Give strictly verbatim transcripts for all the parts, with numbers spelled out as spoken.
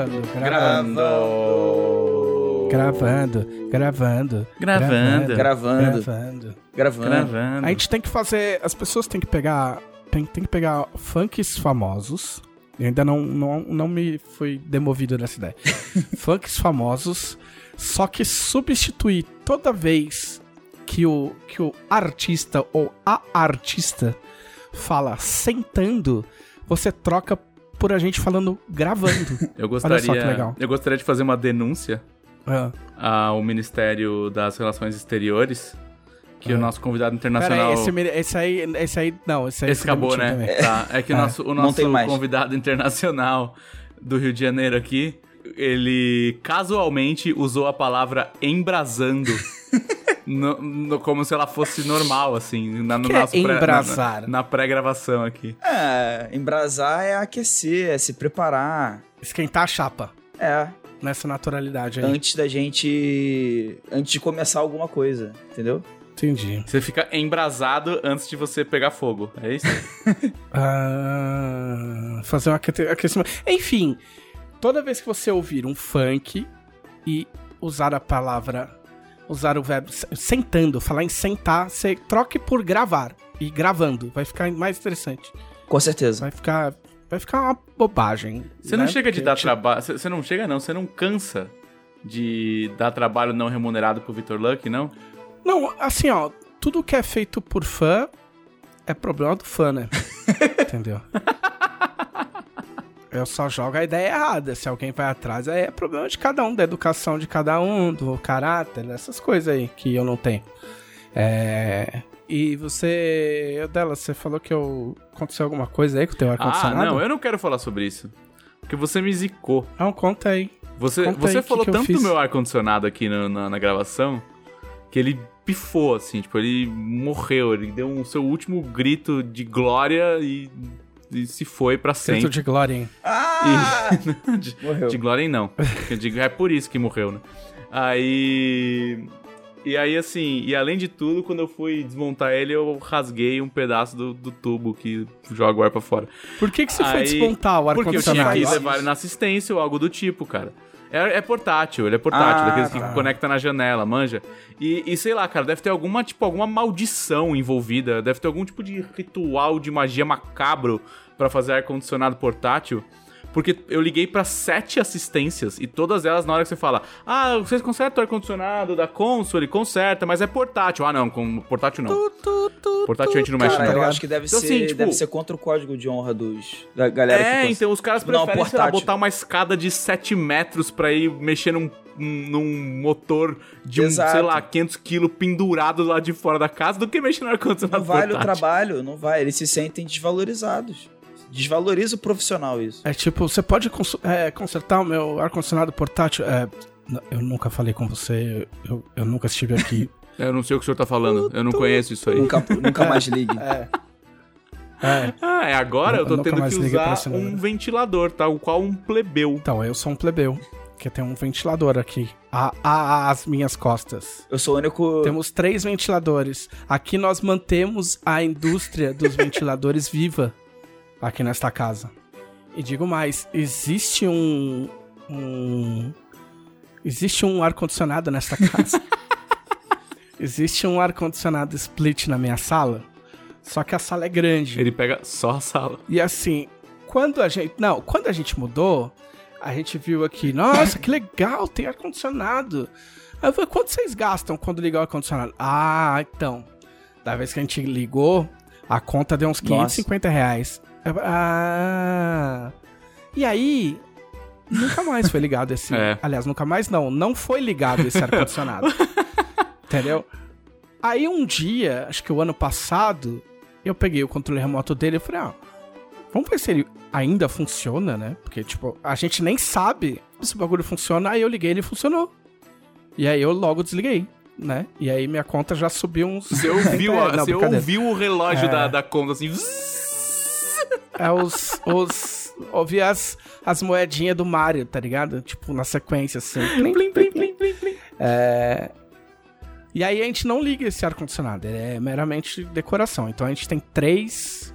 Gravando, gravando. Gravando. Gravando. Gravando. Gravando. Gravando. Gravando. A gente tem que fazer. As pessoas têm que pegar. Tem, tem que pegar funks famosos. Eu ainda não, não, não me fui demovido dessa ideia. Funks famosos. Só que substituir toda vez que o, que o artista ou a artista fala sentando, você troca por a gente falando gravando. Eu gostaria, olha só que legal. Eu gostaria de fazer uma denúncia ah. ao Ministério das Relações Exteriores, que ah. o nosso convidado internacional... Peraí, esse, esse, aí, esse aí... Não, esse aí... Esse acabou, né? Tá. É que ah, o nosso, o nosso convidado internacional do Rio de Janeiro aqui, ele casualmente usou a palavra embrasando no, no, como se ela fosse normal, assim, na, no que nosso é pré, na, na pré-gravação aqui. É, embrasar é aquecer, é se preparar. Esquentar a chapa. É. Nessa naturalidade aí. Antes da gente... Antes de começar alguma coisa, entendeu? Entendi. Você fica embrasado antes de você pegar fogo, é isso? ah, fazer um aquecimento. Enfim... Toda vez que você ouvir um funk e usar a palavra, usar o verbo sentando, falar em sentar, você troque por gravar e gravando. Vai ficar mais interessante. Com certeza. Vai ficar, vai ficar uma bobagem. Você né? não chega Porque de dar te... trabalho... Você não chega não, você não cansa de dar trabalho não remunerado pro Victor Luck, não? Não, assim, ó, tudo que é feito por fã é problema do fã, né? Entendeu? Eu só jogo a ideia errada. Se alguém vai atrás, aí é problema de cada um, da educação de cada um, do caráter, dessas coisas aí que eu não tenho. É... E você... Adela, você falou que eu... aconteceu alguma coisa aí com o teu ar-condicionado? Ah, não, eu não quero falar sobre isso. Porque você me zicou. Não, conta aí. Você, conta você aí, falou que que tanto do meu ar-condicionado aqui no, na, na gravação, que ele pifou, assim, tipo, ele morreu, ele deu o um, seu último grito de glória e... E se foi pra sempre. Grito de glória. Ah! E... de, morreu. De glória não. Eu digo, é por isso que morreu, né? Aí... E aí, assim... E além de tudo, quando eu fui desmontar ele, eu rasguei um pedaço do, do tubo que joga o ar pra fora. Por que que você aí... foi desmontar o ar condicionado? Porque eu tinha que levar ele na assistência ou algo do tipo, cara. É, é portátil, ele é portátil. Ah, daqueles tá. que conecta na janela, manja. E, e sei lá, cara, deve ter alguma, tipo, alguma maldição envolvida. Deve ter algum tipo de ritual de magia macabro pra fazer ar-condicionado portátil. Porque eu liguei pra sete assistências e todas elas, na hora que você fala, ah, vocês consertam o ar-condicionado da console? Conserta, mas é portátil. Ah, não, com portátil não. Tu, tu, tu, portátil tu, a gente não mexe. Cara, eu acho que deve, então, ser, assim, tipo, deve ser contra o código de honra dos, da galera é, que... É, cons... então os caras preferem, sei lá, botar uma escada de sete metros pra ir mexer num, num motor de, um, sei lá, quinhentos quilos pendurado lá de fora da casa do que mexer no ar-condicionado portátil. Não vale o trabalho, não vai. Eles se sentem desvalorizados. Desvaloriza o profissional isso. É tipo, você pode cons- é, consertar o meu ar-condicionado portátil? É, n- eu nunca falei com você, eu, eu nunca estive aqui. Eu não sei o que o senhor tá falando, eu não conheço isso aí. Nunca, nunca mais ligue. É. É. Ah, é agora eu, eu tô eu tendo que usar um ventilador, tá? O qual um plebeu. Então, eu sou um plebeu, porque tem um ventilador aqui, a, a, a, as minhas costas. Eu sou o único... Temos três ventiladores. Aqui nós mantemos a indústria dos ventiladores viva. Aqui nesta casa. E digo mais, existe um... um existe um ar-condicionado nesta casa. Existe um ar-condicionado split na minha sala, só que a sala é grande. Ele pega só a sala. E assim, quando a gente... Não, quando a gente mudou, a gente viu aqui, nossa, que legal, tem ar-condicionado. Aí eu falei, quanto vocês gastam quando ligam o ar-condicionado? Ah, então, da vez que a gente ligou, a conta deu uns quinhentos e cinquenta reais. Ah, e aí nunca mais foi ligado esse é. Aliás, nunca mais não, não foi ligado esse ar-condicionado. Entendeu? Aí um dia, acho que o ano passado, eu peguei o controle remoto dele e falei, ah, vamos ver se ele ainda funciona, né? Porque, tipo, a gente nem sabe se o bagulho funciona. Aí eu liguei, ele funcionou. E aí eu logo desliguei, né? E aí minha conta já subiu uns... Você ouviu, a, não, você ouviu o relógio é... da, da conta assim... Vzz. É os... os ouvi as, as moedinhas do Mario, tá ligado? Tipo, na sequência, assim. Plim, plim, plim, plim, plim, plim. É... E aí a gente não liga esse ar-condicionado. Ele é meramente decoração. Então a gente tem três...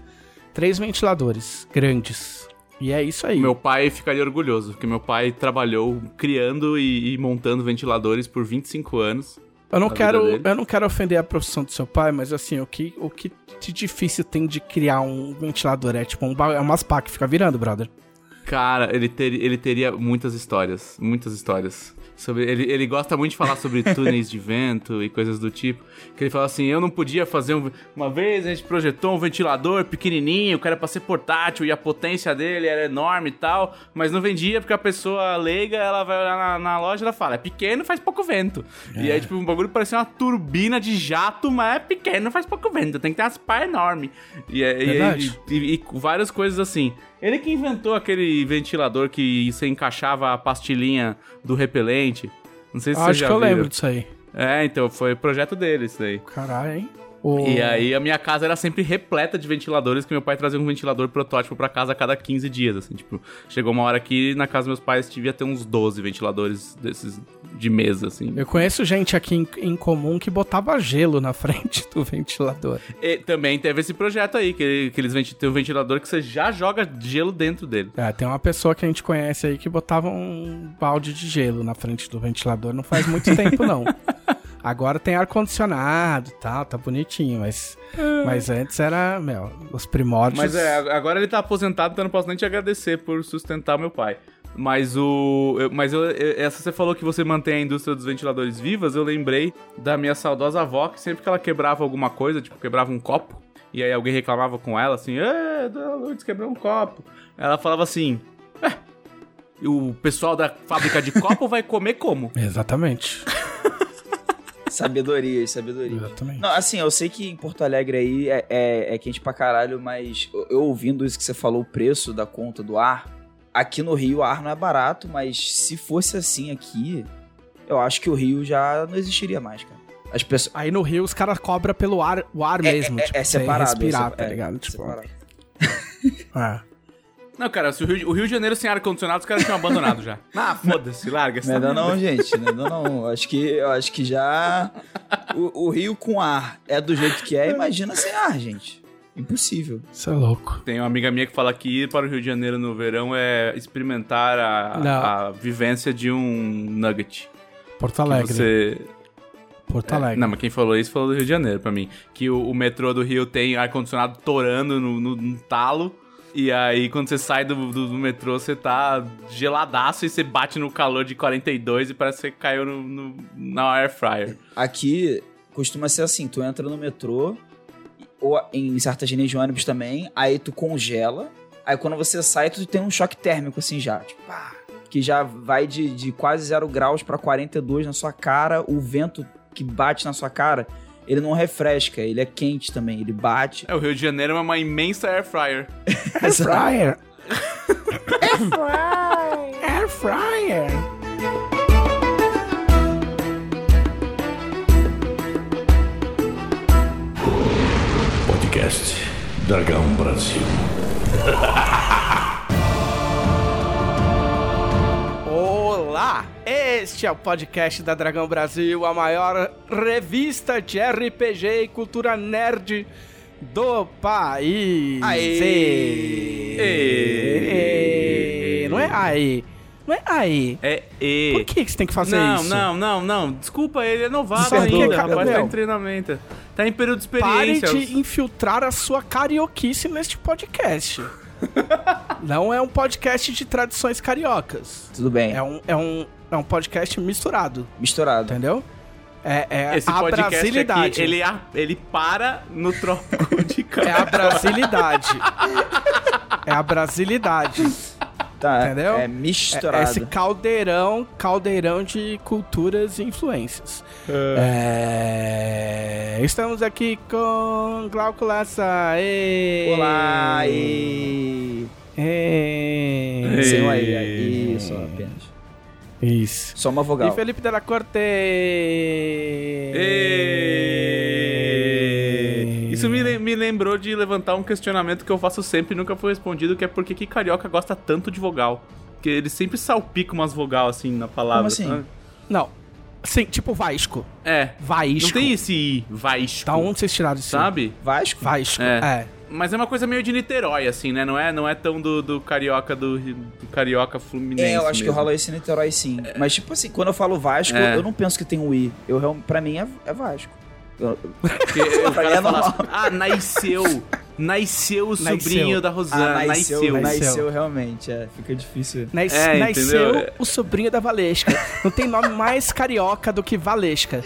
Três ventiladores grandes. E é isso aí. Meu pai ficaria orgulhoso, porque meu pai trabalhou criando e, e montando ventiladores por vinte e cinco anos. Eu não, quero, eu não quero ofender a profissão do seu pai, mas assim, o que, o que de difícil tem de criar um ventilador? É tipo um, é umas pá que fica virando, brother. Cara, ele, ter, ele teria muitas histórias, muitas histórias. Sobre, ele, ele gosta muito de falar sobre túneis de vento e coisas do tipo. Que ele fala assim, eu não podia fazer... Um, uma vez a gente projetou um ventilador pequenininho, que era pra ser portátil, e a potência dele era enorme e tal, mas não vendia porque a pessoa leiga, ela vai olhar na, na loja e ela fala, é pequeno, faz pouco vento. É. E aí, tipo, um bagulho parecia uma turbina de jato, mas é pequeno, faz pouco vento. Tem que ter umas pá enormes. E, e, e, e, e várias coisas assim. Ele que inventou aquele ventilador que você encaixava a pastilhinha do repelente. Não sei se ah, você já viu. Acho que eu lembro disso aí. É, então, foi projeto dele isso aí. Caralho, hein? Oh. E aí a minha casa era sempre repleta de ventiladores, que meu pai trazia um ventilador protótipo pra casa a cada quinze dias, assim, tipo... Chegou uma hora que na casa dos meus pais devia ter uns doze ventiladores desses de mesa, assim. Eu conheço gente aqui em, em comum que botava gelo na frente do ventilador. E também teve esse projeto aí, que, que eles tem um ventilador que você já joga gelo dentro dele. É, tem uma pessoa que a gente conhece aí que botava um balde de gelo na frente do ventilador, não faz muito tempo, não. Agora tem ar-condicionado e tal, tá bonitinho, mas, mas antes era, meu, os primórdios... Mas é, agora ele tá aposentado, então eu não posso nem te agradecer por sustentar meu pai. Mas o... Eu, mas eu, essa você falou que você mantém a indústria dos ventiladores vivas, eu lembrei da minha saudosa avó, que sempre que ela quebrava alguma coisa, tipo, quebrava um copo, e aí alguém reclamava com ela, assim, "Ê, Dona Lourdes, quebrou um copo." Ela falava assim... Ah, o pessoal da fábrica de copo vai comer como? Exatamente. Sabedoria, sabedoria. Exatamente. Não, assim, eu sei que em Porto Alegre aí é, é, é quente pra caralho, mas eu ouvindo isso que você falou, o preço da conta do ar, aqui no Rio o ar não é barato, mas se fosse assim aqui, eu acho que o Rio já não existiria mais, cara. As pessoas... Aí no Rio os caras cobram pelo ar, o ar é, mesmo, é, é, tipo, é separado, respirar, é, tá ligado? É, tipo, separado. É. Não, cara, se o, Rio, o Rio de Janeiro sem ar-condicionado, os caras tinham abandonado já. Ah, foda-se, larga essa merda. Não, não, gente, não, não. Acho que, eu acho que já o, o Rio com ar é do jeito que é, imagina sem ar, gente. Impossível. Isso é louco. Tem uma amiga minha que fala que ir para o Rio de Janeiro no verão é experimentar a, a vivência de um nugget. Porto Alegre. Que você... Porto Alegre. É, não, mas quem falou isso falou do Rio de Janeiro pra mim. Que o, o metrô do Rio tem ar-condicionado torando no, no, no talo. E aí, quando você sai do, do, do metrô, você tá geladaço e você bate no calor de quarenta e dois e parece que você caiu no, no, na air fryer. Aqui, costuma ser assim, tu entra no metrô, ou em certas linhas de ônibus também, aí tu congela, aí quando você sai, tu tem um choque térmico assim já, tipo, pá, que já vai de, de quase zero graus pra quarenta e dois na sua cara, o vento que bate na sua cara... Ele não refresca, ele é quente também, ele bate. É, o Rio de Janeiro é uma imensa air fryer. Air fryer! Air fryer! Air fryer! Podcast Dragão Brasil. Olá! Este é o podcast da Dragão Brasil, a maior revista de R P G e cultura nerd do país. Aê! Aê! Aê! Aê! Não é aê. Não é aê. É e. Por que, que você tem que fazer não, isso? Não, não, não, não. Desculpa, ele é novato ainda, rapaz, tá em treinamento. Tá em período de experiência. Pare de infiltrar a sua carioquice neste podcast. Não é um podcast de tradições cariocas. Tudo bem. É um, é um, é um podcast misturado. Misturado. Entendeu? É, é esse a brasilidade. Aqui, ele, a, ele para no tronco de cara. É a brasilidade. É a brasilidade. Tá, entendeu? É misturado. É, é esse caldeirão, caldeirão de culturas e influências. É. É... Estamos aqui com Glauco Lassa. E... Olá! E... E... Sem aí, aí, só apenas. Isso. Só uma vogal. E Felipe Della Corte. E... Isso me, me lembrou de levantar um questionamento que eu faço sempre e nunca foi respondido, que é por que que carioca gosta tanto de vogal. Porque eles sempre salpicam umas vogal, assim, na palavra. Como assim? Ah. Não. Sim, tipo Vasco. É. Vasco. Não tem esse I, Vasco. Da onde vocês tiraram isso? Sabe? Vasco? Vasco, é. é. Mas é uma coisa meio de Niterói, assim, né? Não é, não é tão do, do carioca, do, do carioca fluminense. É, eu acho mesmo que rola esse Niterói, sim. É. Mas, tipo assim, quando eu falo Vasco, é. eu não penso que tem um I. Eu, pra mim, é, é Vasco. Eu... Porque o cara é fala, ah, nasceu... Nasceu o sobrinho nasceu. da Rosana. Ah, nasceu, nasceu, nasceu. Nasceu, realmente. É, fica difícil. Nas, é, nasceu entendeu? o sobrinho da Valesca. Não tem nome mais carioca do que Valesca.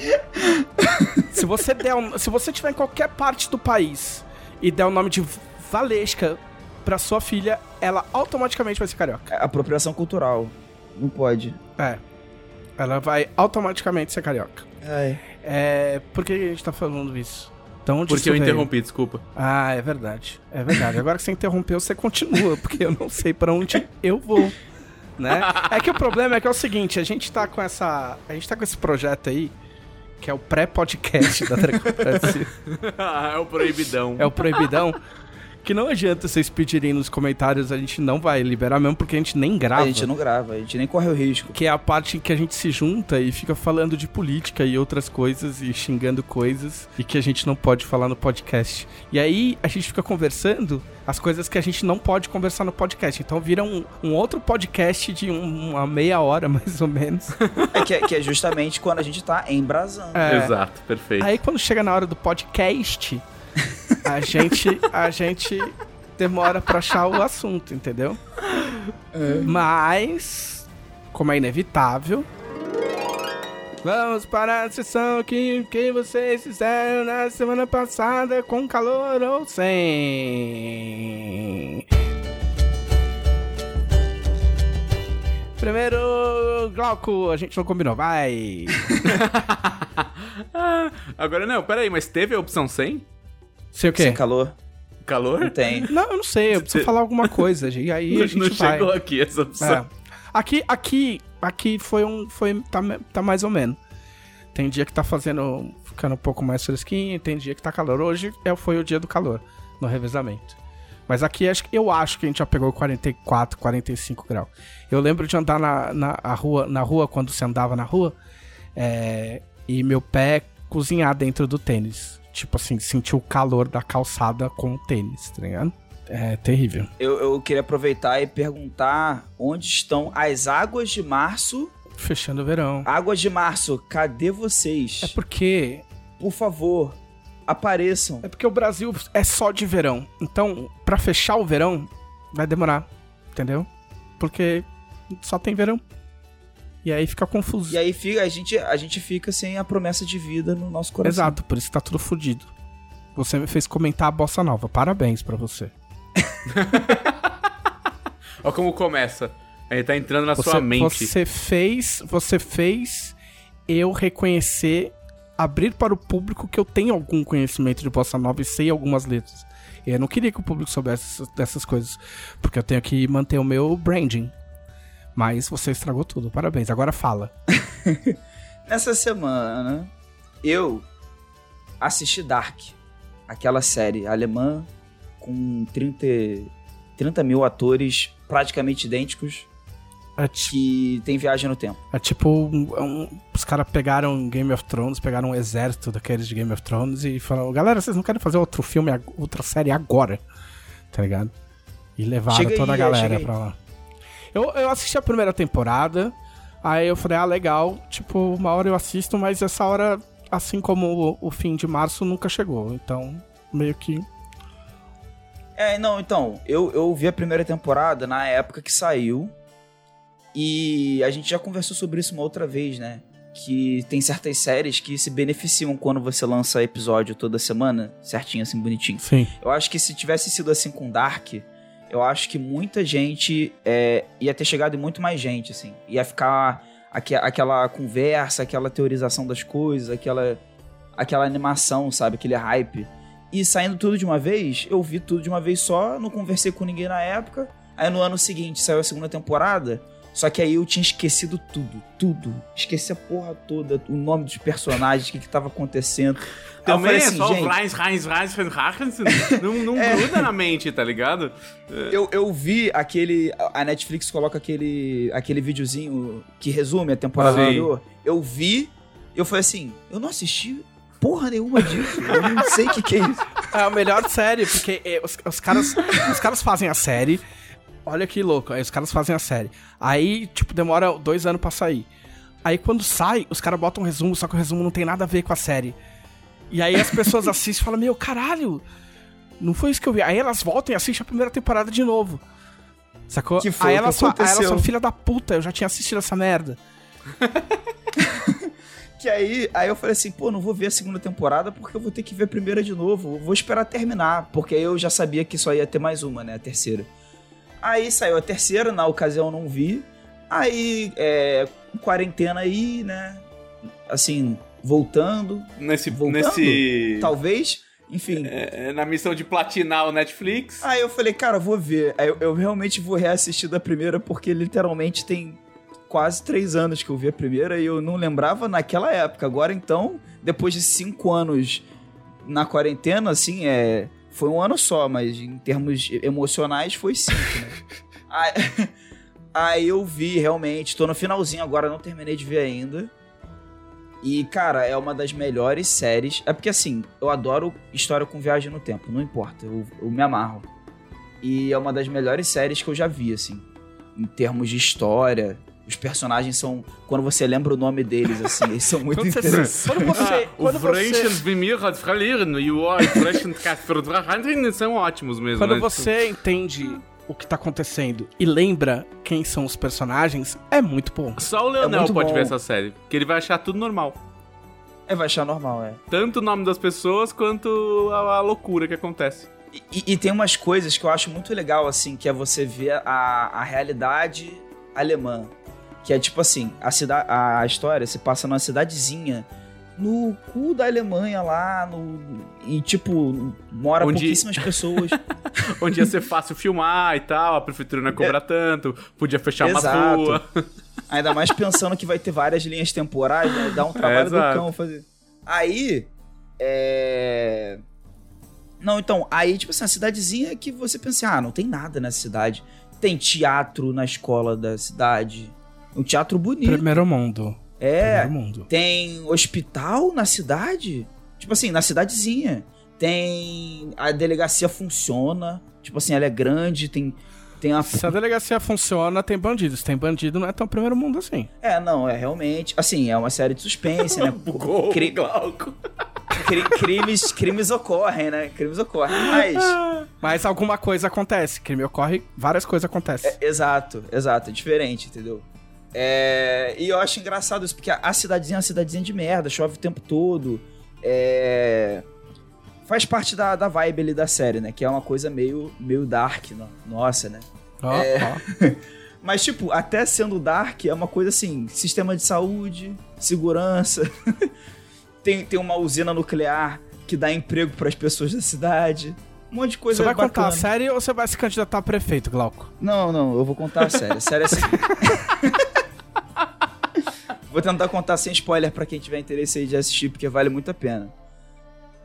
Se você der um, se você tiver em qualquer parte do país e der o nome de Valesca pra sua filha, ela automaticamente vai ser carioca. É apropriação cultural. Não pode. É. Ela vai automaticamente ser carioca. Ai. É. Por que a gente tá falando isso? Porque eu interrompi, veio? desculpa. Ah, é verdade. É verdade. Agora que você interrompeu, você continua, porque eu não sei pra onde eu vou, né? É que o problema é que é o seguinte, a gente tá com essa, a gente tá com esse projeto aí, que é o pré-podcast da Dragão Brasil. Ah, é o proibidão. É o proibidão. Que não adianta vocês pedirem nos comentários, a gente não vai liberar mesmo, porque a gente nem grava. A gente não grava, a gente nem corre o risco. Que é a parte em que a gente se junta e fica falando de política e outras coisas, e xingando coisas, e que a gente não pode falar no podcast. E aí, a gente fica conversando as coisas que a gente não pode conversar no podcast. Então, vira um, um outro podcast de um, uma meia hora, mais ou menos. É que, que é justamente quando a gente tá embrasando. É. Exato, perfeito. Aí, quando chega na hora do podcast... A gente, a gente demora pra achar o assunto, entendeu? É. Mas, como é inevitável... Vamos para a sessão que, que vocês fizeram na semana passada, com calor ou sem... Primeiro, Glauco, a gente não combinou, vai! Agora não, peraí, mas teve a opção sem? Sei o quê? Sem calor. Calor? Não tem. Não, eu não sei, eu preciso falar alguma coisa, e aí não, a gente não vai. Não chegou aqui essa opção. É. Aqui, aqui, aqui foi um, foi, tá, tá mais ou menos. Tem dia que tá fazendo, ficando um pouco mais fresquinho, tem dia que tá calor. Hoje foi o dia do calor, no revezamento. Mas aqui eu acho que a gente já pegou quarenta e quatro, quarenta e cinco graus. Eu lembro de andar na, na, a rua, na rua, quando você andava na rua, é, e meu pé cozinhar dentro do tênis. Tipo assim, sentir o calor da calçada com o tênis, tá ligado? É terrível. Eu, eu queria aproveitar e perguntar onde estão as águas de março. Fechando o verão. Águas de março, cadê vocês? É porque... Por favor, apareçam. É porque o Brasil é só de verão. Então, pra fechar o verão, vai demorar, entendeu? Porque só tem verão. E aí fica confuso. E aí fica, a, gente, a gente fica sem a promessa de vida no nosso coração. Exato, por isso tá tudo fodido. Você me fez comentar a bossa nova. Parabéns pra você. Olha como começa. Ele tá entrando na você, sua mente. Você fez, você fez eu reconhecer, abrir para o público que eu tenho algum conhecimento de bossa nova e sei algumas letras. Eu não queria que o público soubesse dessas coisas, porque eu tenho que manter o meu branding. Mas você estragou tudo, parabéns. Agora fala. Nessa semana, eu assisti Dark, aquela série alemã com trinta, trinta mil atores praticamente idênticos, é tipo, que tem viagem no tempo. É tipo, um, um, os caras pegaram Game of Thrones, pegaram um exército daqueles de Game of Thrones e falaram, galera, vocês não querem fazer outro filme, outra série agora, tá ligado? E levaram cheguei, toda a galera pra lá. Eu, eu assisti a primeira temporada, aí eu falei, ah, legal, tipo, uma hora eu assisto, mas essa hora, assim como o, o fim de março, nunca chegou, então, meio que... É, não, então, eu, eu vi a primeira temporada na época que saiu, e a gente já conversou sobre isso uma outra vez, né, que tem certas séries que se beneficiam quando você lança episódio toda semana, certinho, assim, bonitinho. Sim. Eu acho que se tivesse sido assim com Dark... Eu acho que muita gente é, ia ter chegado em muito mais gente, assim. Ia ficar aqu- aquela conversa, aquela teorização das coisas, aquela, aquela animação, sabe? Aquele hype. E saindo tudo de uma vez, eu vi tudo de uma vez só, não conversei com ninguém na época. Aí no ano seguinte saiu a segunda temporada, só que aí eu tinha esquecido tudo, tudo. Esqueci a porra toda, o nome dos personagens, o que que tava acontecendo... Também assim, é só gente... Reis, Reis, Reis, Reis, Reis, não, não é. Gruda na mente, tá ligado? É. Eu, eu vi aquele... A Netflix coloca aquele, aquele videozinho que resume a temporada anterior. Eu vi, eu falei assim, eu não assisti porra nenhuma disso, eu não sei o que que é isso. É a melhor série, porque é, os, os, caras, os caras fazem a série. Olha que louco, aí os caras fazem a série. Aí, tipo, demora dois anos pra sair. Aí quando sai, os caras botam um resumo, só que o resumo não tem nada a ver com a série. E aí as pessoas assistem e falam, meu, caralho, não foi isso que eu vi. Aí elas voltam e assistem a primeira temporada de novo. Sacou? Que foi, aí elas falam, ela filha da puta, eu já tinha assistido essa merda. Que aí, aí eu falei assim, pô, não vou ver a segunda temporada porque eu vou ter que ver a primeira de novo. Vou esperar terminar, porque aí eu já sabia que só ia ter mais uma, né, a terceira. Aí saiu a terceira, na ocasião não vi. Aí, é, quarentena aí, né, assim, voltando. Nesse... Voltando, nesse... Talvez... Enfim. É, na missão de platinar o Netflix. Aí eu falei, cara, vou ver. Eu, eu realmente vou reassistir da primeira, porque literalmente tem quase três anos que eu vi a primeira e eu não lembrava naquela época. Agora, então, depois de cinco anos na quarentena, assim, é, foi um ano só, mas em termos emocionais foi cinco, né? aí, aí eu vi, realmente. Tô no finalzinho agora, não terminei de ver ainda. E, cara, é uma das melhores séries. É porque, assim, eu adoro história com viagem no tempo, não importa, eu, eu me amarro. E é uma das melhores séries que eu já vi, assim, em termos de história. Os personagens são... Quando você lembra o nome deles, assim, eles são muito interessantes. Quando você... Os Frenchens Bimira Fraliren e o Frenchen Casper Drahandrin são ótimos mesmo. Quando você entende o que tá acontecendo e lembra quem são os personagens, é muito bom. Só o Leonel é pode bom. ver essa série, porque ele vai achar tudo normal. É, vai achar normal, é. Tanto o nome das pessoas, quanto a, a loucura que acontece. E, e, e tem umas coisas que eu acho muito legal, assim, que é você ver a, a realidade alemã. Que é tipo assim, a, cida- a história se passa numa cidadezinha no cu da Alemanha lá, no, e tipo, mora onde... pouquíssimas pessoas. Onde ia ser fácil filmar e tal, a prefeitura não ia cobrar é... tanto, podia fechar exato. Uma rua. Ainda mais pensando que vai ter várias linhas temporais, né? Dá um trabalho é, do cão fazer. Aí, é... Não, então, aí tipo assim, a cidadezinha que você pensa, ah, não tem nada nessa cidade. Tem teatro na escola da cidade, um teatro bonito. Primeiro mundo. É, tem hospital na cidade, tipo assim, na cidadezinha, tem, a delegacia funciona, tipo assim, ela é grande, tem, tem a... Se a delegacia funciona, tem bandidos, tem bandido, não é tão primeiro mundo assim. É, não, é realmente, assim, é uma série de suspense, né, Gol, Cri... Cri... crimes, crimes ocorrem, né, crimes ocorrem, mas... Mas alguma coisa acontece, crime ocorre, várias coisas acontecem. É, exato, exato, é diferente, entendeu? É, e eu acho engraçado isso, porque a cidadezinha é uma cidadezinha de merda, chove o tempo todo, é, faz parte da, da vibe ali da série, né, que é uma coisa meio, meio dark, no, nossa, né, oh, é, oh. Mas tipo, até sendo dark, é uma coisa assim, sistema de saúde, segurança, tem, tem uma usina nuclear que dá emprego pras pessoas da cidade. Um monte de coisa. Você vai bacana. Contar a série ou você vai se candidatar a prefeito, Glauco? Não, não, eu vou contar a série. A série é assim. Vou tentar contar sem spoiler pra quem tiver interesse aí de assistir, porque vale muito a pena.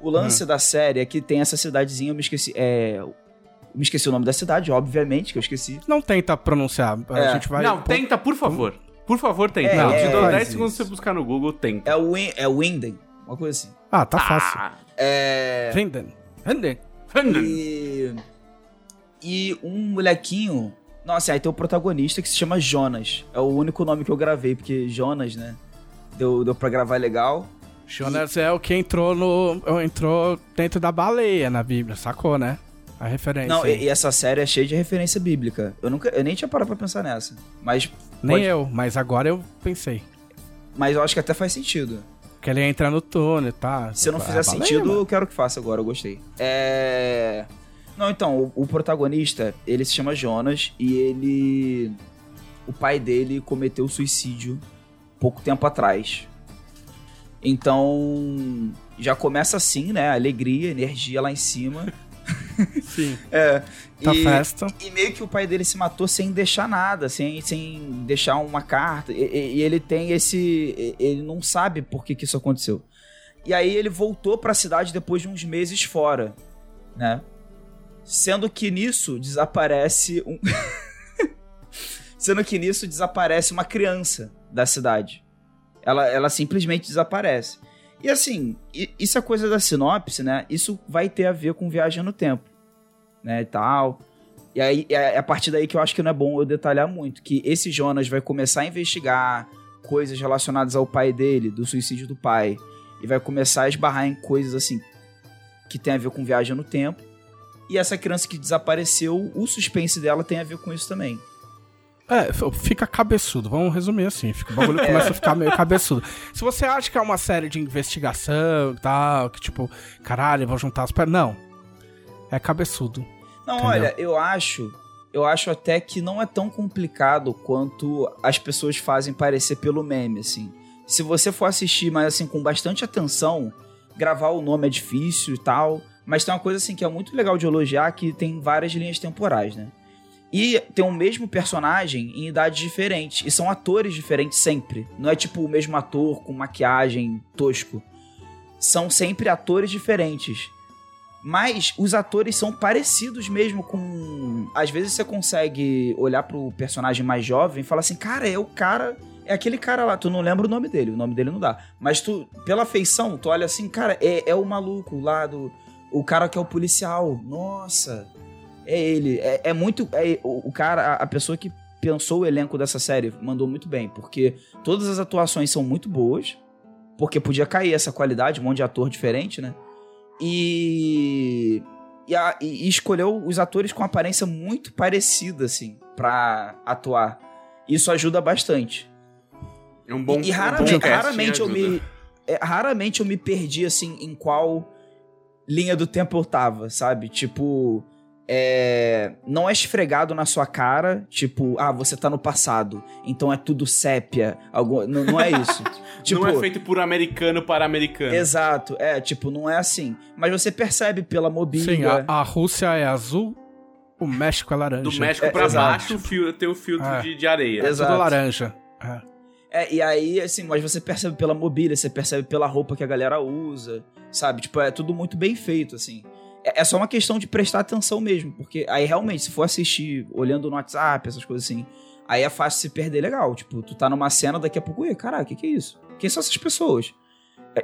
O lance uhum. da série é que tem essa cidadezinha, eu me esqueci. É... Eu me esqueci o nome da cidade, obviamente, que eu esqueci. Não tenta pronunciar. É. A gente vai. Não, tenta, por favor. Por favor, tenta. É, não, é, te dou dez segundos pra você buscar no Google, tenta. É o Win- é Winden, uma coisa assim. Ah, tá ah. fácil. É. Winden. Winden. E, e um molequinho. Nossa, aí tem o protagonista que se chama Jonas. É o único nome que eu gravei, porque Jonas, né? Deu, deu pra gravar legal. Jonas e... é o que entrou no. Entrou dentro da baleia na Bíblia, sacou, né? A referência. Não, e, e essa série é cheia de referência bíblica. Eu, nunca, eu nem tinha parado pra pensar nessa. Mas nem pode... eu, mas agora eu pensei. Mas eu acho que até faz sentido. Porque ele entra no túnel, tá? Se não fizer sentido, eu quero que faça agora, eu gostei. É... Não, então, o, o protagonista, ele se chama Jonas e ele... O pai dele cometeu suicídio pouco tempo atrás. Então, já começa assim, né? Alegria, energia lá em cima. Sim. É. Tá e, festa. E meio que o pai dele se matou sem deixar nada, sem, sem deixar uma carta. E, e, e ele tem esse... Ele não sabe por que que isso aconteceu. E aí ele voltou pra cidade depois de uns meses fora, né? Sendo que nisso desaparece um... Sendo que nisso desaparece uma criança da cidade. Ela, ela simplesmente desaparece. E assim, isso é coisa da sinopse, né? Isso vai ter a ver com viagem no tempo, né, e tal. E aí, é a partir daí que eu acho que não é bom eu detalhar muito, que esse Jonas vai começar a investigar coisas relacionadas ao pai dele, do suicídio do pai, e vai começar a esbarrar em coisas assim, que tem a ver com viagem no tempo. E essa criança que desapareceu, o suspense dela tem a ver com isso também. É, fica cabeçudo, vamos resumir assim, fica, o bagulho começa a ficar meio cabeçudo. Se você acha que é uma série de investigação e tal, que tipo, caralho, vou juntar as pernas, não, é cabeçudo. Não, entendeu? Olha, eu acho, eu acho até que não é tão complicado quanto as pessoas fazem parecer pelo meme, assim. Se você for assistir, mas assim, com bastante atenção, gravar o nome é difícil e tal, mas tem uma coisa assim que é muito legal de elogiar, que tem várias linhas temporais, né? E tem o mesmo personagem em idades diferentes. E são atores diferentes sempre. Não é tipo o mesmo ator com maquiagem tosco. São sempre atores diferentes. Mas os atores são parecidos mesmo com... Às vezes você consegue olhar pro personagem mais jovem e falar assim... Cara, é o cara... É aquele cara lá. Tu não lembra o nome dele. O nome dele não dá. Mas tu, pela feição, tu olha assim... Cara, é, é o maluco lá do... O cara que é o policial. Nossa... É ele, é, é muito... É, o, o cara, a, a pessoa que pensou o elenco dessa série mandou muito bem, porque todas as atuações são muito boas, porque podia cair essa qualidade, um monte de ator diferente, né? E, e, a, e escolheu os atores com aparência muito parecida, assim, pra atuar. Isso ajuda bastante. É um bom, e, e raramente, um bom cast, raramente eu me é, raramente eu me perdi, assim, em qual linha do tempo eu tava, sabe? Tipo... É, não é esfregado na sua cara, tipo, ah, você tá no passado, então é tudo sépia, algum, não, não é isso. Tipo, não é feito por americano para americano. Exato, é, tipo, não é assim. Mas você percebe pela mobília. Sim, a, a Rússia é azul, o México é laranja. Do México pra é, baixo fio, tem o filtro é, de, de areia. É exato. Tudo laranja. É. é, e aí, assim, mas você percebe pela mobília, você percebe pela roupa que a galera usa, sabe? Tipo, é tudo muito bem feito, assim. É só uma questão de prestar atenção mesmo, porque aí realmente, se for assistir olhando no WhatsApp, essas coisas assim, aí é fácil se perder legal. Tipo, tu tá numa cena, daqui a pouco, e caraca, o que, que é isso? Quem são essas pessoas?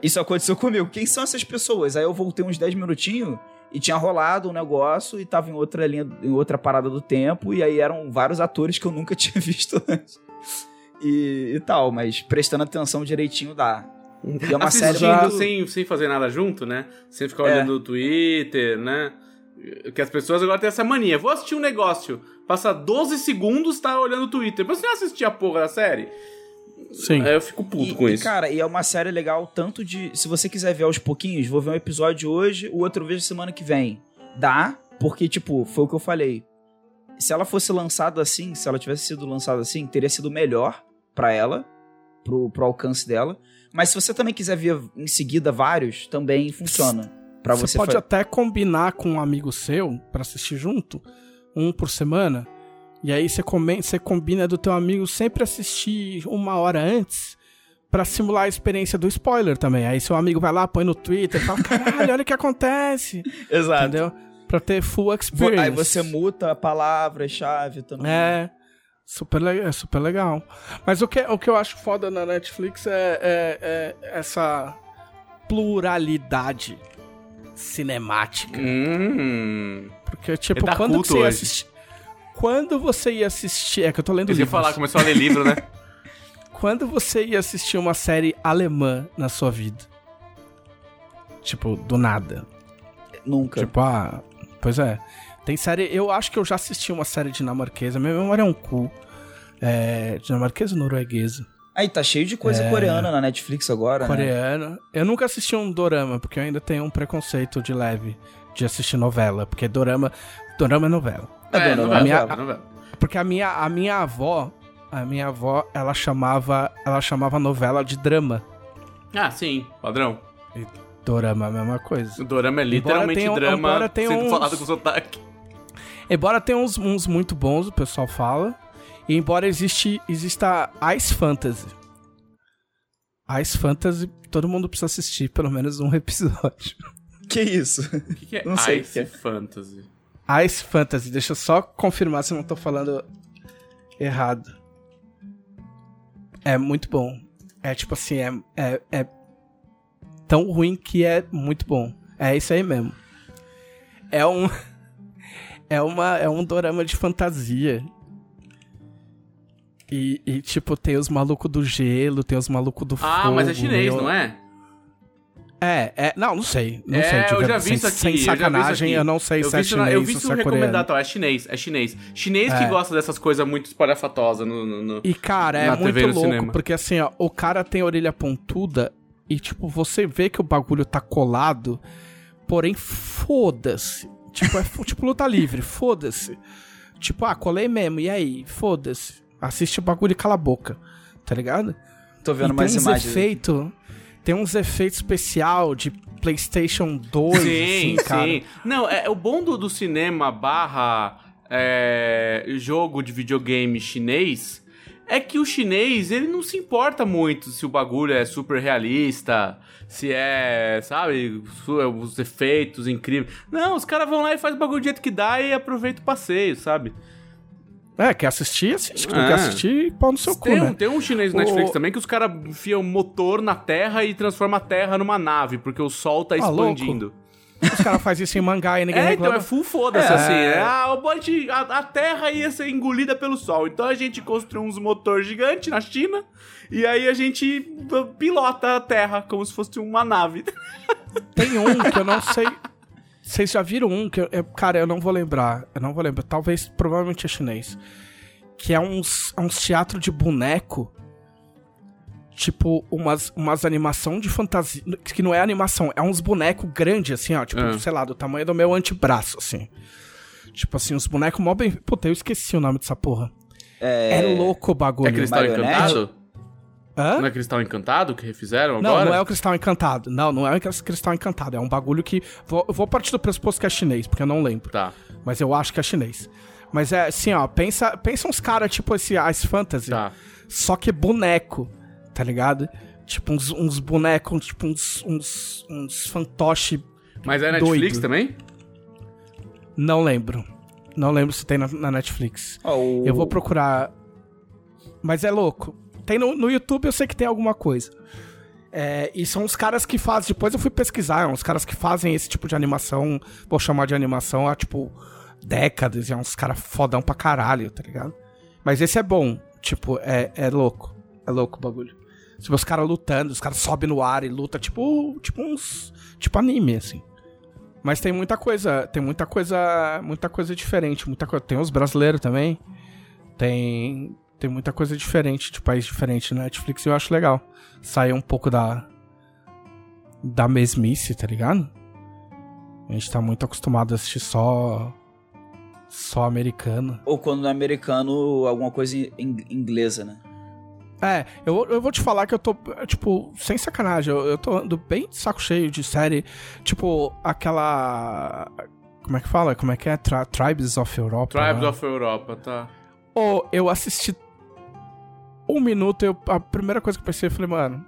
Isso aconteceu comigo, quem são essas pessoas? Aí eu voltei uns dez minutinhos e tinha rolado um negócio e tava em outra linha, em outra parada do tempo, e aí eram vários atores que eu nunca tinha visto antes. E, e tal, mas prestando atenção direitinho dá. É uma assistindo série já... sem, sem fazer nada junto, né? Sem ficar é. olhando o Twitter, né? Que as pessoas agora têm essa mania. Vou assistir um negócio, passa doze segundos, tá olhando o Twitter. Mas você não assistir a porra da série? Sim. Aí eu fico puto e, com e isso. Cara, e é uma série legal tanto de... Se você quiser ver aos pouquinhos, vou ver um episódio hoje, o outro eu vejo semana que vem. Dá, porque, tipo, foi o que eu falei. Se ela fosse lançada assim, se ela tivesse sido lançada assim, teria sido melhor pra ela, pro, pro alcance dela. Mas se você também quiser ver em seguida vários, também funciona. Pra você, você pode fa- até combinar com um amigo seu pra assistir junto, um por semana, e aí você, come- você combina do teu amigo sempre assistir uma hora antes pra simular a experiência do spoiler também. Aí seu amigo vai lá, põe no Twitter e fala, caralho, olha o que acontece. Exato. Entendeu? Pra ter full experience. Aí você muta a palavra-chave também. É. Super legal, é super legal. Mas o que, o que eu acho foda na Netflix é, é, é essa pluralidade cinemática. Hum, Porque, tipo, é quando você ia assistir... Quando você ia assistir... É que eu tô lendo eu livros. Ia falar, começou a ler livro, né? Quando você ia assistir uma série alemã na sua vida? Tipo, do nada. Nunca. Tipo, ah... Pois é. Tem série... Eu acho que eu já assisti uma série dinamarquesa. Minha memória é um cu. É, dinamarquesa ou norueguesa? Aí, tá cheio de coisa é, coreana na Netflix agora, coreana, né? Eu nunca assisti um dorama, porque eu ainda tenho um preconceito de leve de assistir novela. Porque dorama... Dorama é novela. É, é dorama, a minha, novela. A, porque a minha, a minha avó... A minha avó, ela chamava... Ela chamava novela de drama. Ah, sim. Padrão. E dorama é a mesma coisa. O dorama é literalmente embora tenha, drama embora tenha sendo uns... falado com sotaque. Embora tenha uns, uns muito bons, o pessoal fala. E embora existe, exista Ice Fantasy. Ice Fantasy, todo mundo precisa assistir pelo menos um episódio. Que isso? O que, que é não sei Ice que é. Fantasy? Ice Fantasy, deixa eu só confirmar se eu não tô falando errado. É muito bom. É tipo assim, é, é, é tão ruim que é muito bom. É isso aí mesmo. É um... É, uma, é um dorama de fantasia. E, e, tipo, tem os malucos do gelo, tem os malucos do ah, fogo. Ah, mas é chinês, meu... não é? É, é... Não, não sei. Não é, sei, eu já vi isso aqui. Sem sacanagem, eu, eu não sei eu se é chinês na, eu vi isso ou se é coreano. Então, é chinês, é chinês. Chinês é. Que gosta dessas coisas muito espalhafatosas no, no, no... E, cara, é muito T V, louco, cinema. Porque, assim, ó, o cara tem a orelha pontuda e, tipo, você vê que o bagulho tá colado, porém, foda-se. Tipo, é tipo luta livre, foda-se. Tipo, ah, colei mesmo, e aí? Foda-se. Assiste o bagulho e cala a boca, tá ligado? Tô vendo e mais tem uns imagens. Efeito, tem uns efeitos especial de PlayStation dois, sim, assim, cara. Sim. Não, é, o bom do, do cinema barra é, jogo de videogame chinês é que o chinês, ele não se importa muito se o bagulho é super realista, se é, sabe, os efeitos incríveis. Não, os caras vão lá e fazem o bagulho do jeito que dá e aproveita o passeio, sabe? É, quer assistir, assiste. Não é. Quer assistir, pau no seu tem, cu, né? Tem um chinês no Netflix o... também que os caras enfiam motor na terra e transformam a terra numa nave, porque o sol tá ah, expandindo. Louco. Os caras fazem isso em mangá e ninguém reclama. É, reclama. Então é full foda-se, é. Assim. É, ah, o bote, a, a terra ia ser engolida pelo sol, então a gente construiu uns motor gigante na China e aí a gente pilota a terra como se fosse uma nave. Tem um que eu não sei... Vocês já viram um que, eu, eu, cara, eu não vou lembrar, eu não vou lembrar, talvez, provavelmente é chinês, que é uns, uns teatro de boneco, tipo, umas, umas animação de fantasia, que não é animação, é uns bonecos grandes, assim, ó, tipo, é. Sei lá, do tamanho do meu antebraço, assim. Tipo assim, uns bonecos mó bem... Puta, eu esqueci o nome dessa porra. É, é louco o bagulho. É Cristal Encantado? Hã? Não é Cristal Encantado que refizeram não, agora? Não, não é o Cristal Encantado. Não, não é o Cristal Encantado. É um bagulho que... Vou, vou partir do pressuposto que é chinês, porque eu não lembro. Tá. Mas eu acho que é chinês. Mas é assim, ó. Pensa, pensa uns caras tipo esse Ice Fantasy. Tá. Só que boneco, tá ligado? Tipo uns, uns bonecos, tipo uns, uns, uns fantoche. Mas é Netflix doido. Também? Não lembro. Não lembro se tem na, na Netflix. Oh. Eu vou procurar. Mas é louco. Tem no, no YouTube, eu sei que tem alguma coisa. É, e são os caras que fazem... Depois eu fui pesquisar. Uns caras que fazem esse tipo de animação... Vou chamar de animação há, tipo, décadas. É uns caras fodão pra caralho, tá ligado? Mas esse é bom. Tipo, é, é louco. É louco o bagulho. Tipo, os caras lutando. Os caras sobem no ar e lutam. Tipo, tipo uns... Tipo anime, assim. Mas tem muita coisa. Tem muita coisa... Muita coisa diferente. Muita coisa. Tem os brasileiros também. Tem... Tem muita coisa diferente, de país diferente na Netflix, e eu acho legal. Sair um pouco da... Da mesmice, tá ligado? A gente tá muito acostumado a assistir só... Só americano. Ou quando é americano, alguma coisa in- inglesa, né? É, eu, eu vou te falar que eu tô, tipo, sem sacanagem. Eu, eu tô andando bem de saco cheio de série. Tipo, aquela... Como é que fala? Como é que é? Tra- Tribes of Europa. Tribes né? of Europa, tá. Ou eu assisti... Um minuto, eu, a primeira coisa que eu pensei, eu falei, mano...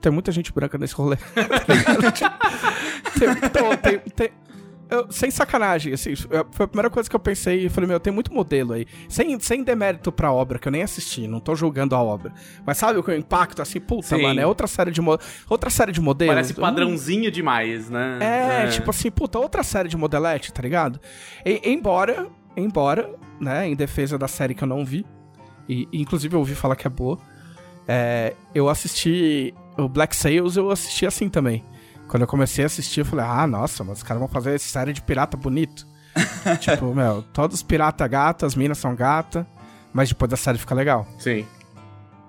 Tem muita gente branca nesse rolê. tem, então, tem, tem, eu, sem sacanagem, assim, foi a primeira coisa que eu pensei, eu falei, meu, tem muito modelo aí. Sem, sem demérito pra obra, que eu nem assisti, não tô julgando a obra. Mas sabe o impacto, assim, puta, Sim. mano, é outra série de, mo- outra série de modelos. Parece padrãozinho hum, demais, né? É, é, tipo assim, puta, outra série de modelete, tá ligado? E, embora, embora, né, em defesa da série que eu não vi, e, inclusive eu ouvi falar que é boa. É, eu assisti o Black Sails, eu assisti assim também. Quando eu comecei a assistir, eu falei, ah, nossa, mas os caras vão fazer essa série de pirata bonito. Tipo, meu, todos pirata gata, as minas são gata, mas depois da série fica legal. Sim.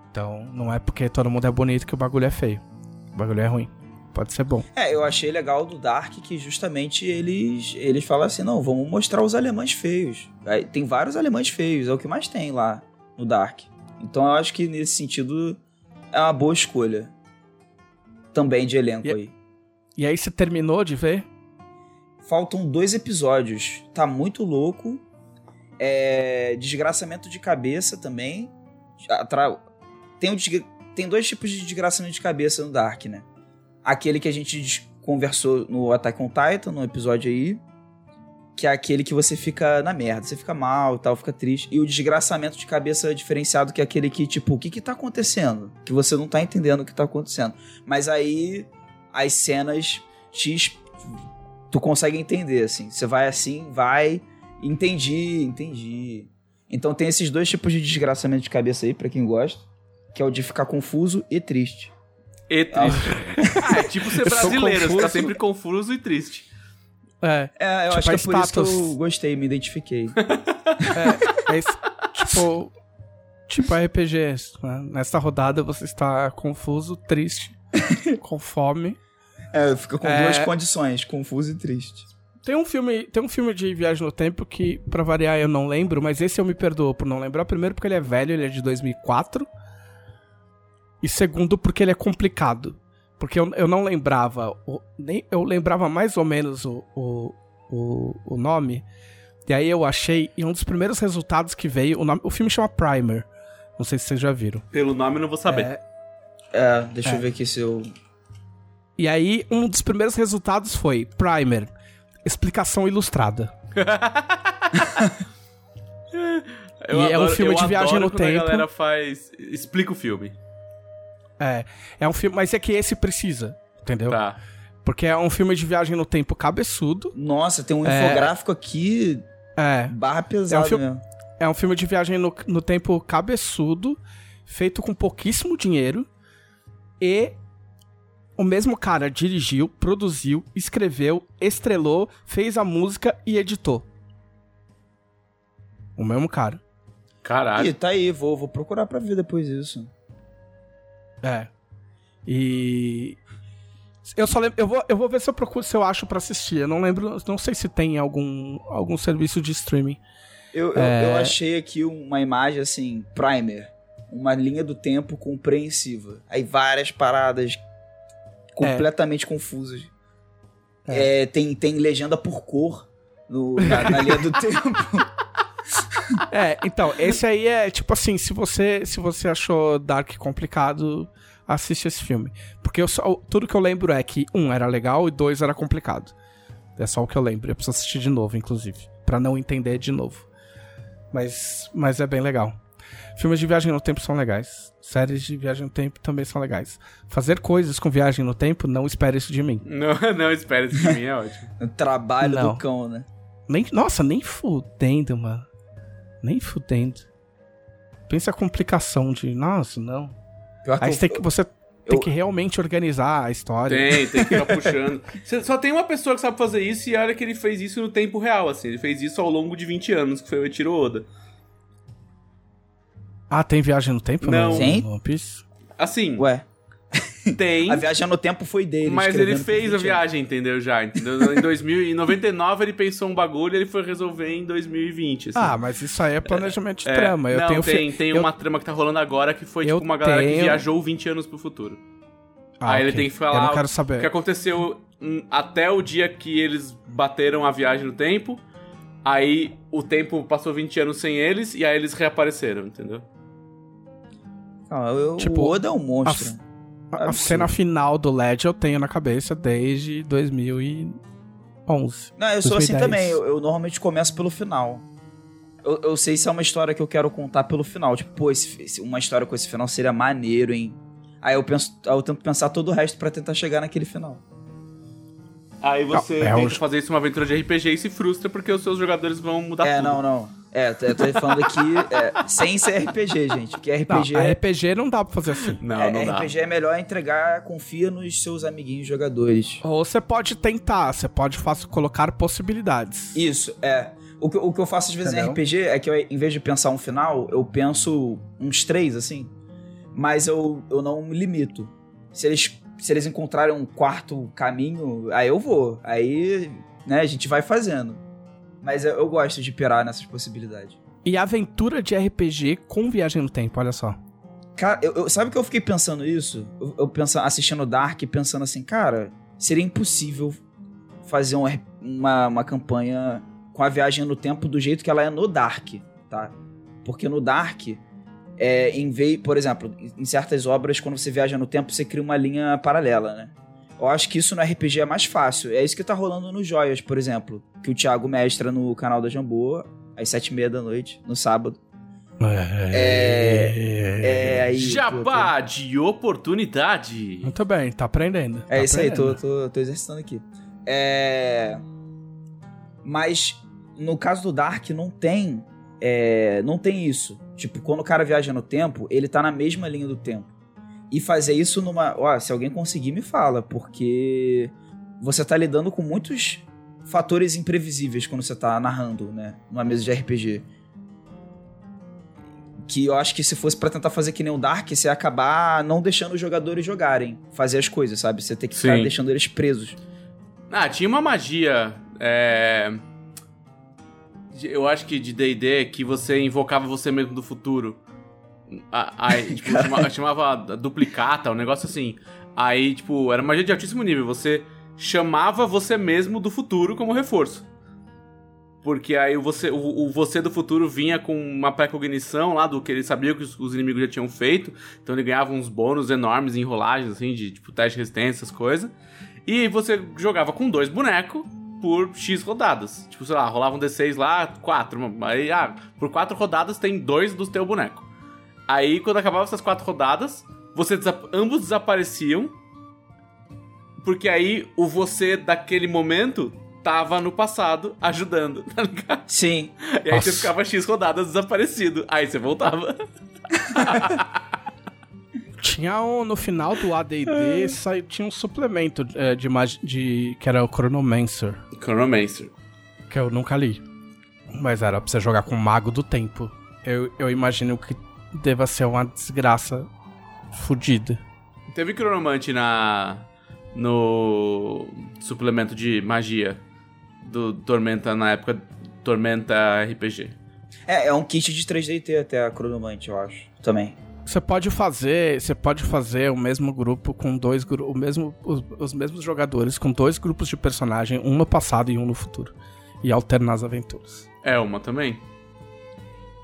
Então, não é porque todo mundo é bonito que o bagulho é feio. O bagulho é ruim. Pode ser bom. É, eu achei legal do Dark que justamente eles, eles falam assim, não, vamos mostrar os alemães feios. Aí, tem vários alemães feios, é o que mais tem lá. No Dark. Então eu acho que nesse sentido é uma boa escolha. Também de elenco e, aí. E aí você terminou de ver? Faltam dois episódios. Tá muito louco. É... Desgraçamento de cabeça também. Atra... Tem, um desgra... Tem dois tipos de desgraçamento de cabeça no Dark, né? Aquele que a gente conversou no Attack on Titan, no episódio aí. que é aquele que você fica na merda, você fica mal e tal, fica triste. E o desgraçamento de cabeça diferenciado, que é aquele que, tipo, o que que tá acontecendo? Que você não tá entendendo o que tá acontecendo. Mas aí, as cenas te... tu consegue entender, assim. Você vai assim, vai... Entendi, entendi. Então tem esses dois tipos de desgraçamento de cabeça aí, pra quem gosta, que é o de ficar confuso e triste. E triste. Ah, é tipo ser brasileiro, ficar sempre confuso e triste. É, é eu tipo, acho que é por isso que eu gostei, me identifiquei. É, é tipo, tipo R P G, né? Nessa rodada você está confuso, triste, com fome. É, fica com é... duas condições, confuso e triste. Tem um filme, tem um filme de viagem no tempo que, pra variar, eu não lembro, mas esse eu me perdoo por não lembrar. Primeiro, porque ele é velho, ele é de dois mil e quatro. E segundo, porque ele é complicado. Porque eu, eu não lembrava, o, nem, eu lembrava mais ou menos o, o, o, o nome. E aí eu achei, e um dos primeiros resultados que veio, o, nome, o filme chama Primer. Não sei se vocês já viram. Pelo nome eu não vou saber. É, é deixa é. eu ver aqui se eu... E aí, um dos primeiros resultados foi Primer. Explicação ilustrada. E adoro, é um filme de viagem no tempo. A galera faz... Explica o filme. É. É um filme... Mas é que esse precisa, entendeu? Tá. Porque é um filme de viagem no tempo cabeçudo. Nossa, tem um é... infográfico aqui... É. Barra pesada é um filme, mesmo. É um filme de viagem no, no tempo cabeçudo, feito com pouquíssimo dinheiro, e... O mesmo cara dirigiu, produziu, escreveu, estrelou, fez a música e editou. O mesmo cara. Caralho. Ih, tá aí, vou, vou procurar pra ver depois isso. É. E... Eu só lembro... Eu vou, eu vou ver se eu procuro, se eu acho pra assistir. Eu não lembro... Não sei se tem algum, algum serviço de streaming. Eu, é... eu, eu achei aqui uma imagem, assim, Primer. Uma linha do tempo compreensiva. Aí várias paradas... completamente é. confusas. É. É, tem, tem legenda por cor no, na, na linha do tempo. É, então, esse aí é tipo assim, se você, se você achou Dark complicado, assiste esse filme. Porque eu só, tudo que eu lembro é que um era legal e dois era complicado. É só o que eu lembro. Eu preciso assistir de novo, inclusive, pra não entender de novo. Mas, mas é bem legal. Filmes de viagem no tempo são legais. Séries de viagem no tempo também são legais. Fazer coisas com viagem no tempo, não espere isso de mim. Não, não espere isso de mim, é ótimo. O trabalho não. do cão, né? Nem, nossa, nem fudendo, mano. Nem fudendo. Pensa a complicação de... Nossa, não. Pior Aí que você, eu... tem que, você eu... tem que realmente organizar a história. Tem, tem que ficar puxando. Só tem uma pessoa que sabe fazer isso, e olha que ele fez isso no tempo real, assim. Ele fez isso ao longo de vinte anos, que foi o Eiichiro Oda. Ah, tem viagem no tempo? Não. Né? No One Piece? Assim. Ué. Tem. A viagem no tempo foi dele. Mas ele fez a viagem, entendeu? Já, entendeu? Em dois mil e noventa e nove ele pensou um bagulho e ele foi resolver em dois mil e vinte. Assim. Ah, mas isso aí é planejamento de é. trama. Eu Não, tenho tem, fi... tem eu... uma trama que tá rolando agora que foi eu tipo uma galera tenho... que viajou vinte anos pro futuro. Ah, aí okay. ele tem que falar eu não quero saber. O que aconteceu até o dia que eles bateram a viagem no tempo. Aí o tempo passou vinte anos sem eles e aí eles reapareceram, entendeu? Ah, eu, tipo, o Oda é um monstro. A, a cena final do L E D eu tenho na cabeça desde dois mil e onze. Não, eu dois mil e dez. Sou assim também. Eu, eu normalmente começo pelo final. Eu, eu sei se é uma história que eu quero contar pelo final. Tipo, pô, esse, uma história com esse final seria maneiro, hein? Aí eu, penso, eu tento pensar todo o resto pra tentar chegar naquele final. Aí você não, é tenta fazer isso uma aventura de R P G e se frustra porque os seus jogadores vão mudar é, tudo. É, não, não. É, eu tô falando aqui é, sem ser R P G, gente. Porque R P G... Não, R P G não dá pra fazer assim. Não, é, não dá. R P G é melhor entregar, confia nos seus amiguinhos jogadores. Ou você pode tentar, você pode faço, colocar possibilidades. Isso, é. O que, o que eu faço às vezes Entendeu? em R P G é que eu, em vez de pensar um final, eu penso uns três, assim. Mas eu, eu não me limito. Se eles... Se eles encontrarem um quarto caminho, aí eu vou. Aí, né, a gente vai fazendo. Mas eu, eu gosto de pirar nessas possibilidades. E aventura de R P G com viagem no tempo, olha só. Cara, eu, eu, sabe que eu fiquei pensando isso? Eu, eu pensando, assistindo Dark e pensando assim, cara, seria impossível fazer um, uma, uma campanha com a viagem no tempo do jeito que ela é no Dark, tá? Porque no Dark... É, em vez, por exemplo, em certas obras, quando você viaja no tempo, você cria uma linha paralela, né? Eu acho que isso no R P G é mais fácil. É isso que tá rolando no Joias, por exemplo, que o Thiago mestra no canal da Jambô às sete e meia da noite, no sábado. É, é, aí, Jabá tô, tô... de oportunidade. Muito bem, tá aprendendo. É tá isso aprendendo. aí, tô, tô, tô exercitando aqui. É... Mas no caso do Dark não tem, é... não tem isso. Tipo, quando o cara viaja no tempo, ele tá na mesma linha do tempo. E fazer isso numa... Ó, se alguém conseguir, me fala, porque você tá lidando com muitos fatores imprevisíveis quando você tá narrando, né? Numa mesa de R P G. Que eu acho que se fosse pra tentar fazer que nem o Dark, você ia acabar não deixando os jogadores jogarem, fazer as coisas, sabe? Você tem que ficar Sim. deixando eles presos. Ah, tinha uma magia, é... eu acho que de D e D, que você invocava você mesmo do futuro. Aí, tipo, chamava, chamava duplicata, um negócio assim. Aí, tipo, era magia de altíssimo nível. Você chamava você mesmo do futuro como reforço. Porque aí você, o, o você do futuro vinha com uma pré-cognição lá do que ele sabia que os, os inimigos já tinham feito. Então ele ganhava uns bônus enormes em rolagens, assim, de tipo teste de resistência, essas coisas. E você jogava com dois bonecos por X rodadas. Tipo, sei lá, rolava um D seis lá, quatro. Aí, ah, por quatro rodadas tem dois dos teu boneco. Aí, quando acabavam essas quatro rodadas, você desa- ambos desapareciam. Porque aí o você daquele momento... tava no passado ajudando, tá ligado? Sim. E aí Nossa. você ficava X rodadas desaparecido. Aí você voltava. Tinha um... No final do A D e D, saiu, tinha um suplemento é, de, de que era o Chronomancer. Chronomancer. Que eu nunca li. Mas era pra você jogar com o Mago do Tempo. Eu, eu imagino que deva ser uma desgraça fodida. Teve Chronomante na... no suplemento de magia do Tormenta, na época, Tormenta R P G. É, é um kit de três D T até a Chronomante, eu acho, também. Você pode fazer, você pode fazer o mesmo grupo com dois o mesmo os, os mesmos jogadores com dois grupos de personagem, um no passado e um no futuro, e alternar as aventuras. É uma também.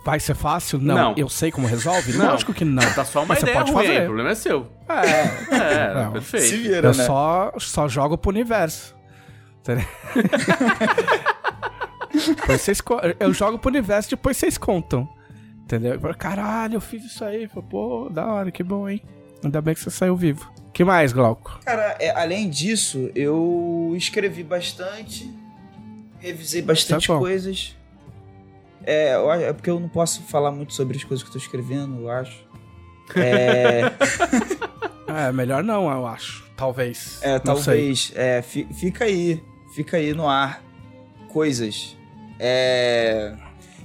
Vai ser fácil? Não. não. Eu sei como resolve? Não. Lógico que não. Tá só uma ideia ruim, fazer. O problema é seu. É, é, é perfeito. Se vira, eu né? só, só jogo pro universo. vocês, eu jogo pro universo, depois vocês contam. Entendeu? Caralho, eu fiz isso aí. Pô, da hora, que bom, hein? Ainda bem que você saiu vivo. O que mais, Glauco? Cara, é, além disso, eu escrevi bastante, revisei bastante tá coisas... É, é porque eu não posso falar muito sobre as coisas que eu tô escrevendo, eu acho. É... é, melhor não, eu acho. Talvez. É, talvez. É, f- fica aí. Fica aí no ar. Coisas. É...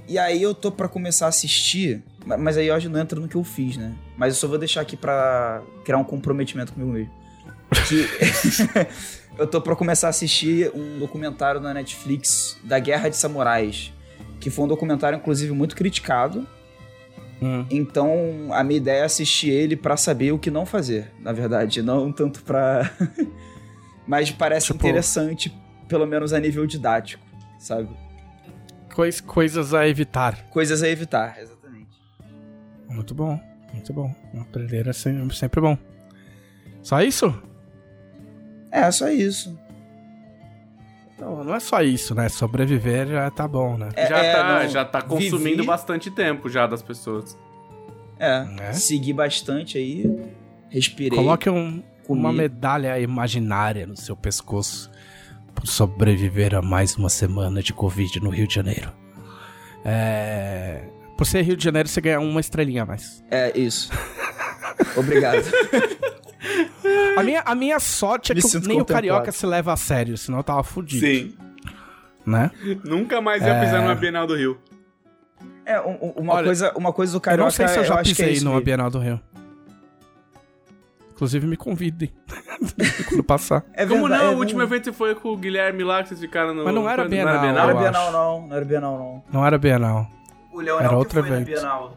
E aí eu tô pra começar a assistir, mas aí hoje não entra no que eu fiz, né? Mas eu só vou deixar aqui pra criar um comprometimento comigo mesmo. Que... eu tô pra começar a assistir um documentário na Netflix da Guerra de Samurais. Que foi um documentário, inclusive, muito criticado. Hum. Então, a minha ideia é assistir ele pra saber o que não fazer, na verdade. Não tanto pra... Mas parece tipo... interessante, pelo menos a nível didático, sabe? Cois, coisas a evitar. Coisas a evitar, exatamente. Muito bom, muito bom. Aprender é sempre bom. Só isso? É, só isso. Não, não é só isso, né? Sobreviver já tá bom, né? É, já, é, tá, já tá consumindo vivi... bastante tempo já das pessoas. É, né? Segui bastante aí, respirei. Coloque um, uma medalha imaginária no seu pescoço por sobreviver a mais uma semana de Covid no Rio de Janeiro. É... Por ser Rio de Janeiro, você ganha uma estrelinha a mais. É, isso. Obrigado. A minha, a minha sorte Me é que eu, nem o carioca se leva a sério, senão eu tava fudido. Sim. Né? Nunca mais ia é... pisar numa Bienal do Rio. É, um, um, uma, Olha, coisa, uma coisa do carioca... Eu não sei se eu já eu pisei é numa Bienal do Rio. Inclusive, me convidem. Quando passar. É verdade, Como não? É o último evento foi com o Guilherme lá, que vocês ficaram no... Mas não era Bienal, não. Não era Bienal, não. Não era Bienal, não. Não era Bienal. O Leonel era outro evento. Na Bienal.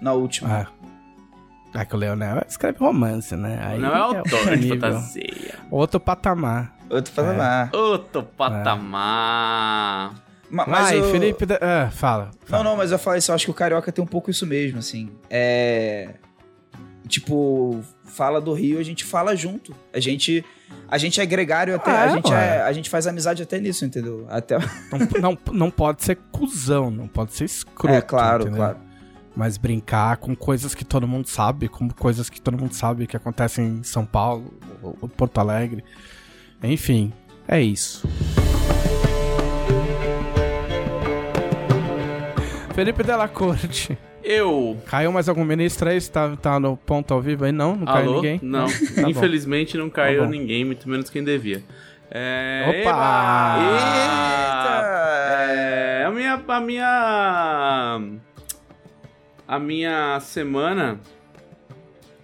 Na última. É. Ah, que o Leonel escreve romance, né? Aí não é autor de fantasia. Outro patamar. Outro patamar. É. Outro patamar. É. Mas, mas Ai, eu... Felipe... Da... Ah, fala, fala. Não, não, mas eu falei só, acho que o carioca tem um pouco isso mesmo, assim. É... tipo, fala do Rio, a gente fala junto. A gente, a gente é gregário, até, ah, a, gente é, a gente faz amizade até nisso, entendeu? Até... Não, não, não pode ser cuzão, não pode ser escroto. É, claro, entendeu? Claro. Mas brincar com coisas que todo mundo sabe, como coisas que todo mundo sabe que acontecem em São Paulo ou Porto Alegre. Enfim, é isso. Felipe Della Corte. Eu. Caiu mais algum ministro aí? Você tá, tá no ponto ao vivo aí? Não? Não Alô? Caiu ninguém? Não. Tá Infelizmente bom. Não caiu tá ninguém, muito menos quem devia. É... Opa! Eita! É... A minha... A minha... A minha semana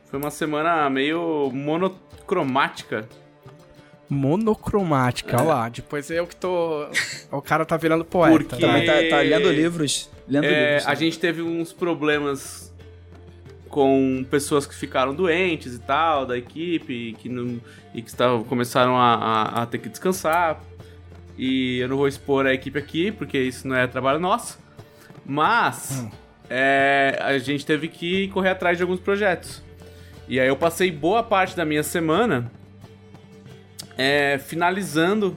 foi uma semana meio monocromática. Monocromática, olha é. lá. Depois eu que tô... O cara tá virando poeta. Porque... Tá, tá, tá lendo livros. Lendo é, livros. Né? A gente teve uns problemas com pessoas que ficaram doentes e tal, da equipe, e que, não, e que estavam, começaram a, a, a ter que descansar. E eu não vou expor a equipe aqui, porque isso não é trabalho nosso. Mas... Hum. É, a gente teve que correr atrás de alguns projetos. E aí eu passei boa parte da minha semana é, finalizando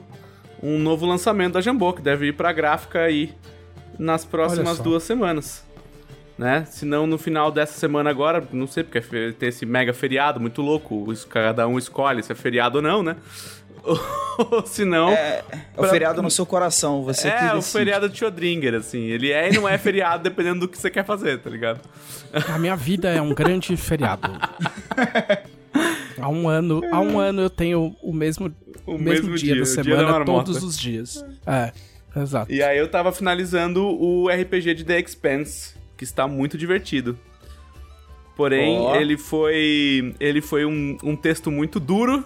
um novo lançamento da Jambô, que deve ir pra gráfica aí nas próximas duas semanas, né? Se não no final dessa semana agora, não sei, porque tem esse mega feriado muito louco, isso, cada um escolhe se é feriado ou não, né? Ou se não... É, é o feriado pra... no seu coração, você é, que decide. É, o feriado de Schrödinger, assim. Ele é e não é feriado, dependendo do que você quer fazer, tá ligado? A minha vida é um grande feriado. Há um ano, há um ano eu tenho o mesmo, o mesmo, mesmo dia, dia da semana, dia todos os dias. É, exato. E aí eu tava finalizando o R P G de The Expanse, que está muito divertido. Porém, oh. ele foi, ele foi um, um texto muito duro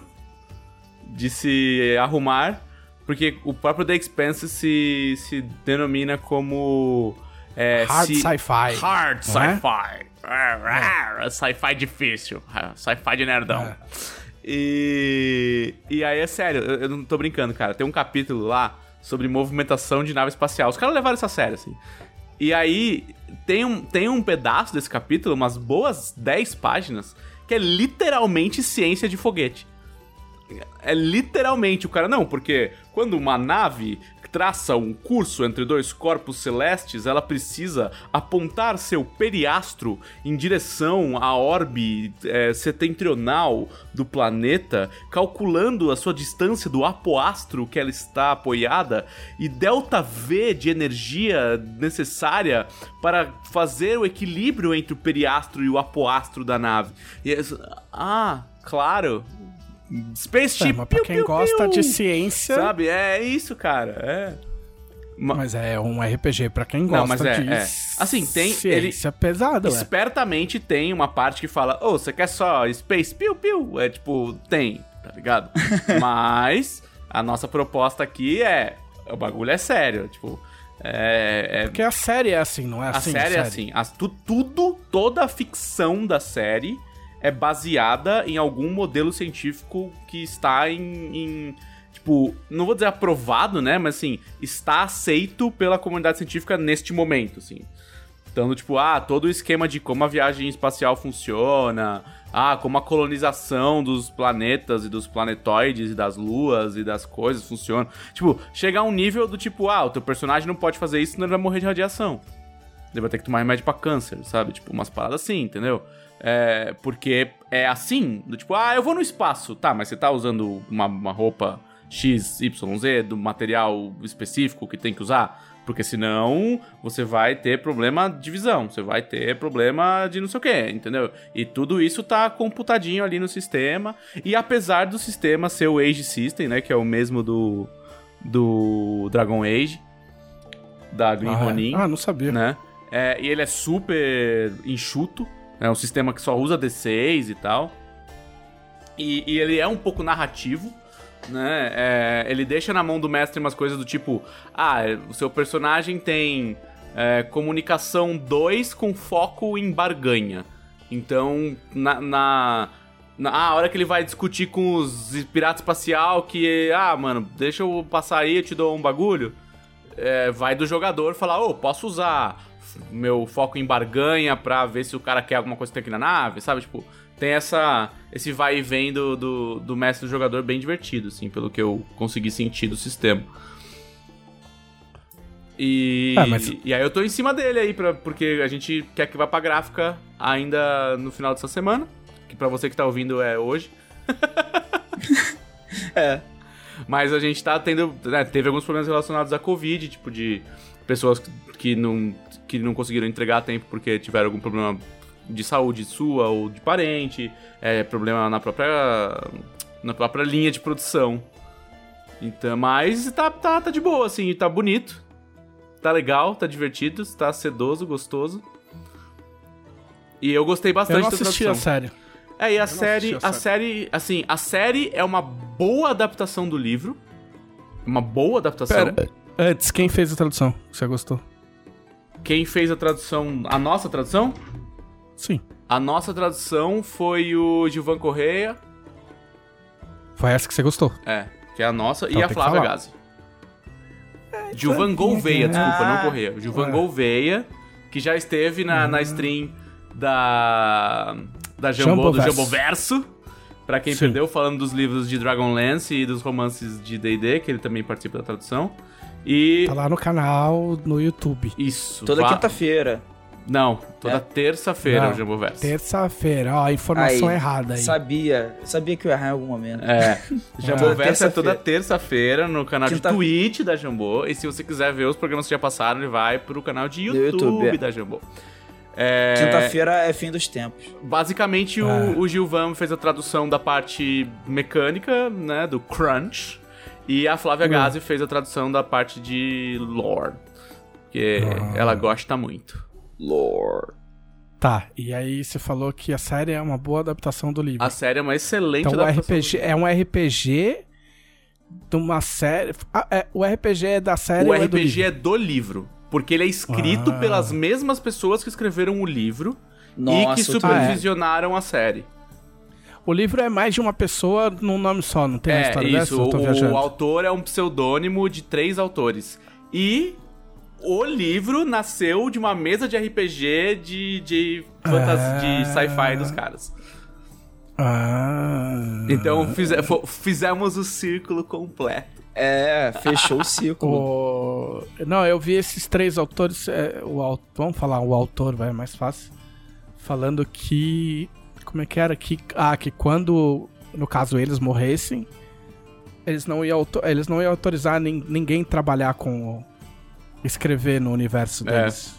de se arrumar, porque o próprio The Expanse se, se denomina como... É, hard se... sci-fi. Hard sci-fi. É? É. Sci-fi difícil. Sci-fi de nerdão. É. E... E aí, é sério, eu, eu não tô brincando, cara. Tem um capítulo lá sobre movimentação de nave espacial. Os caras levaram isso a sério, assim. E aí, tem um, tem um pedaço desse capítulo, umas boas dez páginas, que é literalmente ciência de foguete. É literalmente o cara... Não, porque quando uma nave traça um curso entre dois corpos celestes, ela precisa apontar seu periastro em direção à orbe é, setentrional do planeta, calculando a sua distância do apoastro que ela está apoiada e delta V de energia necessária para fazer o equilíbrio entre o periastro e o apoastro da nave. E é, ah, claro... Spaceship, é, mas pra piu, quem piu, gosta piu. de ciência, sabe, é isso, cara, é. Mas é um R P G pra quem gosta. Não, mas é, de é. Assim, tem, ciência ele pesada, espertamente ué. tem uma parte que fala, ô, oh, você quer só space, piu, piu, é tipo, tem, tá ligado? Mas a nossa proposta aqui é, o bagulho é sério, tipo, é, é... Porque a série é assim, não é assim? A série, série. é assim, As, tu, tudo, toda a ficção da série é baseada em algum modelo científico que está em, em... Tipo, não vou dizer aprovado, né? Mas, assim, está aceito pela comunidade científica neste momento, assim. Então, tipo, ah, todo o esquema de como a viagem espacial funciona... Ah, como a colonização dos planetas e dos planetoides e das luas e das coisas funciona... Tipo, chega a um nível do tipo... Ah, o teu personagem não pode fazer isso, senão ele vai morrer de radiação. Ele vai ter que tomar remédio pra câncer, sabe? Tipo, umas paradas assim, entendeu? É, porque é assim, do tipo, ah, eu vou no espaço. Tá, mas você tá usando uma, uma roupa X Y Z do material específico que tem que usar? Porque senão você vai ter problema de visão, você vai ter problema de não sei o que, entendeu? E tudo isso tá computadinho ali no sistema. E apesar do sistema ser o Age System, né, que é o mesmo do, do Dragon Age, da Green ah, Ronin. É. Ah, não sabia. Né? É, e ele é super enxuto. É um sistema que só usa D seis e tal. E, e ele é um pouco narrativo, né? É, ele deixa na mão do mestre umas coisas do tipo... Ah, o seu personagem tem é, comunicação dois com foco em barganha. Então, na... na Ah, a hora que ele vai discutir com os piratas espacial que... Ah, mano, deixa eu passar aí, eu te dou um bagulho. É, vai do jogador falar... Ô, oh, posso usar... meu foco em barganha pra ver se o cara quer alguma coisa que tem aqui na nave, sabe? Tipo, tem essa, esse vai e vem do, do, do mestre do jogador bem divertido, assim, pelo que eu consegui sentir do sistema. E, ah, mas... e aí eu tô em cima dele aí, pra, porque a gente quer que vá pra gráfica ainda no final dessa semana, que pra você que tá ouvindo é hoje. É. Mas a gente tá tendo, né, teve alguns problemas relacionados à Covid, tipo de pessoas que não, que não conseguiram entregar a tempo porque tiveram algum problema de saúde sua ou de parente, é, problema na própria, na própria linha de produção. Então, mas tá, tá, tá de boa, assim, tá bonito. Tá legal, tá divertido, tá sedoso, gostoso. E eu gostei bastante da tradução. Eu não assisti a série. É, e a série, a, a série... série... Assim, a série é uma boa adaptação do livro. Uma boa adaptação. Pera, antes, quem fez a tradução? Você gostou? Quem fez a tradução... A nossa tradução? Sim. A nossa tradução foi o Gilvan Gouveia. Foi essa que você gostou? É, que é a nossa. Então, e a Flávia Gazi. Gilvan Gouveia, desculpa, não Correia. Gilvan Gouveia, que já esteve na, uhum. na stream da, da Jambô, do Jamboverso. Pra quem Sim. perdeu, falando dos livros de Dragon Lance e dos romances de D e D, que ele também participa da tradução. E... Tá lá no canal, no YouTube. Isso. Toda vá... quinta-feira. Não, toda é. terça-feira o Jamboverso. Terça-feira, ó, informação aí, errada aí. Sabia, sabia que eu ia errar em algum momento. É, Jamboverso é toda terça-feira no canal Quinta... de Twitch da Jambô. E se você quiser ver os programas que já passaram, ele vai pro canal de YouTube, YouTube é. da Jambô. É... Quinta-feira é fim dos tempos. Basicamente, é. o, o Gilvan fez a tradução da parte mecânica, né, do crunch. E a Flávia hum. Gazi fez a tradução da parte de lore, que ah. ela gosta muito. Lore. Tá, e aí você falou que a série é uma boa adaptação do livro. A série é uma excelente então, adaptação. O R P G é um R P G de uma série. Ah, é, o R P G é da série. O R P G é do livro? É do livro, porque ele é escrito ah. pelas mesmas pessoas que escreveram o livro. Nossa, e que supervisionaram ah, é. a série. O livro é mais de uma pessoa num nome só, não tem é, uma história isso, dessa? Eu tô viajando. O autor é um pseudônimo de três autores. E. O livro nasceu de uma mesa de R P G de, de, fantasia, ah, de sci-fi dos caras. Ah, então fiz, fizemos o círculo completo. É, fechou o círculo. O... Não, eu vi esses três autores. É, o, vamos falar, o autor vai, é mais fácil. Falando que. Como é que era? Que, ah, que quando, no caso, eles morressem, eles não iam, eles não iam autorizar nin, ninguém trabalhar com o. Escrever no universo deles.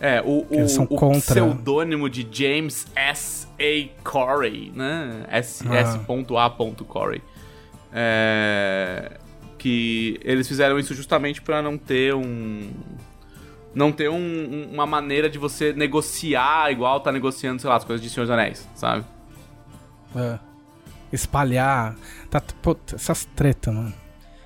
É, é o, o, são o contra... pseudônimo de James S. A. Corey, né? S. Ah. S. A. Corey. É, que eles fizeram isso justamente pra não ter um... Não ter um, uma maneira de você negociar igual tá negociando, sei lá, as coisas de Senhor dos Anéis, sabe? É. Espalhar... Tá, puta, essas tretas, mano.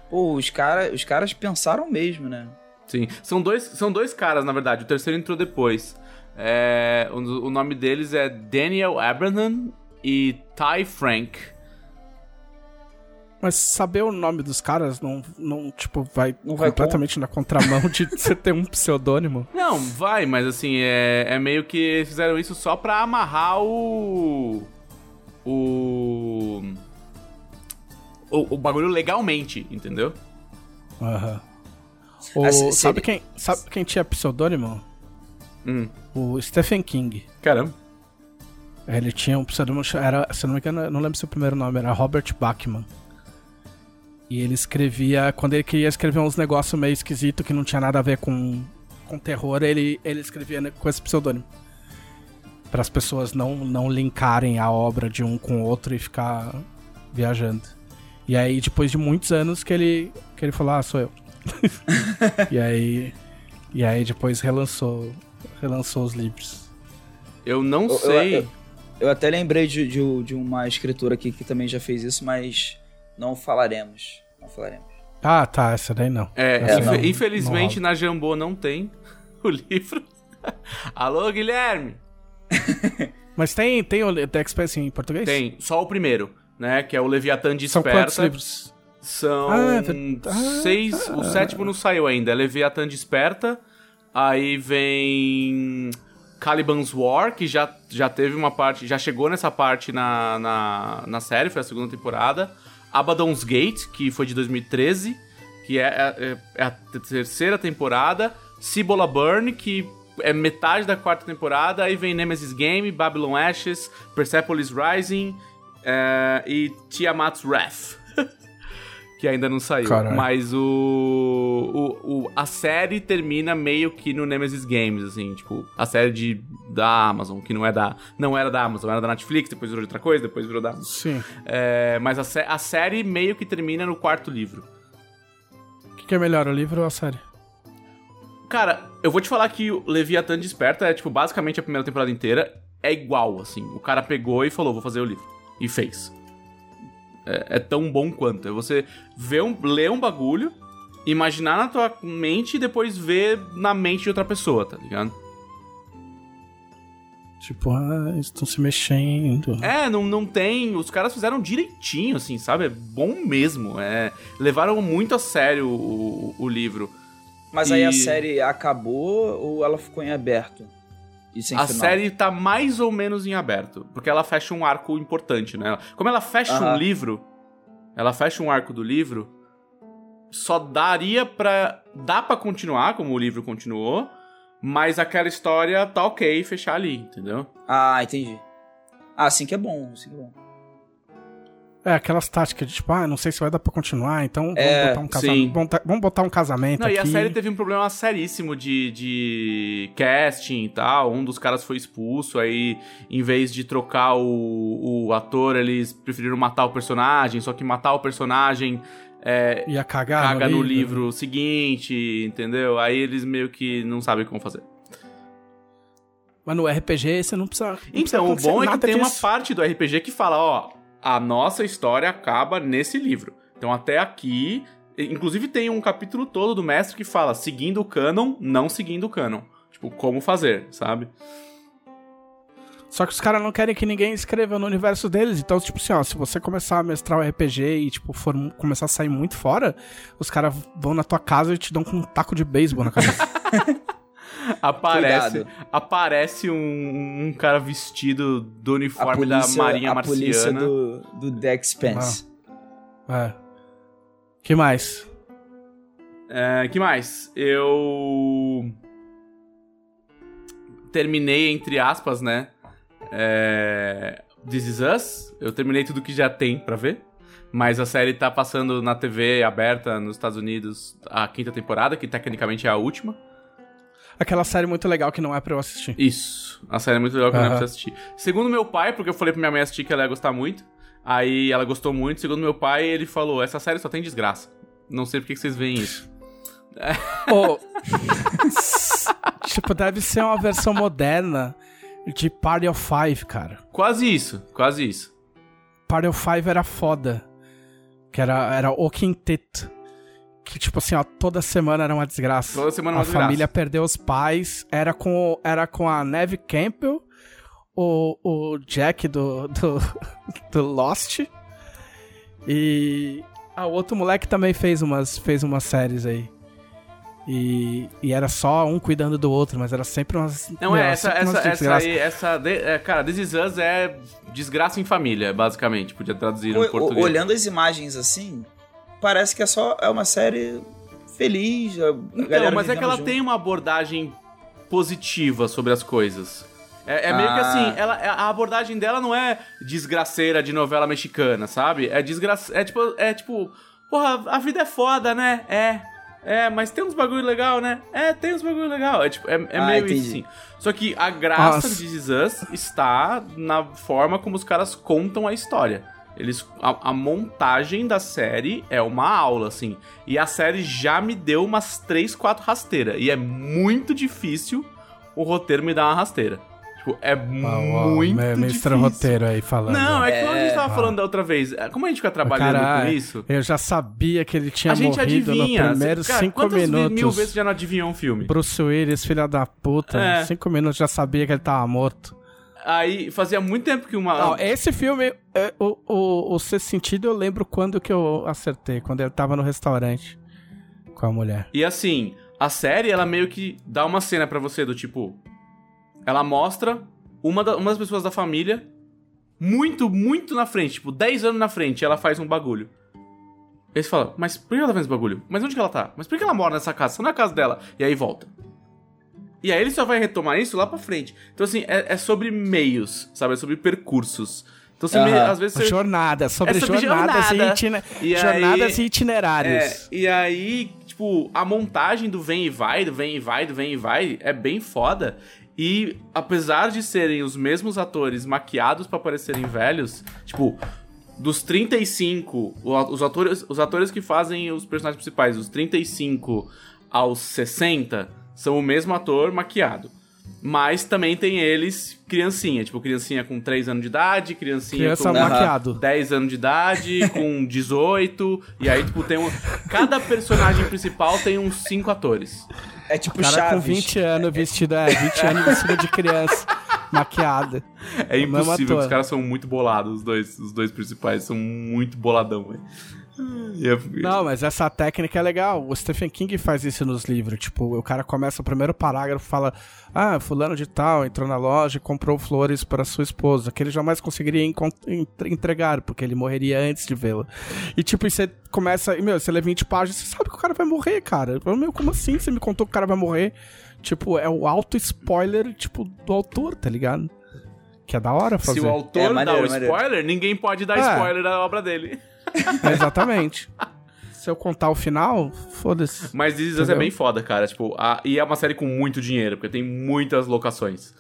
Pô, os, cara, os caras pensaram mesmo, né? Sim, são dois, são dois caras, na verdade, o terceiro entrou depois. É, o, o nome deles é Daniel Abernathy e Ty Frank. Mas saber o nome dos caras não, não tipo, vai, não vai completamente com... na contramão de você ter um pseudônimo? Não, vai, mas assim, é, é meio que fizeram isso só pra amarrar o... O... O, o bagulho legalmente, entendeu? Aham. Uhum. O, ah, se, sabe, se... Quem, sabe quem tinha pseudônimo? Hum. O Stephen King. Caramba. Ele tinha um pseudônimo, era, se eu não me engano, não lembro se o primeiro nome, era Robert Bachman. E ele escrevia, quando ele queria escrever uns negócios meio esquisito que não tinha nada a ver com, com terror, ele, ele escrevia com esse pseudônimo. Para as pessoas não, não linkarem a obra de um com o outro e ficar viajando. E aí, depois de muitos anos, que ele, que ele falou, ah, sou eu. e aí e aí depois relançou relançou os livros. Eu não eu, sei eu, eu, eu até lembrei de, de, de uma escritora aqui que também já fez isso, mas não falaremos não falaremos ah tá, essa daí não é, essa é não, infelizmente não na Jambô não tem o livro. Alô, Guilherme. Mas tem, tem o The Expanse em português? Tem, só o primeiro, né, que é o Leviatã Desperta. São quantos livros? São ah, ah, seis... Ah, o sétimo não saiu ainda. É Leviatã Desperta. Aí vem... Caliban's War, que já, já teve uma parte... Já chegou nessa parte na, na, na série, foi a segunda temporada. Abaddon's Gate, que foi de dois mil e treze, que é, é, é a terceira temporada. Cibola Burn, que é metade da quarta temporada. Aí vem Nemesis Game, Babylon Ashes, Persepolis Rising é, e Tiamat's Wrath. Que ainda não saiu. Caralho. Mas o, o, o... A série termina meio que no Nemesis Games, assim. Tipo, a série de, da Amazon, que não é da... Não era da Amazon, era da Netflix, depois virou de outra coisa, depois virou da Amazon. Sim. É, mas a, a série meio que termina no quarto livro. O que, que é melhor, o livro ou a série? Cara, eu vou te falar que o Leviatã Desperta é, tipo, basicamente a primeira temporada inteira é igual, assim. O cara pegou e falou, vou fazer o livro. E fez. É, é tão bom quanto. É você ver um, ler um bagulho, imaginar na tua mente e depois ver na mente de outra pessoa, tá ligado? Tipo, ah, eles estão se mexendo. É, não, não tem... Os caras fizeram direitinho, assim, sabe? É bom mesmo. É, levaram muito a sério o, o livro. Mas e... aí a série acabou ou ela ficou em aberto? E sem a final? Série tá mais ou menos em aberto, porque ela fecha um arco importante, né? Como ela fecha uhum. um livro, ela fecha um arco do livro, só daria pra... Dá pra continuar, como o livro continuou, mas aquela história tá ok fechar ali, entendeu? Ah, entendi. Ah, assim que é bom, assim que é bom. É, aquelas táticas de tipo, ah, não sei se vai dar pra continuar, então vamos, é, botar, um casamento, vamos, vamos botar um casamento não, aqui. E a série teve um problema seríssimo de, de casting e tal, um dos caras foi expulso, aí em vez de trocar o, o ator, eles preferiram matar o personagem, só que matar o personagem é, ia cagar caga no, no livro, livro seguinte, entendeu? Aí eles meio que não sabem como fazer. Mas no R P G você não precisa... Não então, precisa o bom é que tem disso. Uma parte do R P G que fala, ó... A nossa história acaba nesse livro. Então até aqui... Inclusive tem um capítulo todo do mestre que fala seguindo o canon, não seguindo o canon. Tipo, como fazer, sabe? Só que os caras não querem que ninguém escreva no universo deles. Então, tipo assim, ó, se você começar a mestrar o R P G e, tipo, for começar a sair muito fora, os caras vão na tua casa e te dão com um taco de beisebol na cabeça. Aparece, aparece um, um cara vestido do uniforme polícia, da Marinha a Marciana. A polícia do, do The Expanse. Ah. É. Que mais? É, que mais? Eu... Terminei, entre aspas, né? É... This Is Us. Eu terminei tudo que já tem pra ver. Mas a série tá passando na T V aberta nos Estados Unidos a quinta temporada, que tecnicamente é a última. Aquela série muito legal que não é pra eu assistir. Isso. A série muito legal que uhum. não é pra você assistir. Segundo meu pai, porque eu falei pra minha mãe assistir que ela ia gostar muito. Aí ela gostou muito. Segundo meu pai, ele falou, essa série só tem desgraça. Não sei por que vocês veem isso. Oh. Tipo, deve ser uma versão moderna de Party of Five, cara. Quase isso. Quase isso. Party of Five era foda. Que era, era o quinteto. Que, tipo assim, ó, toda semana era uma desgraça. Toda semana era uma desgraça. A família perdeu os pais. Era com, era com a Neve Campbell, o, o Jack do, do, do Lost. E ah, o outro moleque também fez umas, fez umas séries aí. E, e era só um cuidando do outro, mas era sempre umas... Não, é, essa, essa, essa aí, essa... De, é, cara, This Is Us é desgraça em família, basicamente. Podia traduzir no português. Olhando as imagens assim... Parece que é só é uma série feliz. A então, mas é que ela junto. Tem uma abordagem positiva sobre as coisas. É, é ah. meio que assim, ela, a abordagem dela não é desgraceira de novela mexicana, sabe? É desgraceira. É tipo, é tipo, porra, a vida é foda, né? É. É, mas tem uns bagulho legal, né? É, tem uns bagulho legal. É, tipo, é, é ah, meio entendi. Isso, sim. Só que a graça Nossa. de This Is Us está na forma como os caras contam a história. Eles, a, a montagem da série é uma aula, assim. E a série já me deu umas três, quatro rasteiras. E é muito difícil o roteiro me dar uma rasteira. Tipo, é uau, muito uau, difícil. O roteiro aí falando. Não, é, é que quando a gente tava uau. falando da outra vez, como a gente fica trabalhando Caralho, com isso... Eu já sabia que ele tinha morrido adivinha, no primeiro cara, cinco quantos minutos. Quantas mil vezes já não adivinhou um filme? Bruce Willis, filha da puta. É. Cinco minutos já sabia que ele tava morto. Aí fazia muito tempo que uma... Não, esse filme, o, o, o Sexto Sentido, eu lembro quando que eu acertei. Quando ele tava no restaurante com a mulher. E assim, a série, ela meio que dá uma cena pra você do tipo... Ela mostra uma, da, uma das pessoas da família muito, muito na frente. Tipo, dez anos na frente, ela faz um bagulho. Aí você fala, mas por que ela tá fazendo esse bagulho? Mas onde que ela tá? Mas por que ela mora nessa casa? Só na casa dela. E aí volta. E aí ele só vai retomar isso lá pra frente. Então, assim, é, é sobre meios, sabe? É sobre percursos. Então, você uhum. meio, às vezes... Você... Jornada, sobre, é sobre jornadas, jornada. e, itina... e, jornadas aí... e itinerários. É, e aí, tipo, a montagem do vem e vai, do vem e vai, do vem e vai, é bem foda. E apesar de serem os mesmos atores maquiados pra parecerem velhos, tipo, dos trinta e cinco, os atores, os atores que fazem os personagens principais, dos trinta e cinco aos sessenta, são o mesmo ator maquiado. Mas também tem eles, criancinha. Tipo, criancinha com três anos de idade, criancinha Criança com maquiado. dez anos de idade, com dezoito. E aí, tipo, tem um... Cada personagem principal tem uns cinco atores. É tipo Chaves. Cara com vinte anos vestido, é, vinte anos vestido de criança, maquiada. É impossível, os caras são muito bolados, os dois, os dois principais. São muito boladão, velho. Não, mas essa técnica é legal. O Stephen King faz isso nos livros. Tipo, o cara começa o primeiro parágrafo e fala: ah, fulano de tal entrou na loja e comprou flores para sua esposa, que ele jamais conseguiria entregar, porque ele morreria antes de vê-la. E tipo, você começa, e meu, você lê vinte páginas, você sabe que o cara vai morrer, cara. Meu, como assim? Você me contou que o cara vai morrer? Tipo, é o auto-spoiler, tipo, do autor, tá ligado? Que é da hora fazer. Se o autor é, maneiro, dá o spoiler, maneiro. Ninguém pode dar é. spoiler da obra dele. Exatamente. Se eu contar o final, foda-se. Mas This Is Us é bem foda, cara. Tipo, a, e é uma série com muito dinheiro, porque tem muitas locações.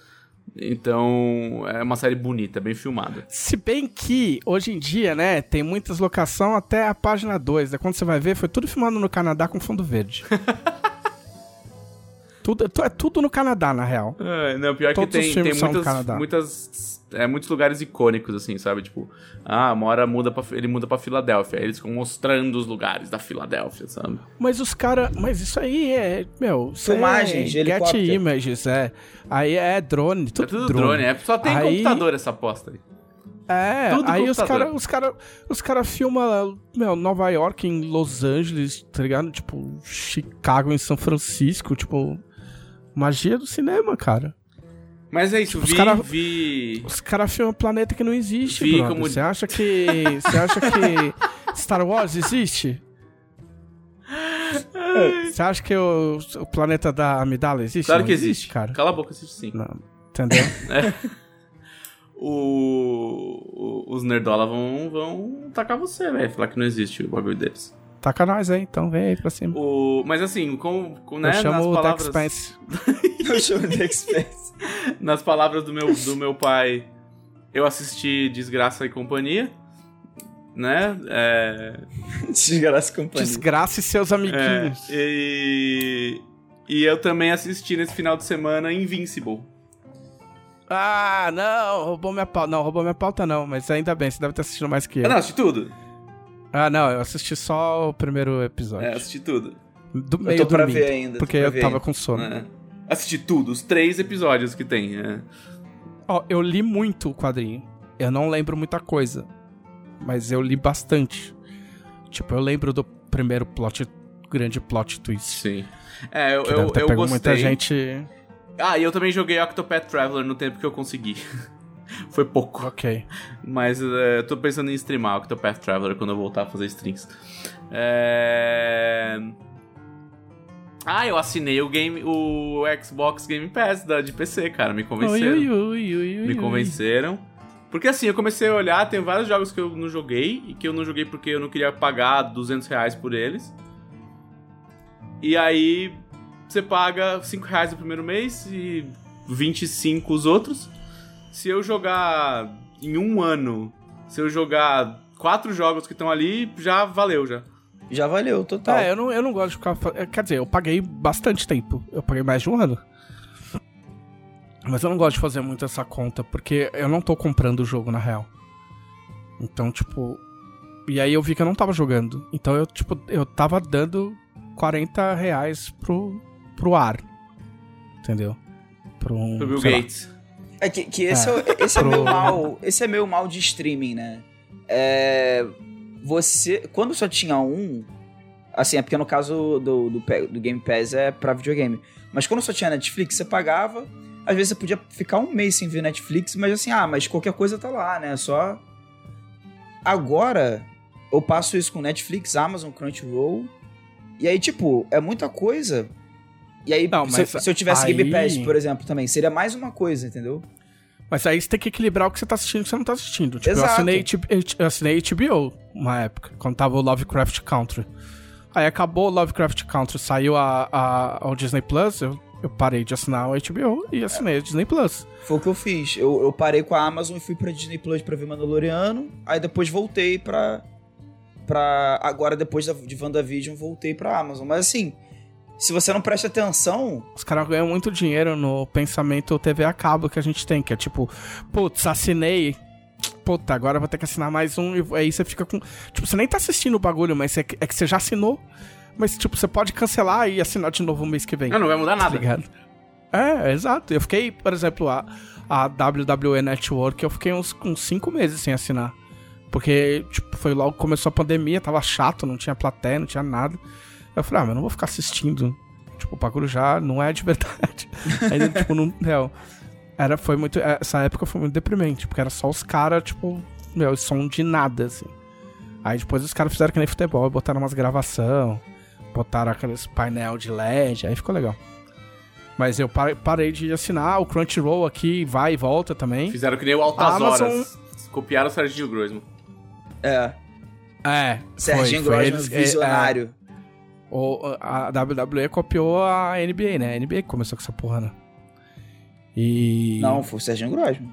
Então, é uma série bonita, bem filmada. Se bem que, hoje em dia, né, tem muitas locações até a página dois. Né? Quando você vai ver, foi tudo filmado no Canadá com fundo verde. Tudo, é tudo no Canadá, na real. É, não, pior Todos que tem, tem muitas, muitas, é, muitos lugares icônicos, assim, sabe? Tipo, ah, Mora muda pra, ele muda pra Filadélfia. Aí eles ficam mostrando os lugares da Filadélfia, sabe? Mas os caras... Mas isso aí é... Meu... Filmagens, é, get images, é. Aí é drone, tudo, é tudo drone. drone. É, só tem aí... computador essa aposta aí. É, tudo aí os caras os cara, os cara filmam, meu, Nova York em Los Angeles, tá ligado? Tipo, Chicago em São Francisco, tipo... Magia do cinema, cara. Mas é isso, tipo, vi, os cara, vi... Os caras filmam um planeta que não existe, vi, brother. Como... Você acha que... Você acha que Star Wars existe? Você acha que o, o planeta da Amidala existe? Claro não que existe, existe, cara. Cala a boca, existe sim. Não, entendeu? É. O, o, os nerdola vão, vão tacar você, velho. Falar que não existe o bagulho deles. Taca nós aí, então vem aí pra cima. O... Mas assim, com, com, né, eu chamo nas palavras... The Expanse. Eu chamo The Expanse. Nas palavras do meu, do meu pai, eu assisti Desgraça e Companhia, né? É... Desgraça e Companhia. Desgraça e seus amiguinhos. É, e... e eu também assisti nesse final de semana Invincible. Ah, não, roubou minha pauta. Não, roubou minha pauta não, mas ainda bem, você deve estar assistindo mais que eu. Ah, não, assisti tudo. Ah, não, eu assisti só o primeiro episódio. É, assisti tudo. Do meio eu tô pra do ver ainda. Porque eu tava ainda. com sono. É. Assisti tudo, os três episódios que tem. É. Ó, eu li muito o quadrinho. Eu não lembro muita coisa. Mas eu li bastante. Tipo, eu lembro do primeiro plot, grande plot twist. Sim. É, eu, eu, eu gostei. Muita gente... Ah, e eu também joguei Octopath Traveler no tempo que eu consegui. Foi pouco. Ok. Mas é, tô pensando em streamar o Octopath Traveler quando eu voltar a fazer streams. É... Ah, eu assinei o, game, o Xbox Game Pass da, de P C, cara. Me convenceram. Ui, ui, ui, ui, Me convenceram. Porque assim, eu comecei a olhar, tem vários jogos que eu não joguei. E que eu não joguei porque eu não queria pagar duzentos reais por eles. E aí, você paga cinco reais no primeiro mês e vinte e cinco os outros. Se eu jogar em um ano, se eu jogar quatro jogos que estão ali, já valeu, já. Já valeu, total. É, eu não, eu não gosto de ficar... Quer dizer, eu paguei bastante tempo. Eu paguei mais de um ano. Mas eu não gosto de fazer muito essa conta, porque eu não tô comprando o jogo, na real. Então, tipo... E aí eu vi que eu não tava jogando. Então, eu, tipo, eu tava dando quarenta reais pro, pro ar. Entendeu? Pro um, Bill Gates. Lá. É que, que esse, ah, é, esse, é meu mal, esse é meu mal de streaming, né? É, você... Quando só tinha um... Assim, é porque no caso do, do, do Game Pass é pra videogame. Mas quando só tinha Netflix, você pagava. Às vezes você podia ficar um mês sem ver Netflix, mas assim, ah, mas qualquer coisa tá lá, né? Só... Agora, eu passo isso com Netflix, Amazon, Crunchyroll, e aí, tipo, é muita coisa. E aí, não, se, se eu tivesse aí... Game Pass, por exemplo, também, seria mais uma coisa, entendeu? Mas aí você tem que equilibrar o que você tá assistindo e o que você não tá assistindo. Tipo, eu assinei, eu assinei H B O uma época, quando tava o Lovecraft Country. Aí acabou o Lovecraft Country, saiu a, a, o Disney Plus, eu, eu parei de assinar o H B O e assinei é. a Disney Plus. Foi o que eu fiz. Eu, eu parei com a Amazon e fui pra Disney Plus pra ver Mandaloriano, aí depois voltei pra... pra agora, depois da, de WandaVision, voltei pra Amazon. Mas assim... Se você não presta atenção... Os caras ganham muito dinheiro no pensamento T V a cabo que a gente tem, que é tipo... Putz, assinei... Puta, agora eu vou ter que assinar mais um e aí você fica com... Tipo, você nem tá assistindo o bagulho, mas é que você já assinou. Mas, tipo, você pode cancelar e assinar de novo o mês que vem. Não, não vai mudar nada. Tá é, exato. Eu fiquei, por exemplo, a, a W W E Network, eu fiquei uns, uns cinco meses sem assinar. Porque, tipo, foi logo que começou a pandemia, tava chato, não tinha plateia, não tinha nada. Eu falei, ah, mas eu não vou ficar assistindo. Tipo, o bagulho já não é de verdade. Aí, tipo, não... Meu, era, foi muito... Essa época foi muito deprimente, porque era só os caras, tipo... Meu, som de nada, assim. Aí depois os caras fizeram que nem futebol, botaram umas gravação, botaram aqueles painel de L E D, aí ficou legal. Mas eu parei de assinar, o Crunchyroll aqui vai e volta também. Fizeram que nem o Altas Amazon... Horas. Copiaram o Serginho Groisman. É. É. Serginho Groisman, visionário. É, é, a W W E copiou a N B A, né? A N B A começou com essa porra, né? E... Não, foi o Serginho Groisman.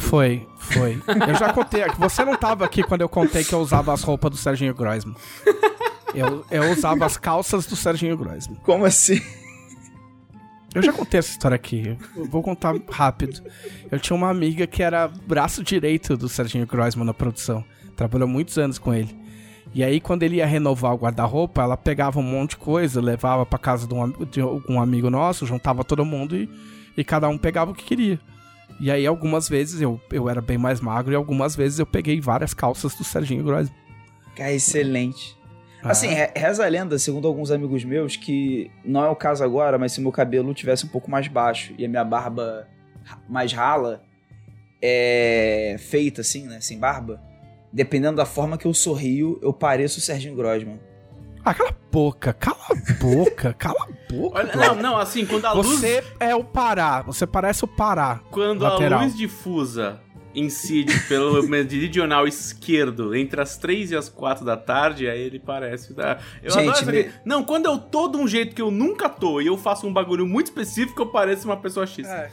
Foi, foi. Eu já contei. Você não tava aqui quando eu contei que eu usava as roupas do Serginho Groisman. Eu, eu usava as calças do Serginho Groisman. Como assim? Eu já contei essa história aqui. Eu vou contar rápido. Eu tinha uma amiga que era braço direito do Serginho Groisman na produção. Trabalhou muitos anos com ele. E aí, quando ele ia renovar o guarda-roupa, ela pegava um monte de coisa, levava pra casa de um, de um amigo nosso, juntava todo mundo e, e cada um pegava o que queria. E aí, algumas vezes, eu, eu era bem mais magro e algumas vezes eu peguei várias calças do Serginho Groisman. Cara, excelente. É. Assim, reza a lenda, segundo alguns amigos meus, que não é o caso agora, mas se meu cabelo tivesse um pouco mais baixo e a minha barba mais rala, é feita assim, né, sem barba, dependendo da forma que eu sorrio, eu pareço o Serginho Groisman. Ah, cala a boca, cala a boca, cala a boca. Olha, não, não, assim, quando a luz... Você é o Pará, você parece o Pará. Quando lateral. A luz difusa incide pelo meridional esquerdo entre as três e as quatro da tarde, aí ele parece... Da... Eu Gente, adoro me... Não, quando eu tô de um jeito que eu nunca tô e eu faço um bagulho muito específico, eu pareço uma pessoa X. É.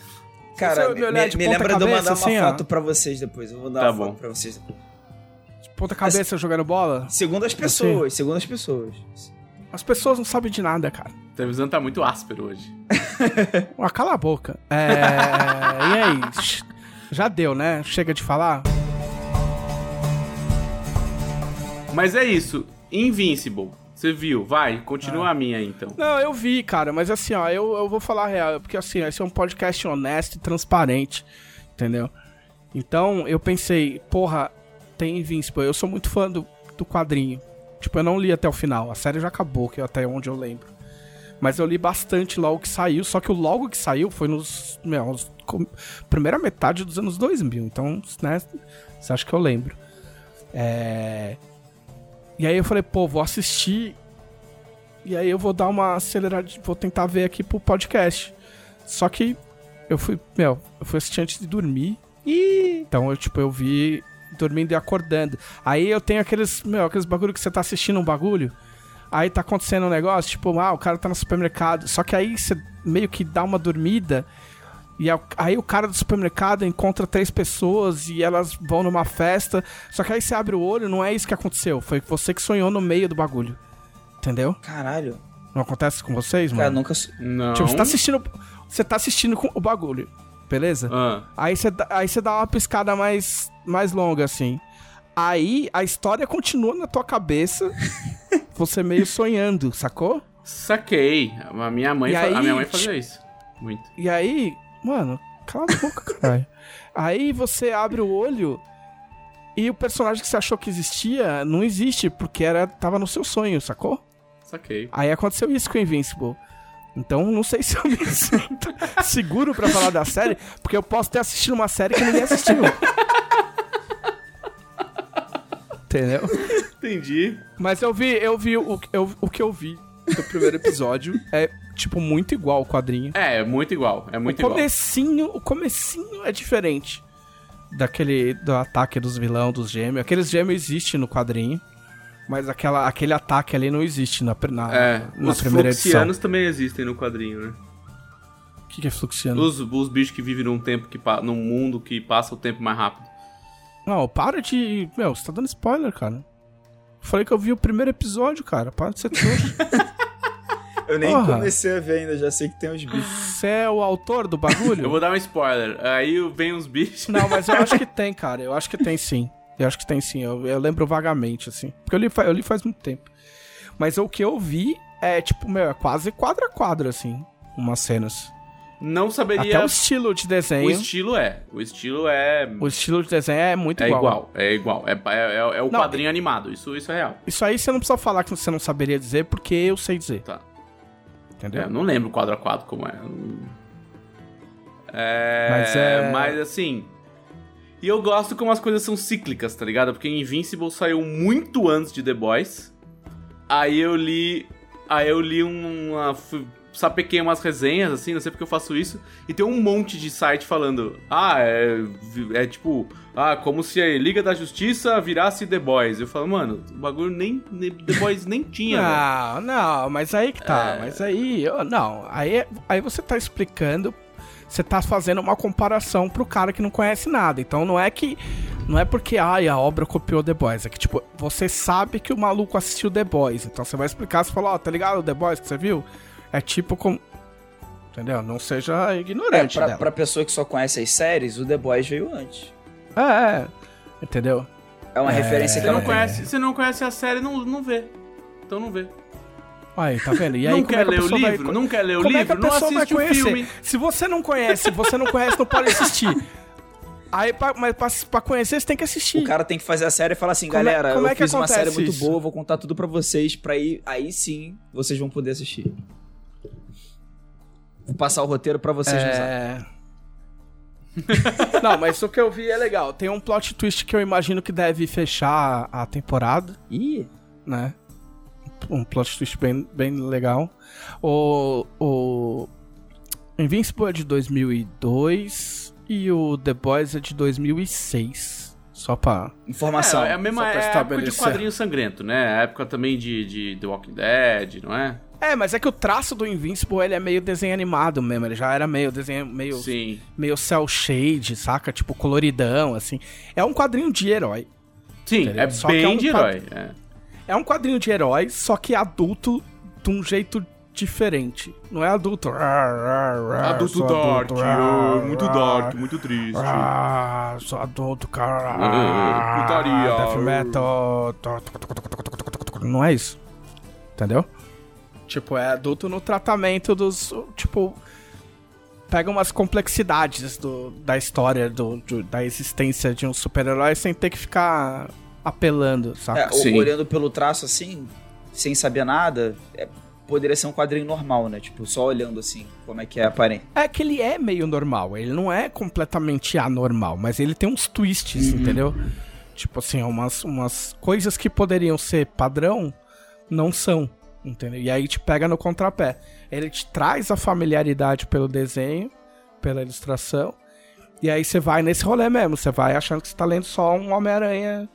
Cara, me, me, me lembra de eu mandar assim, uma foto ó. pra vocês depois. Eu vou dar tá uma bom. foto pra vocês depois. Ponta cabeça as... jogando bola? Segundo as pessoas, assim. segundo as pessoas. As pessoas não sabem de nada, cara. O televisão tá muito áspero hoje. Ah, cala a boca. É... E aí? Já deu, né? Chega de falar. Mas é isso. Invincible. Você viu? Vai, continua ah. a minha, então. Não, eu vi, cara. Mas assim, ó, eu, eu vou falar a real. Porque assim, esse é um podcast honesto e transparente. Entendeu? Então, eu pensei, porra... Tem Invincible, eu sou muito fã do, do quadrinho. Tipo, eu não li até o final. A série já acabou, que é até onde eu lembro. Mas eu li bastante logo que saiu. Só que o logo que saiu foi nos... Meu, com, primeira metade dos anos dois mil. Então, né? Você acha que eu lembro. É... E aí eu falei, pô, vou assistir. E aí eu vou dar uma acelerada. Vou tentar ver aqui pro podcast. Só que eu fui... Meu, eu fui assistir antes de dormir. E... Então, eu tipo, eu vi... dormindo e acordando. Aí eu tenho aqueles, meu, aqueles bagulho que você tá assistindo um bagulho, aí tá acontecendo um negócio, tipo, ah, o cara tá no supermercado, só que aí você meio que dá uma dormida, e aí o cara do supermercado encontra três pessoas e elas vão numa festa, só que aí você abre o olho, não é isso que aconteceu, foi você que sonhou no meio do bagulho. Entendeu? Caralho. Não acontece com vocês, mano? Cara, nunca... Não. Tipo, você tá assistindo, você tá assistindo com o bagulho. Beleza? Ah. Aí você aí você dá uma piscada mais, mais longa, assim. Aí a história continua na tua cabeça, você meio sonhando, sacou? Saquei. A minha mãe, fa- aí, a minha mãe fazia isso. Muito. E aí, mano, cala a boca, caralho. Aí você abre o olho e o personagem que você achou que existia não existe, porque era, tava no seu sonho, sacou? Saquei. Aí aconteceu isso com o Invincible. Então, não sei se eu me sinto seguro pra falar da série, porque eu posso ter assistido uma série que ninguém assistiu. Entendeu? Entendi. Mas eu vi, eu vi o, eu, o que eu vi do primeiro episódio. É, tipo, muito igual o quadrinho. É, é muito igual. É muito o comecinho, igual. O comecinho é diferente daquele, do ataque dos vilão, dos gêmeos. Aqueles gêmeos existem no quadrinho. Mas aquela, aquele ataque ali não existe na, na, é, na primeira edição. Os fluxianos também existem no quadrinho, né? O que, que é fluxiano? Os, os bichos que vivem num, tempo que, num mundo que passa o tempo mais rápido. Não, para de... Meu, você tá dando spoiler, cara. Falei que eu vi o primeiro episódio, cara. Para de ser trouxa. Eu nem Porra. comecei a ver ainda, já sei que tem uns bichos. Você é o autor do bagulho? Eu vou dar um spoiler. Aí vem uns bichos. Não, mas eu acho que tem, cara. Eu acho que tem sim. Eu acho que tem sim, eu, eu lembro vagamente, assim. Porque eu li, eu li faz muito tempo. Mas o que eu vi é, tipo, meu, é quase quadra a quadra, assim, umas cenas. Não saberia... Até o estilo de desenho... O estilo é, o estilo é... O estilo de desenho é muito é igual. É igual, é igual, é, é, é o não, quadrinho é... animado, isso, isso é real. Isso aí você não precisa falar que você não saberia dizer, porque eu sei dizer. Tá. Entendeu? Eu não lembro quadra a quadra como é. É... Mas é... Mas assim... E eu gosto como as coisas são cíclicas, tá ligado? Porque Invincible saiu muito antes de The Boys. Aí eu li... Aí eu li uma... Sapequei umas resenhas, assim, não sei porque eu faço isso. E tem um monte de site falando... Ah, é... É tipo... Ah, como se a Liga da Justiça virasse The Boys. Eu falo, mano, o bagulho nem... The Boys nem tinha, Não, né? não, mas aí que tá. É... Mas aí... Eu, não, aí, aí você tá explicando... Você tá fazendo uma comparação pro cara que não conhece nada. Então não é que... Não é porque, ai, a obra copiou The Boys. É que, tipo, você sabe que o maluco assistiu The Boys. Então você vai explicar, você fala, ó, oh, tá ligado o The Boys que você viu? É tipo como... Entendeu? Não seja ignorante. É, pra, pra pessoa que só conhece as séries, o The Boys veio antes. É, é. Entendeu? É uma é... referência que você não conhece. Se não conhece a série, não, não vê. Então não vê. Aí, tá vendo? E aí, não, quer é que livro, vai... não quer ler o como livro, é que não quer ler o livro, não assiste o filme. Se você não conhece, você não conhece, não pode assistir. Aí, pra, mas pra, pra conhecer, você tem que assistir. O cara tem que fazer a série e falar assim, como galera, é, como eu é que fiz uma série isso? muito boa, vou contar tudo pra vocês, pra ir, aí sim, vocês vão poder assistir. Vou passar o roteiro pra vocês é... usarem. Não, mas o que eu vi é legal. Tem um plot twist que eu imagino que deve fechar a temporada. Ih! Né? Um plot twist bem, bem legal. O, o Invincible é de dois mil e dois e o The Boys é de dois mil e seis. Só pra... Informação. É, é a mesma é época de quadrinho sangrento, né? A época também de, de The Walking Dead, não é? É, mas é que o traço do Invincible, ele é meio desenho animado mesmo. Ele já era meio desenho... Meio, meio cel shade, saca? Tipo, coloridão, assim. É um quadrinho de herói. Sim, entendeu? É só bem é um de herói, quadrinho... é. É um quadrinho de heróis, só que adulto de um jeito diferente. Não é adulto. Adulto dark, adulto, muito dark, muito triste. Só adulto, cara. Putaria. Death metal. Não é isso. Entendeu? Tipo, é adulto no tratamento dos. Tipo. Pega umas complexidades do, da história, do, do, da existência de um super-herói sem ter que ficar. Apelando, saca? É, olhando pelo traço assim, sem saber nada, é, poderia ser um quadrinho normal, né? Tipo, só olhando assim, como é que é aparente. É que ele é meio normal, ele não é completamente anormal, mas ele tem uns twists, uhum. Entendeu? Tipo assim, umas, umas coisas que poderiam ser padrão, não são, entendeu? E aí te pega no contrapé. Ele te traz a familiaridade pelo desenho, pela ilustração, e aí você vai nesse rolê mesmo, você vai achando que você tá lendo só um Homem-Aranha...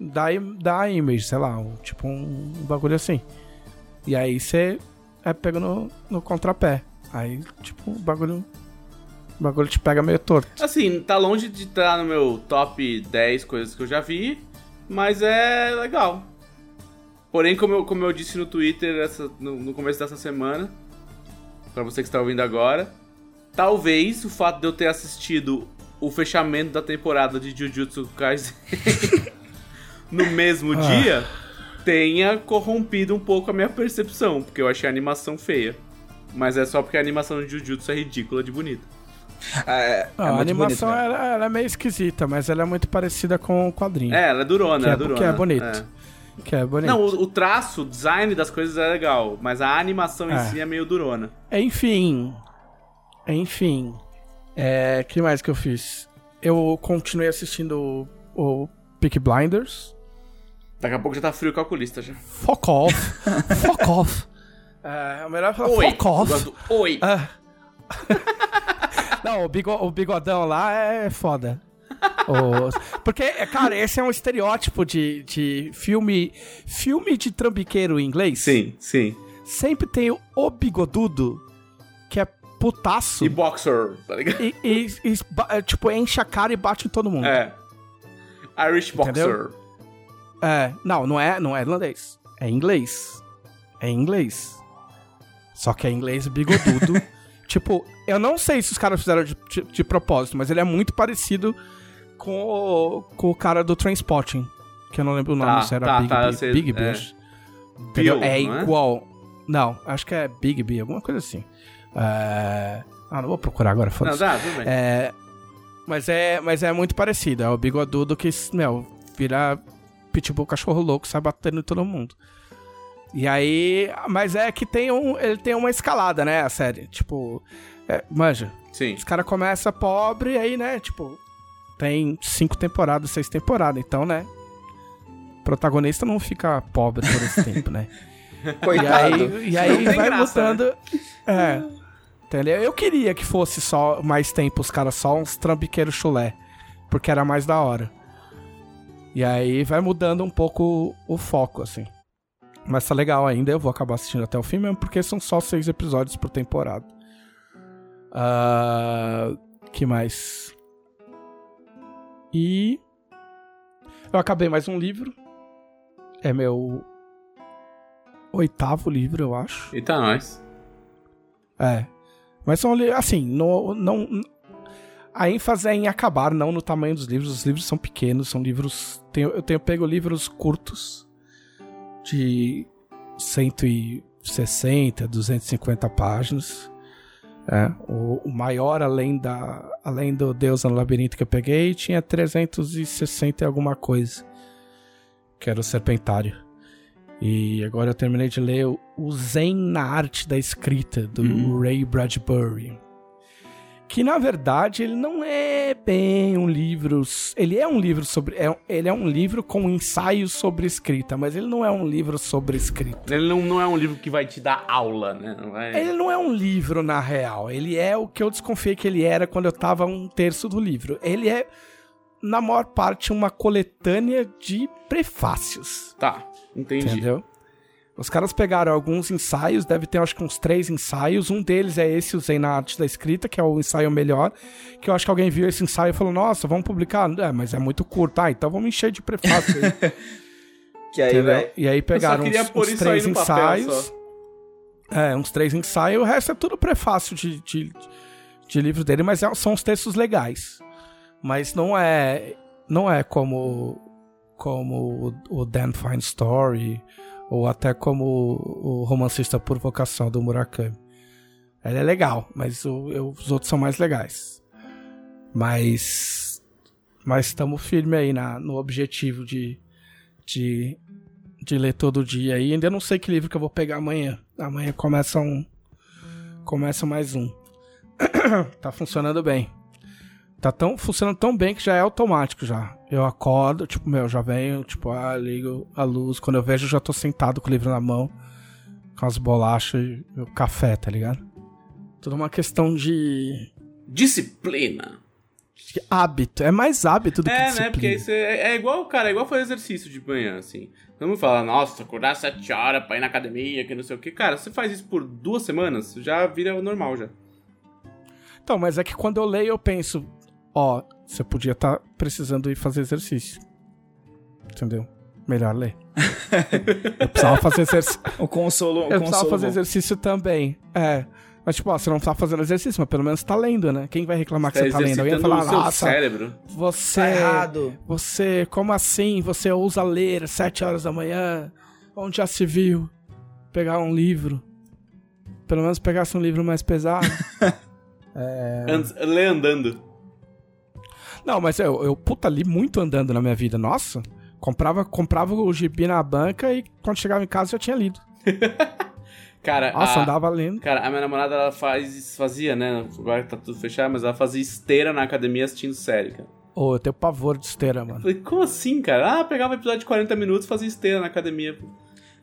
Da, da Image, sei lá, um, tipo um, um bagulho assim. E aí você é pego no, no contrapé. Aí, tipo, o bagulho, o bagulho te pega meio torto. Assim, tá longe de estar no meu top dez coisas que eu já vi, mas é legal. Porém, como eu, como eu disse no Twitter essa, no, no começo dessa semana, pra você que está ouvindo agora, talvez o fato de eu ter assistido o fechamento da temporada de Jujutsu Kaisen... no mesmo ah. dia, tenha corrompido um pouco a minha percepção, porque eu achei a animação feia. Mas é só porque a animação de Jujutsu é ridícula de bonita. É, não, é a animação bonito, ela, ela é meio esquisita, mas ela é muito parecida com o quadrinho. É, ela é durona, é, é durona. Porque é bonito. É. Que é bonito. Não, o, o traço, o design das coisas é legal, mas a animação é. em si é meio durona. Enfim. Enfim. É, que mais que eu fiz? Eu continuei assistindo o, o Peaky Blinders. Daqui a pouco já tá frio o calculista já. Fuck off. Fuck off. É, o melhor é falar Oi. fuck off. Do... Oi. Ah. Não, o, bigo, o bigodão lá é foda. O... Porque, cara, esse é um estereótipo de, de filme filme de trambiqueiro em inglês. Sim, sim. Sempre tem o, o bigodudo, que é putaço. E boxer, tá ligado? E, e, e tipo, enche a cara e bate em todo mundo. É. Irish boxer. É, não, não é, não é irlandês. É inglês. É inglês. Só que é inglês bigodudo. Tipo, eu não sei se os caras fizeram de, de, de propósito, mas ele é muito parecido com o, com o cara do Trainspotting, que eu não lembro o nome, tá, se era tá, Big, tá, B, sei, Big é. Bush. Bill, é não igual. É? Não, acho que é Big B, alguma coisa assim. É... Ah, não vou procurar agora, foda-se. Não, dá, tudo bem. É... Mas, é, mas é muito parecido, é o bigodudo que, meu, vira pitbull, cachorro louco, sai batendo em todo mundo. E aí... Mas é que tem um, ele tem uma escalada, né, a série. Tipo... É, manja. Sim. Os caras começam pobre, aí, né, tipo... Tem cinco temporadas, seis temporadas. Então, né... O protagonista não fica pobre por esse tempo, né? Coitado. E aí, e aí vai graça, lutando... Né? É. Entendeu? Eu queria que fosse só mais tempo os caras só uns trambiqueiros chulé. Porque era mais da hora. E aí vai mudando um pouco o foco, assim. Mas tá legal ainda, eu vou acabar assistindo até o fim mesmo, porque são só seis episódios por temporada. Uh, que mais? E... Eu acabei mais um livro. É meu... oitavo livro, eu acho. Eita, nós. É. Mas são livros... Assim, não, não... A ênfase é em acabar, não no tamanho dos livros. Os livros são pequenos, são livros... Tenho, eu tenho pego livros curtos. De cento e sessenta, duzentas e cinquenta páginas. É, o, o maior, além, da, além do Deus no Labirinto que eu peguei, tinha trezentos e sessenta e alguma coisa. Que era o Serpentário. E agora eu terminei de ler o, o Zen na Arte da Escrita, do uhum. Ray Bradbury. Que, na verdade, ele não é bem um livro... Ele é um livro sobre... É, ele é um livro com ensaios sobre escrita, mas ele não é um livro sobre escrita. Ele não, não é um livro que vai te dar aula, né? Não é... Ele não é um livro, na real. Ele é o que eu desconfiei que ele era quando eu tava um terço do livro. Ele é, na maior parte, uma coletânea de prefácios. Tá, entendi. Entendeu? Os caras pegaram alguns ensaios, deve ter acho que uns três ensaios. Um deles é esse, o Zen na Arte da Escrita, que é o ensaio melhor. Que eu acho que alguém viu esse ensaio e falou, nossa, vamos publicar? É, mas é muito curto. Ah, então vamos encher de prefácio aí. Que aí, velho. E aí pegaram uns, uns três ensaios. É, uns três ensaios. O resto é tudo prefácio de, de, de livro dele, mas são os textos legais. Mas não é, não é como, como o Dan Fine Story... Ou até como o romancista por vocação do Murakami. Ele é legal, mas o, eu, os outros são mais legais. Mas mas estamos firme aí na, no objetivo de, de, de ler todo dia. E ainda não sei que livro que eu vou pegar amanhã. Amanhã começa, um, começa mais um. Tá funcionando bem. Tá tão, funcionando tão bem que já é automático já. Eu acordo, tipo, meu, já venho, tipo, ah, ligo a luz. Quando eu vejo, eu já tô sentado com o livro na mão, com as bolachas e o café, tá ligado? Tudo uma questão de... Disciplina. De hábito. É mais hábito do é, que disciplina. É, né? Porque isso é, é igual, cara, é igual fazer exercício de manhã, assim. Não me fala, nossa, acordar sete horas pra ir na academia, que não sei o quê. Cara, você faz isso por duas semanas, já vira o normal, já. Então, mas é que quando eu leio, eu penso, ó... Você podia estar tá precisando ir fazer exercício. Entendeu? Melhor ler. Eu precisava fazer exercício. O consolo. O eu precisava consolo fazer bom. exercício também. É. Mas, tipo, ó, você não tá fazendo exercício, mas pelo menos tá lendo, né? Quem vai reclamar que você, você tá lendo? Alguém vai falar, nossa, você... Tá errado. Você, como assim? Você ousa ler às sete horas da manhã? Onde já se viu? Pegar um livro. Pelo menos pegasse um livro mais pesado. é... And- lê andando. Não, mas eu, eu puta, li muito andando na minha vida. Nossa, Comprava, comprava o gibi na banca e quando chegava em casa já tinha lido. Cara, nossa, a, andava lendo. Cara, a minha namorada, ela faz, fazia, né? Agora tá tudo fechado, mas ela fazia esteira na academia assistindo série, cara. Ô, oh, eu tenho pavor de esteira, mano. Eu falei, como assim, cara? Ah, pegava episódio de quarenta minutos e fazia esteira na academia.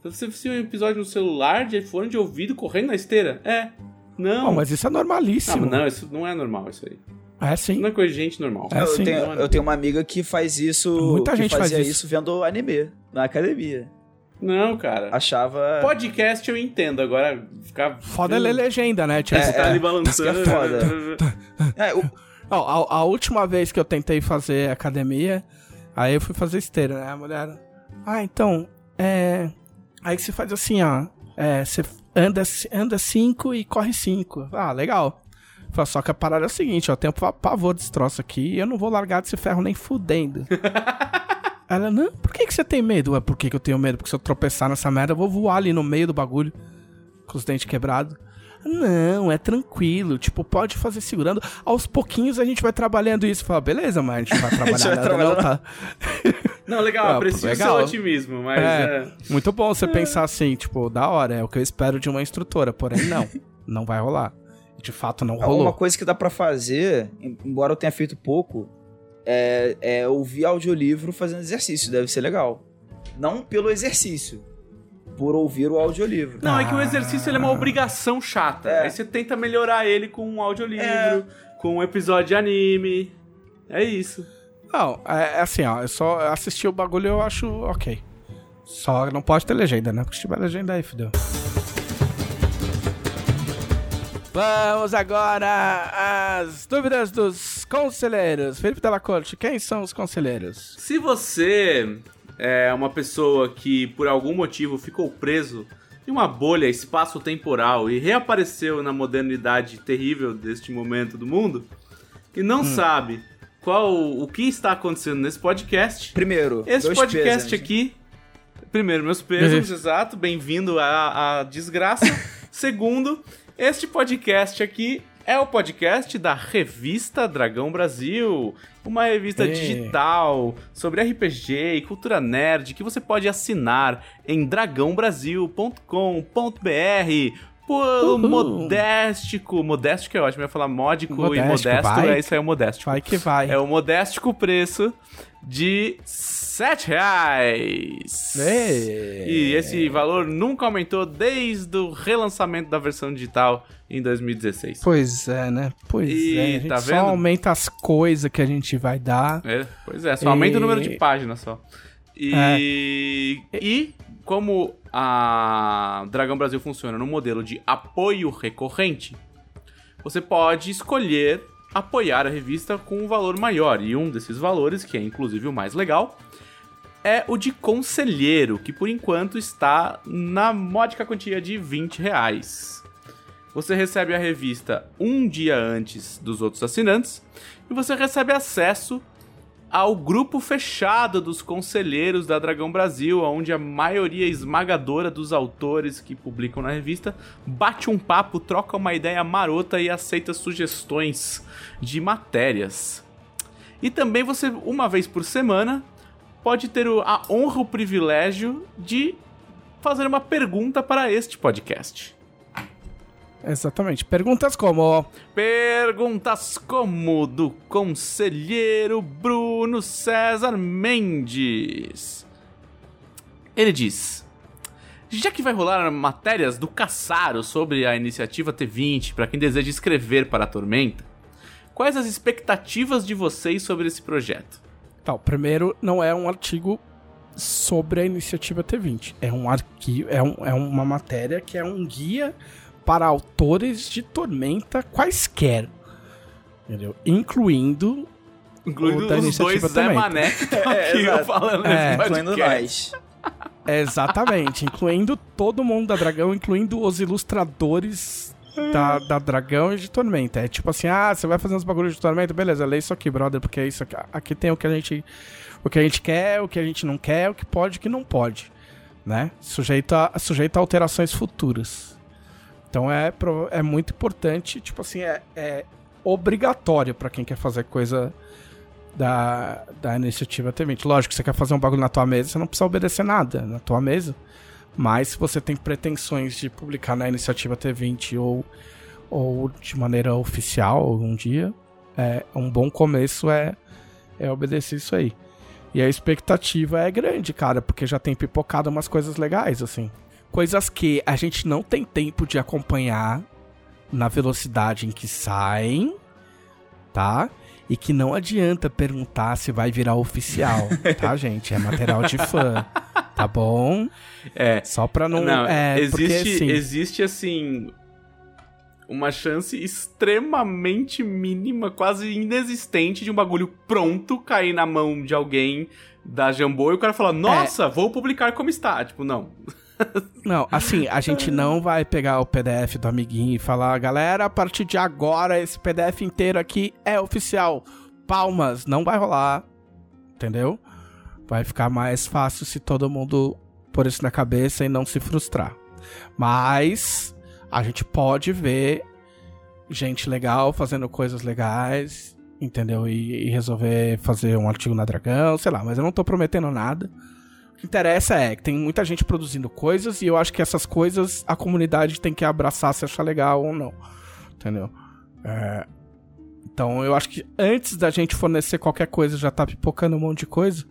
Você assistia um episódio no celular, de fone de ouvido, correndo na esteira? É. Não. Não, mas isso é normalíssimo. Não, não, isso não é normal, isso aí. É sim. Não é coisa de gente normal. É, eu, sim. Tenho, eu tenho uma amiga que faz isso... Muita gente faz isso. Que fazia isso vendo anime na academia. Não, cara. Achava... Podcast eu entendo, agora ficar... Foda é ler legenda, né? Tipo, é, você tá é, ali balançando. É foda. é, o... Não, a, a última vez que eu tentei fazer academia, aí eu fui fazer esteira, né? A mulher... Ah, então, é... Aí você faz assim, ó... É, você anda, anda cinco e corre cinco. Ah, legal. Só que a parada é a seguinte, ó... Eu tenho pavor desse troço aqui e eu não vou largar desse ferro nem fudendo. Ela, não, por que, que você tem medo? Ué, por que, que eu tenho medo? Porque se eu tropeçar nessa merda, eu vou voar ali no meio do bagulho, com os dentes quebrados. Não, é tranquilo, tipo, pode fazer segurando. Aos pouquinhos a gente vai trabalhando isso. Fala, beleza, mas a gente vai trabalhar. gente vai trabalhar não, tá... não, legal, é, aprecio legal. Seu otimismo, mas... É, é... Muito bom você é. pensar assim, tipo, da hora, é o que eu espero de uma instrutora, porém não, não vai rolar. De fato não rolou. Uma coisa que dá pra fazer, embora eu tenha feito pouco... É, é ouvir audiolivro fazendo exercício, deve ser legal. Não pelo exercício, por ouvir o audiolivro. Não, ah. é que o exercício ele é uma obrigação chata. É. Aí você tenta melhorar ele com um audiolivro, é. com um episódio de anime. É isso. Não, é assim, ó, eu só assistir o bagulho eu acho ok. Só não pode ter legenda, né? Porque se tiver legenda aí, fudeu. Vamos agora às dúvidas dos conselheiros. Felipe Della Corte, quem são os conselheiros? Se você é uma pessoa que, por algum motivo, ficou preso em uma bolha espaço-temporal e reapareceu na modernidade terrível deste momento do mundo e não hum. sabe qual, o que está acontecendo nesse podcast... Primeiro, esse podcast pesos, aqui... Primeiro, meus pesos, uhum. exato. Bem-vindo à, à desgraça. Segundo... Este podcast aqui é o podcast da revista Dragão Brasil, uma revista Ei. digital sobre R P G e cultura nerd que você pode assinar em dragão brasil ponto com ponto b r por modéstico, modéstico é ótimo, eu ia falar módico modéstico, e modesto, é isso aí, o modéstico. Vai que vai. É o modéstico preço de sete reais. Ei. E esse valor nunca aumentou desde o relançamento da versão digital em dois mil e dezesseis. Pois é, né? Pois e, é. A gente tá só vendo? Aumenta as coisas que a gente vai dar. É, pois é, só e... aumenta o número de páginas só. E, é. e como a Dragão Brasil funciona no modelo de apoio recorrente, você pode escolher apoiar a revista com um valor maior. E um desses valores, que é inclusive o mais legal, é o de conselheiro, que por enquanto está na módica quantia de vinte reais. Você recebe a revista um dia antes dos outros assinantes e você recebe acesso ao grupo fechado dos conselheiros da Dragão Brasil, onde a maioria esmagadora dos autores que publicam na revista bate um papo, troca uma ideia marota e aceita sugestões de matérias. E também você, uma vez por semana, pode ter a honra, o privilégio de fazer uma pergunta para este podcast. Exatamente. Perguntas como... Perguntas como do conselheiro Bruno César Mendes. Ele diz... Já que vai rolar matérias do Caçaro sobre a iniciativa T vinte para quem deseja escrever para a Tormenta, quais as expectativas de vocês sobre esse projeto? Então, primeiro, não é um artigo sobre a iniciativa T vinte. É, um arquivo, é, um, é uma matéria que é um guia... para autores de Tormenta quaisquer, entendeu? Incluindo, incluindo os dois Zé Mané que estão é, aqui é, falando é, nesse incluindo nós. Exatamente, incluindo todo mundo da Dragão, incluindo os ilustradores da, da Dragão e de Tormenta. É tipo assim, ah, você vai fazer uns bagulhos de Tormenta, beleza, lê isso aqui, brother, porque é isso aqui, aqui tem o que a gente, o que a gente quer, o que a gente não quer, o que pode, o que não pode, né? Sujeito a, sujeito a alterações futuras. Então é, é muito importante, tipo assim, é, é obrigatório pra quem quer fazer coisa da, da iniciativa T vinte. Lógico, você quer fazer um bagulho na tua mesa, você não precisa obedecer nada na tua mesa. Mas se você tem pretensões de publicar na iniciativa T vinte ou, ou de maneira oficial algum dia, é, um bom começo é, é obedecer isso aí. E a expectativa é grande, cara, porque já tem pipocado umas coisas legais, assim. Coisas que a gente não tem tempo de acompanhar na velocidade em que saem, tá? E que não adianta perguntar se vai virar oficial, tá, gente? É material de fã, tá bom? É. Só pra não... não é, existe, porque, assim, existe, assim, uma chance extremamente mínima, quase inexistente, de um bagulho pronto cair na mão de alguém da Jambô e o cara falar, nossa, é... vou publicar como está. Tipo, não... Não, assim, a gente não vai pegar o P D F do amiguinho e falar, galera, a partir de agora esse P D F inteiro aqui é oficial, palmas, não vai rolar, entendeu? Vai ficar mais fácil se todo mundo pôr isso na cabeça e não se frustrar. Mas a gente pode ver gente legal fazendo coisas legais, entendeu? E, e resolver fazer um artigo na Dragão, sei lá, mas eu não tô prometendo nada. O que interessa é que tem muita gente produzindo coisas e eu acho que essas coisas a comunidade tem que abraçar se achar legal ou não, entendeu? É... Então eu acho que antes da gente fornecer qualquer coisa já tá pipocando um monte de coisa.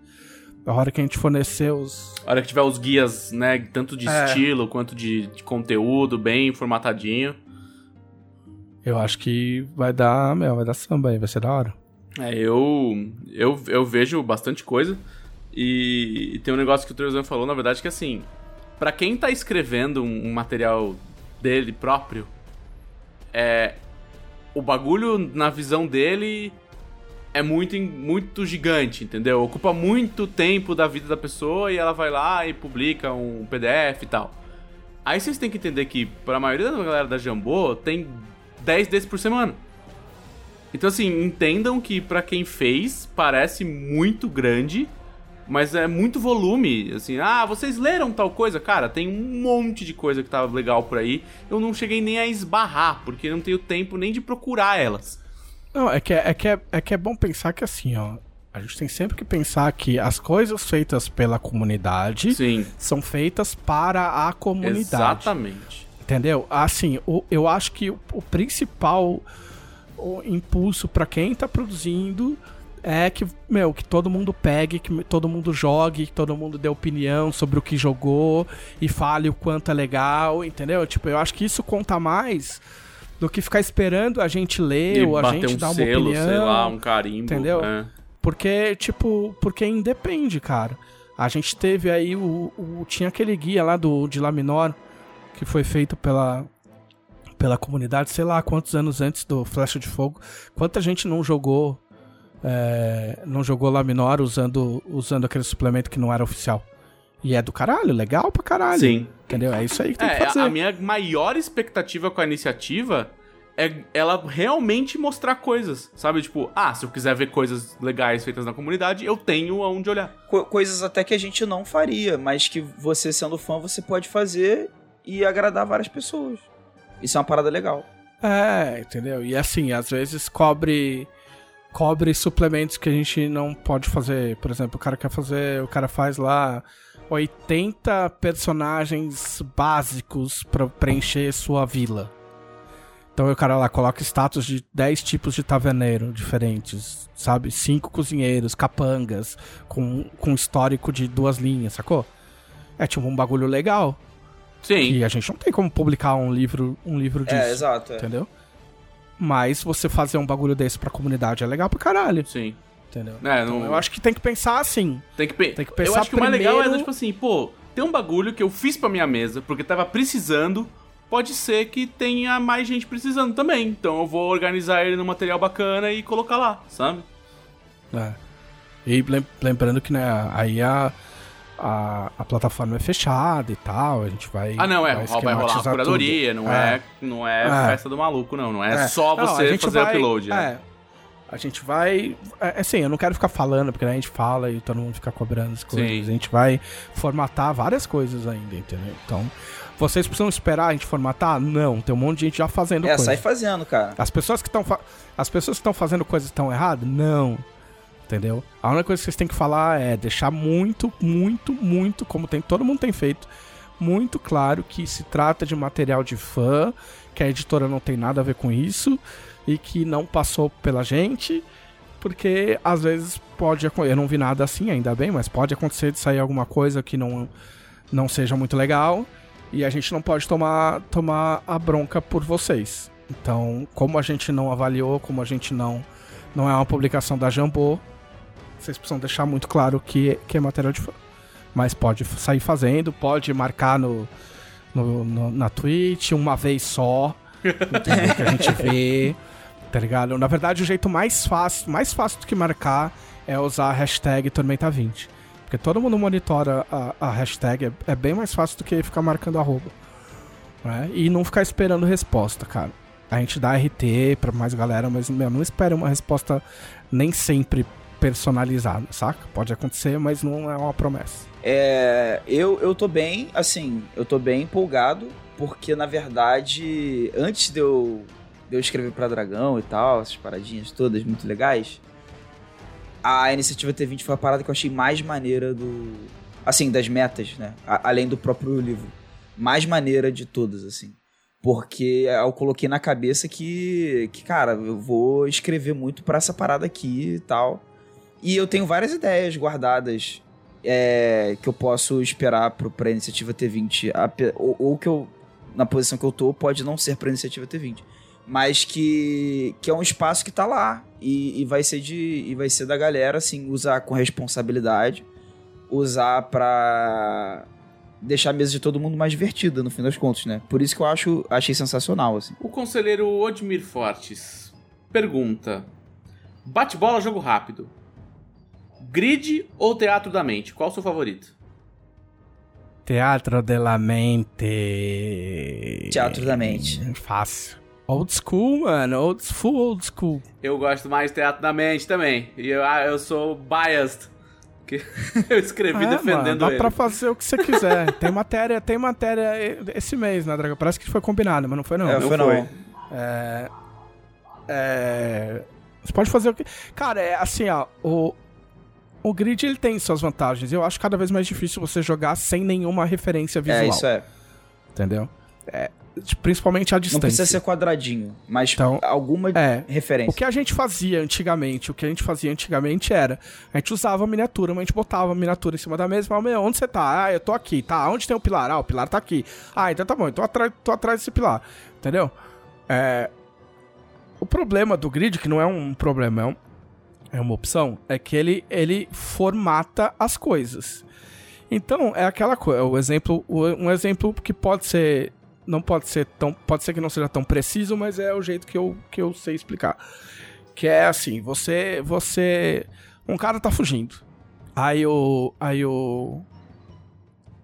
A hora que a gente fornecer os... A hora que tiver os guias, né, tanto de é... estilo quanto de, de conteúdo bem formatadinho. Eu acho que vai dar, meu, vai dar samba aí, vai ser da hora. É, eu, eu, eu vejo bastante coisa. E, e tem um negócio que o Trevisan falou, na verdade, que assim, pra quem tá escrevendo um, um material dele próprio, é, o bagulho, na visão dele, é muito, muito gigante, entendeu? Ocupa muito tempo da vida da pessoa e ela vai lá e publica um P D F e tal. Aí vocês têm que entender que, pra maioria da galera da Jambô, tem dez desses por semana. Então, assim, entendam que pra quem fez, parece muito grande... Mas é muito volume, assim, ah, vocês leram tal coisa? Cara, tem um monte de coisa que tava legal por aí, eu não cheguei nem a esbarrar, porque não tenho tempo nem de procurar elas. Não, é que é, é, que é, é, que é bom pensar que assim, ó, a gente tem sempre que pensar que as coisas feitas pela comunidade, sim, são feitas para a comunidade. Exatamente. Entendeu? Assim, o, eu acho que o, o principal o impulso para quem tá produzindo... É que, meu, que todo mundo pegue, que todo mundo jogue, que todo mundo dê opinião sobre o que jogou e fale o quanto é legal, entendeu? Tipo, eu acho que isso conta mais do que ficar esperando a gente ler e ou a gente um dar uma selo, opinião. Sei lá, um carimbo, entendeu? É. Porque, tipo, porque independe, cara. A gente teve aí o, o... Tinha aquele guia lá do, de Lá Menor que foi feito pela... pela comunidade, sei lá, quantos anos antes do Flecha de Fogo. Quanta gente não jogou... É, não jogou Lá Menor usando, usando aquele suplemento que não era oficial. E é do caralho, legal pra caralho. Sim. Entendeu? É isso aí que tem é, que fazer. A minha maior expectativa com a iniciativa é ela realmente mostrar coisas, sabe? Tipo, ah, se eu quiser ver coisas legais feitas na comunidade, eu tenho aonde olhar. Co- coisas até que a gente não faria, mas que você sendo fã, você pode fazer e agradar várias pessoas. Isso é uma parada legal. É, entendeu? E assim, às vezes cobre... cobre suplementos que a gente não pode fazer. Por exemplo, o cara quer fazer, o cara faz lá oitenta personagens básicos pra preencher sua vila. Então o cara lá coloca status de dez tipos de taverneiro diferentes, sabe? cinco cozinheiros, capangas, com, com histórico de duas linhas, sacou? É tipo um bagulho legal. Sim. E a gente não tem como publicar um livro, um livro disso. É, exato. É. Entendeu? Mas você fazer um bagulho desse pra comunidade é legal pra caralho. Sim. Entendeu? É, não... então, eu acho que tem que pensar assim. Tem que, pe... tem que pensar primeiro... Eu acho que primeiro... o mais legal é, tipo assim, pô, tem um bagulho que eu fiz pra minha mesa, porque tava precisando, pode ser que tenha mais gente precisando também. Então eu vou organizar ele num material bacana e colocar lá, sabe? É. E lembrando que, né, aí a... A, a plataforma é fechada e tal, a gente vai... Ah, não, é, vai, vai rolar a curadoria, tudo. não é, é, não é, é festa do maluco, não, não é, é. só você não, fazer vai, upload, né? É, a gente vai... É, assim, eu não quero ficar falando, porque né, a gente fala e todo mundo fica cobrando as coisas, sim, a gente vai formatar várias coisas ainda, entendeu? Então, vocês precisam esperar a gente formatar? Não, tem um monte de gente já fazendo é, coisa. É, sai fazendo, cara. As pessoas que estão fa- fazendo coisas estão erradas? Não. entendeu? A única coisa que vocês têm que falar é deixar muito, muito, muito, como tem, todo mundo tem feito, muito claro que se trata de material de fã, que a editora não tem nada a ver com isso e que não passou pela gente, porque às vezes pode acontecer, eu não vi nada assim ainda bem, mas pode acontecer de sair alguma coisa que não, não seja muito legal e a gente não pode tomar, tomar a bronca por vocês. Então, como a gente não avaliou, como a gente não, não é uma publicação da Jambô, vocês precisam deixar muito claro que, que é material de fã. Mas pode sair fazendo, pode marcar no, no, no, na Twitch uma vez só, entendeu? Que a gente vê, tá ligado? Na verdade, o jeito mais fácil, mais fácil do que marcar é usar a hashtag Tormenta vinte. Porque todo mundo monitora a, a hashtag, é, é bem mais fácil do que ficar marcando arroba, né? E não ficar esperando resposta, cara. A gente dá R T pra mais galera, mas meu, não espera uma resposta nem sempre personalizada, saca? Pode acontecer, mas não é uma promessa. É, eu, eu tô bem, assim, eu tô bem empolgado, porque na verdade, antes de eu, de eu escrever pra Dragão e tal, essas paradinhas todas muito legais, a iniciativa T vinte foi a parada que eu achei mais maneira do... Assim, das metas, né? A, além do próprio livro. Mais maneira de todas, assim. Porque eu coloquei na cabeça que, que, cara, eu vou escrever muito pra essa parada aqui e tal. E eu tenho várias ideias guardadas é, que eu posso esperar pro, pra iniciativa T vinte. A, ou, ou que eu, na posição que eu tô, pode não ser pra iniciativa T vinte. Mas que, que é um espaço que tá lá. E, e, vai ser de, e vai ser da galera, assim, usar com responsabilidade. Usar pra... deixar a mesa de todo mundo mais divertida, no fim das contas, né? Por isso que eu acho, achei sensacional, assim. O conselheiro Odmir Fortes pergunta: bate-bola, jogo rápido, grid ou teatro da mente? Qual o seu favorito? Teatro de la mente. Teatro da mente. Fácil. Old school, mano. Old, full old school. Eu gosto mais de teatro da mente também. E eu, eu sou biased. Eu escrevi é, defendendo mano, dá ele. Dá pra fazer o que você quiser. Tem matéria, tem matéria esse mês, né, Dragão? Parece que foi combinado, mas não foi não. É, não, não foi não. É, é, você pode fazer o que... Cara, é assim, ó. O, o grid, ele tem suas vantagens. Eu acho cada vez mais difícil você jogar sem nenhuma referência visual. É, isso é. Entendeu? É, principalmente à distância. Não precisa ser quadradinho, mas então, alguma é, referência. O que a gente fazia antigamente, o que a gente fazia antigamente era, a gente usava a miniatura, mas a gente botava a miniatura em cima da mesa e falava: meu, onde você tá? Ah, eu tô aqui. Tá, onde tem o pilar? Ah, o pilar tá aqui. Ah, então tá bom, eu tô atrás, tô atrás desse pilar. Entendeu? É, o problema do grid, que não é um problema, é, um, é uma opção, é que ele, ele formata as coisas. Então, é aquela coisa, o exemplo, um exemplo que pode ser... Não pode ser tão... Pode ser que não seja tão preciso, mas é o jeito que eu, que eu sei explicar. Que é assim, você... você um cara tá fugindo. Aí o... Aí o...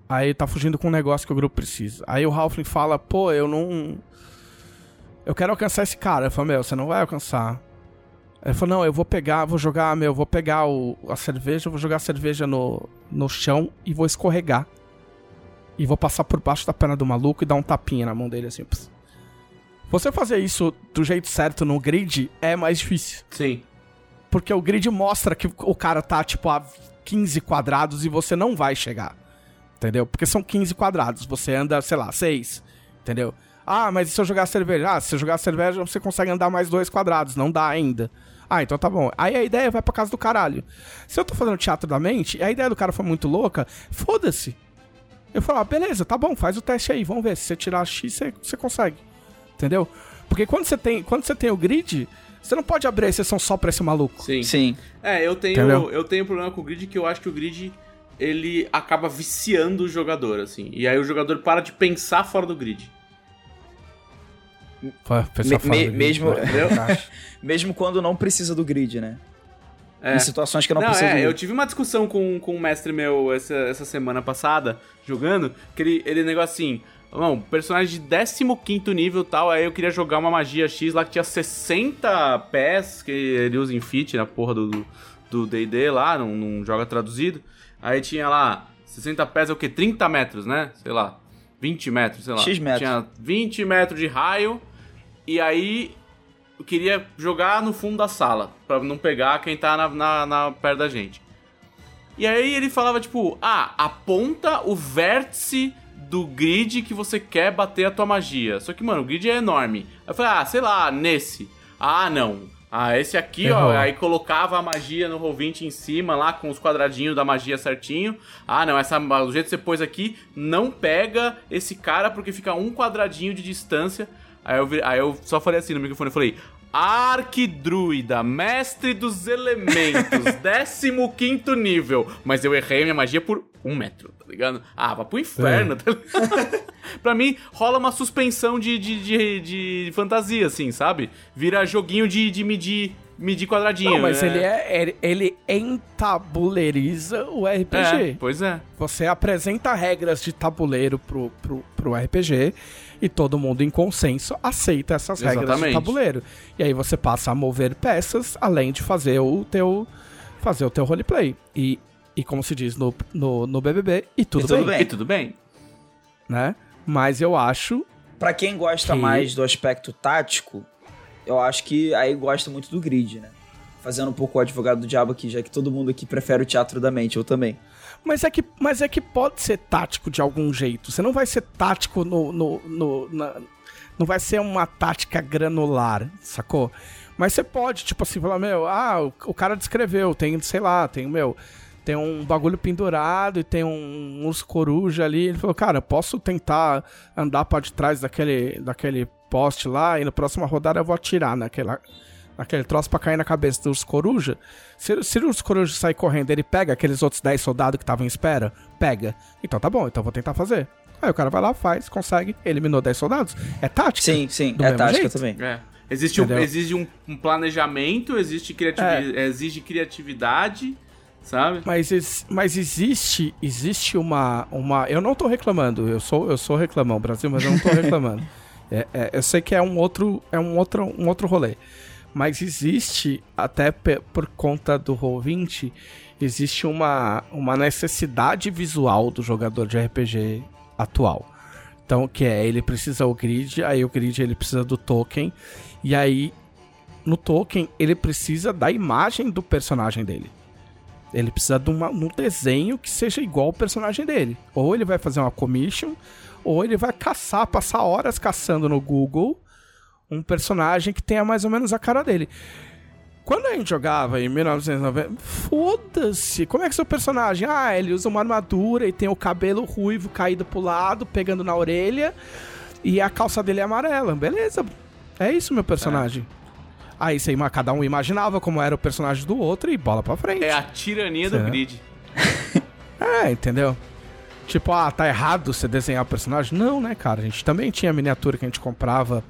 Aí tá fugindo com um negócio que o grupo precisa. Aí o Halfling fala: pô, eu não... eu quero alcançar esse cara. Eu falo: meu, você não vai alcançar. Ele falou: não, eu vou pegar, vou jogar, meu, vou pegar o, a cerveja, vou jogar a cerveja no, no chão e vou escorregar. E vou passar por baixo da perna do maluco e dar um tapinha na mão dele, assim. Pss. Você fazer isso do jeito certo no grid é mais difícil. Sim. Porque o grid mostra que o cara tá, tipo, a quinze quadrados e você não vai chegar. Entendeu? Porque são quinze quadrados. Você anda, sei lá, seis. Entendeu? Ah, mas e se eu jogar cerveja? Ah, se eu jogar cerveja, você consegue andar mais dois quadrados. Não dá ainda. Ah, então tá bom. Aí a ideia vai pra casa do caralho. Se eu tô fazendo teatro da mente, e a ideia do cara foi muito louca, foda-se. Eu falo: ah, beleza, tá bom, faz o teste aí, vamos ver. Se você tirar a X, você, você consegue. Entendeu? Porque quando você tem, quando você tem o grid, você não pode abrir a exceção só pra esse maluco. Sim. Sim. É, eu tenho, eu, eu tenho um problema com o grid, que eu acho que o grid, ele acaba viciando o jogador, assim. E aí o jogador para de pensar fora do grid. Pô, pensar me, fora me, do mesmo, grid. Eu, mesmo quando não precisa do grid, né? É. Em situações que não, não precisam... É, eu tive uma discussão com, com um mestre meu essa, essa semana passada, jogando, que ele, ele negócio assim: não, personagem de décimo quinto nível e tal, aí eu queria jogar uma magia X lá que tinha sessenta pés, que ele usa em fit na porra do, do D e D lá, não, não joga traduzido. Aí tinha lá, sessenta pés é o quê? trinta metros, né? Sei lá, vinte metros, sei lá. X metros. Tinha vinte metros de raio, e aí... eu queria jogar no fundo da sala, pra não pegar quem tá na, na, na, perto da gente. E aí ele falava, tipo, ah, aponta o vértice do grid que você quer bater a tua magia. Só que, mano, o grid é enorme. Aí eu falei, ah, sei lá, nesse. Ah, não. Ah, esse aqui, errou. Ó, aí colocava a magia no roll vinte em cima, lá com os quadradinhos da magia certinho. Ah, não, essa, o jeito que você pôs aqui, não pega esse cara porque fica um quadradinho de distância. Aí eu, aí eu só falei assim no microfone, eu falei... Arquidruida, mestre dos elementos, décimo quinto nível. Mas eu errei minha magia por um metro, tá ligado? Ah, vai pro inferno, é. Tá ligado? Pra mim, rola uma suspensão de, de, de, de fantasia, assim, sabe? Vira joguinho de, de medir, medir quadradinho. Não, mas né? ele, é, ele entabuleriza o R P G. É, pois é. Você apresenta regras de tabuleiro pro, pro, pro R P G... E todo mundo em consenso aceita essas Exatamente. Regras do tabuleiro. E aí você passa a mover peças, além de fazer o teu, fazer o teu roleplay. E, e como se diz no, no, no B B B, e tudo, e tudo bem. bem. E tudo bem. Né? Mas eu acho... Pra quem gosta que... mais do aspecto tático, eu acho que aí gosta muito do grid, né? Fazendo um pouco o advogado do diabo aqui, já que todo mundo aqui prefere o teatro da mente, eu também. Mas é, que, mas é que pode ser tático de algum jeito. Você não vai ser tático no... no, no na, não vai ser uma tática granular, sacou? Mas você pode, tipo assim, falar, meu, ah, o, o cara descreveu, tem, sei lá, tem, meu, tem um bagulho pendurado e tem um, uns coruja ali. Ele falou, cara, eu posso tentar andar pra detrás daquele, daquele poste lá e na próxima rodada eu vou atirar naquela... Aquele troço pra cair na cabeça dos coruja. Se, se os corujas saírem correndo, ele pega aqueles outros dez soldados que estavam em espera? Pega. Então tá bom, então vou tentar fazer. Aí o cara vai lá, faz, consegue, eliminou dez soldados. É tática? Sim, sim, é tática também. É. Existe, um, existe um, um planejamento, existe criativi- é. exige criatividade, sabe? Mas, mas existe, existe uma, uma... Eu não tô reclamando, eu sou, eu sou reclamão, Brasil, mas eu não tô reclamando. é, é, eu sei que é um outro, é um outro, um outro rolê. Mas existe, até p- por conta do roll vinte, existe uma, uma necessidade visual do jogador de R P G atual. Então, que é, ele precisa do grid, aí o grid ele precisa do token, e aí, no token, ele precisa da imagem do personagem dele. Ele precisa de uma, um desenho que seja igual ao personagem dele. Ou ele vai fazer uma commission, ou ele vai caçar, passar horas caçando no Google... Um personagem que tenha mais ou menos a cara dele. Quando a gente jogava em mil novecentos e noventa... Foda-se! Como é que seu personagem... Ah, ele usa uma armadura e tem o cabelo ruivo caído pro lado, pegando na orelha. E a calça dele é amarela. Beleza. É isso, meu personagem. É. Aí você, cada um imaginava como era o personagem do outro e bola pra frente. É a tirania certo? Do grid. É, entendeu? Tipo, ah, tá errado você desenhar o personagem? Não, né, cara? A gente também tinha miniatura que a gente comprava...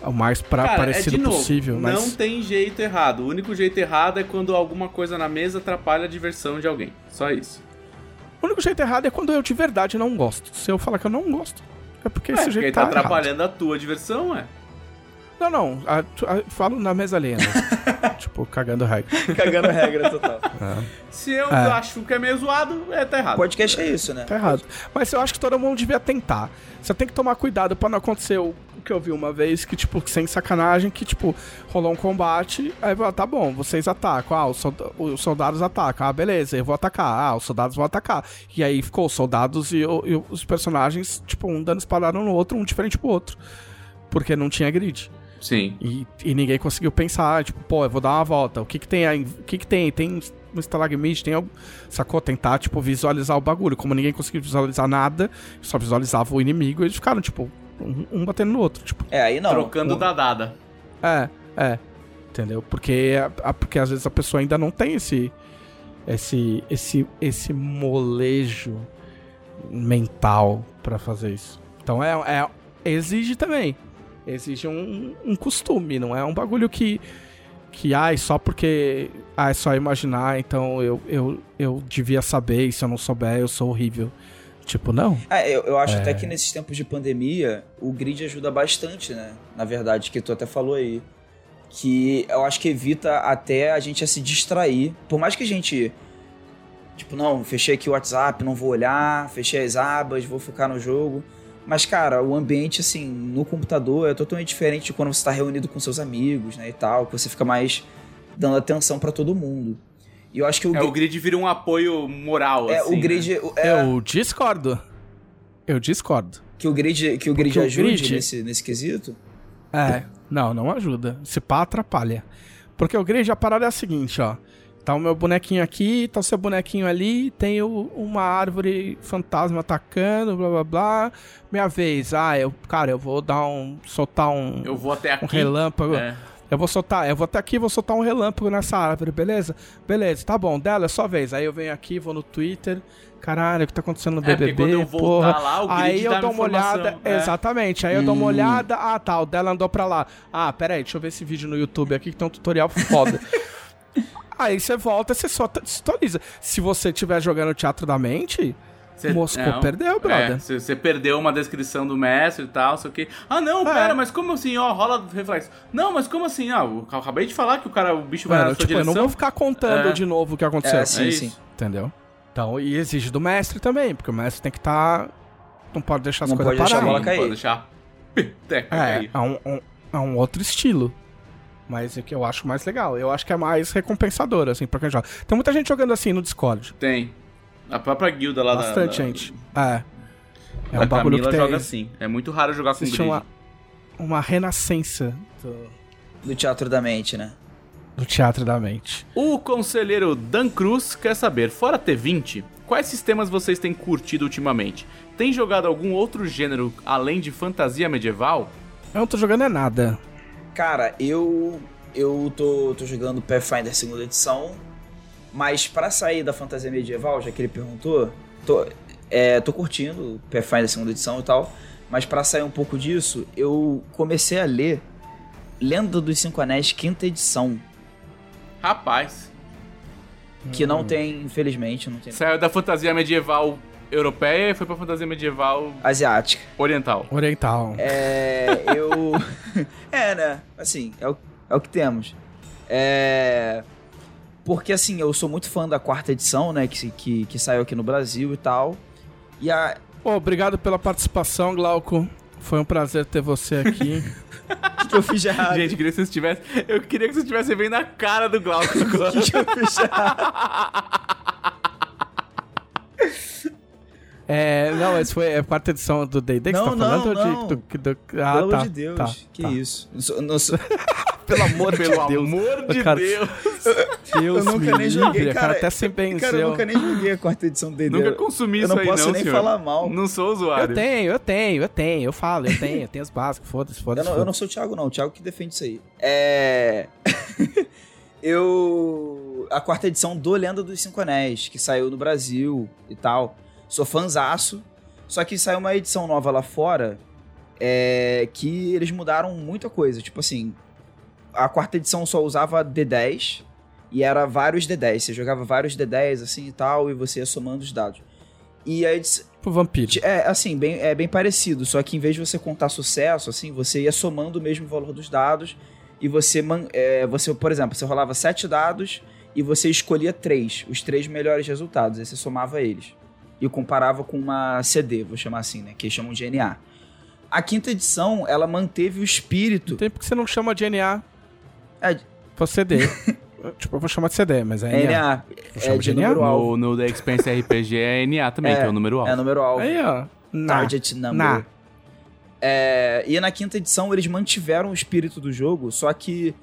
O mais pra Cara, parecido é de novo, possível, mas... Não tem jeito errado. O único jeito errado é quando alguma coisa na mesa atrapalha a diversão de alguém. Só isso. O único jeito errado é quando eu de verdade não gosto. Se eu falar que eu não gosto, é porque é, esse jeito tá, tá atrapalhando errado. A tua diversão, é? Não, não. A, a, falo na mesa alheia. Tipo, cagando regra. Cagando regra, total. É. Se eu é. acho que é meio zoado, é, tá errado. Podcast é isso, né? Tá errado. Mas eu acho que todo mundo devia tentar. Você tem que tomar cuidado pra não acontecer o que eu vi uma vez, que, tipo, sem sacanagem, que, tipo, rolou um combate, aí eu, tá bom, vocês atacam, ah, os, sold- os soldados atacam, ah, beleza, eu vou atacar, ah, os soldados vão atacar. E aí ficou os soldados e, o, e os personagens, tipo, um dando espadada um no outro, um diferente pro outro. Porque não tinha grid. Sim. E, e ninguém conseguiu pensar, tipo, pô, eu vou dar uma volta, o que que tem aí, o que que tem? Tem um estalagmite, tem algo, sacou? Tentar, tipo, visualizar o bagulho. Como ninguém conseguiu visualizar nada, só visualizava o inimigo, eles ficaram, tipo, um, um batendo no outro, tipo... É, aí não. Trocando um... dadada. É, é. Entendeu? Porque, a, a, porque às vezes a pessoa ainda não tem esse... Esse... Esse... Esse molejo mental pra fazer isso. Então é... é exige também. Exige um, um costume, não é um bagulho que... Que, ai, só porque... Ai, só imaginar, então eu, eu, eu devia saber e se eu não souber eu sou horrível. Tipo, não. Ah, eu, eu acho é... até que nesses tempos de pandemia, o grid ajuda bastante, né? Na verdade, que tu até falou aí. Que eu acho que evita até a gente a se distrair. Por mais que a gente... Tipo, não, fechei aqui o WhatsApp, não vou olhar. Fechei as abas, vou focar no jogo. Mas, cara, o ambiente, assim, no computador é totalmente diferente de quando você tá reunido com seus amigos, né, e tal, que você fica mais dando atenção pra todo mundo. E eu acho que o... É, o grid vira um apoio moral, é, assim, o grid, né? é... Eu discordo. Eu discordo. Que o grid, que o grid ajude o grid... Nesse, nesse quesito? É, não, não ajuda. Se pá, atrapalha. Porque o grid, a parada é a seguinte, ó. Tá o meu bonequinho aqui, tá o seu bonequinho ali, tem o, uma árvore fantasma atacando, blá blá blá. Minha vez, ah, eu, cara, eu vou dar um. soltar um. Eu vou até aqui. Um relâmpago. É. Eu vou soltar, eu vou até aqui e vou soltar um relâmpago nessa árvore, beleza? Beleza, tá bom, dela é só vez. Aí eu venho aqui, vou no Twitter. Caralho, o que tá acontecendo no B B B? É, quando eu voltar porra. lá, o grid aí eu dá dou uma olhada, é. Exatamente, aí eu hum. dou uma olhada, ah tá, o dela andou pra lá. Ah, pera aí, deixa eu ver esse vídeo no YouTube aqui que tem um tutorial foda. Aí você volta, você só atualiza. Se você estiver jogando Teatro da Mente, cê, Moscou não, perdeu, brother. Você é, perdeu uma descrição do mestre e tal, sei o quê. Ah, não, é. pera, mas como assim? Ó, rola reflexo. Não, mas como assim? Ah, eu acabei de falar que o cara, o bicho vai na sua tipo, direção. Eu não vou ficar contando é. de novo o que aconteceu. É, sim, é sim. Entendeu? Então, e exige do mestre também, porque o mestre tem que estar... Tá... Não pode deixar as não coisas paradas. Não pode deixar a bola cair. Não pode deixar... É, é um, um, é um outro estilo. Mas é que eu acho mais legal. Eu acho que é mais recompensador, assim, pra quem joga. Tem muita gente jogando assim no Discord. Tem. A própria guilda lá Bastante da... Bastante gente. É. É um bagulho que tem... joga assim. É muito raro jogar com grid. Uma, uma renascença. Do... do Teatro da Mente, né? Do Teatro da Mente. O conselheiro Dan Cruz quer saber, fora T vinte, quais sistemas vocês têm curtido ultimamente? Tem jogado algum outro gênero além de fantasia medieval? Eu não tô jogando é nada. Cara, eu, eu tô, tô jogando Pathfinder segunda edição, mas pra sair da fantasia medieval, já que ele perguntou, tô, é, tô curtindo Pathfinder segunda edição e tal, mas pra sair um pouco disso, eu comecei a ler Lenda dos Cinco Anéis, quinta edição. Rapaz. Que hum. não tem, infelizmente, não tem. Saiu da fantasia medieval europeia e foi pra fantasia medieval... asiática. Oriental. Oriental. É, eu... é, né? Assim, é o, é o que temos. É... Porque, assim, eu sou muito fã da quarta edição, né? Que, que, que saiu aqui no Brasil e tal. E a... Pô, obrigado pela participação, Glauco. Foi um prazer ter você aqui. O que, que eu fiz de errado? Gente, queria que vocês tivessem... eu queria que vocês estivessem vendo a cara do Glauco agora. O que, que eu fiz de errado? É, não, esse foi a quarta edição do D e D que você tá falando? Não, não, ah, pelo tá, amor de Deus, tá, que tá. isso. Nossa. Pelo amor de Deus. Pelo amor de cara, Deus. Deus. Eu nunca nem joguei, cara, até se benzeu. Cara, eu nunca nem joguei a quarta edição do D e D. Nunca consumi eu isso aí, não, Eu não posso nem senhor. falar mal. Não sou usuário. Eu tenho, eu tenho, eu tenho, eu falo, eu tenho, eu tenho os básicos, foda-se, foda-se. Eu não, foda-se. Eu não sou o Thiago, não, o Thiago que defende isso aí. É... eu... A quarta edição do Lenda dos Cinco Anéis, que saiu no Brasil e tal... Sou fanzaço, só que saiu uma edição nova lá fora é, que eles mudaram muita coisa. Tipo assim, a quarta edição só usava D dez e era vários D dez. Você jogava vários D dez assim e tal e você ia somando os dados. E a edição... Pro vampiro. É, assim, bem, é bem parecido, só que em vez de você contar sucesso, assim, você ia somando o mesmo valor dos dados e você, é, você por exemplo, você rolava sete dados e você escolhia três, os três melhores resultados, aí você somava eles. E comparava com uma C D, vou chamar assim, né? Que chamam de N A. A quinta edição, ela manteve o espírito... Tem porque você não chama de N A. É... Foi C D. Tipo, eu vou chamar de C D, mas é N A. N A. É de, de N A? Número alvo. No, no The Expanse R P G é N A também, é, que é o número alvo. É número alvo. Aí, ó. Na. Target Number. Na. É, e na quinta edição, eles mantiveram o espírito do jogo, só que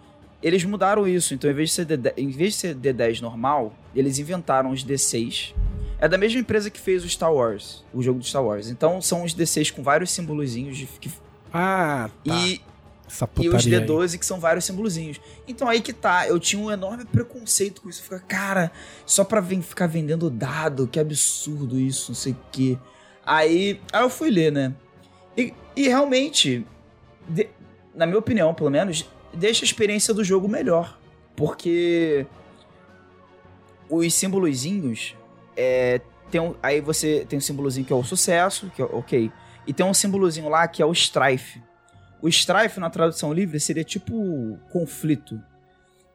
eles mudaram isso. Então, em vez de ser D dez, em vez de ser D dez normal, eles inventaram os D seis... É da mesma empresa que fez o Star Wars, o jogo do Star Wars. Então, são os D seis com vários simbolozinhos. De... Ah, tá. E, essa putaria e os D doze aí. Que são vários simbolozinhos. Então, aí que tá. Eu tinha um enorme preconceito com isso. Eu ficava, cara, só pra vem, ficar vendendo dado, que absurdo isso, não sei o quê. Aí, aí eu fui ler, né? E, e realmente, de, na minha opinião, pelo menos, deixa a experiência do jogo melhor. Porque os simbolozinhos... É, tem um, aí você tem um símbolozinho que é o sucesso, que é ok. E tem um símbolozinho lá que é o strife. O strife, na tradução livre, seria tipo conflito.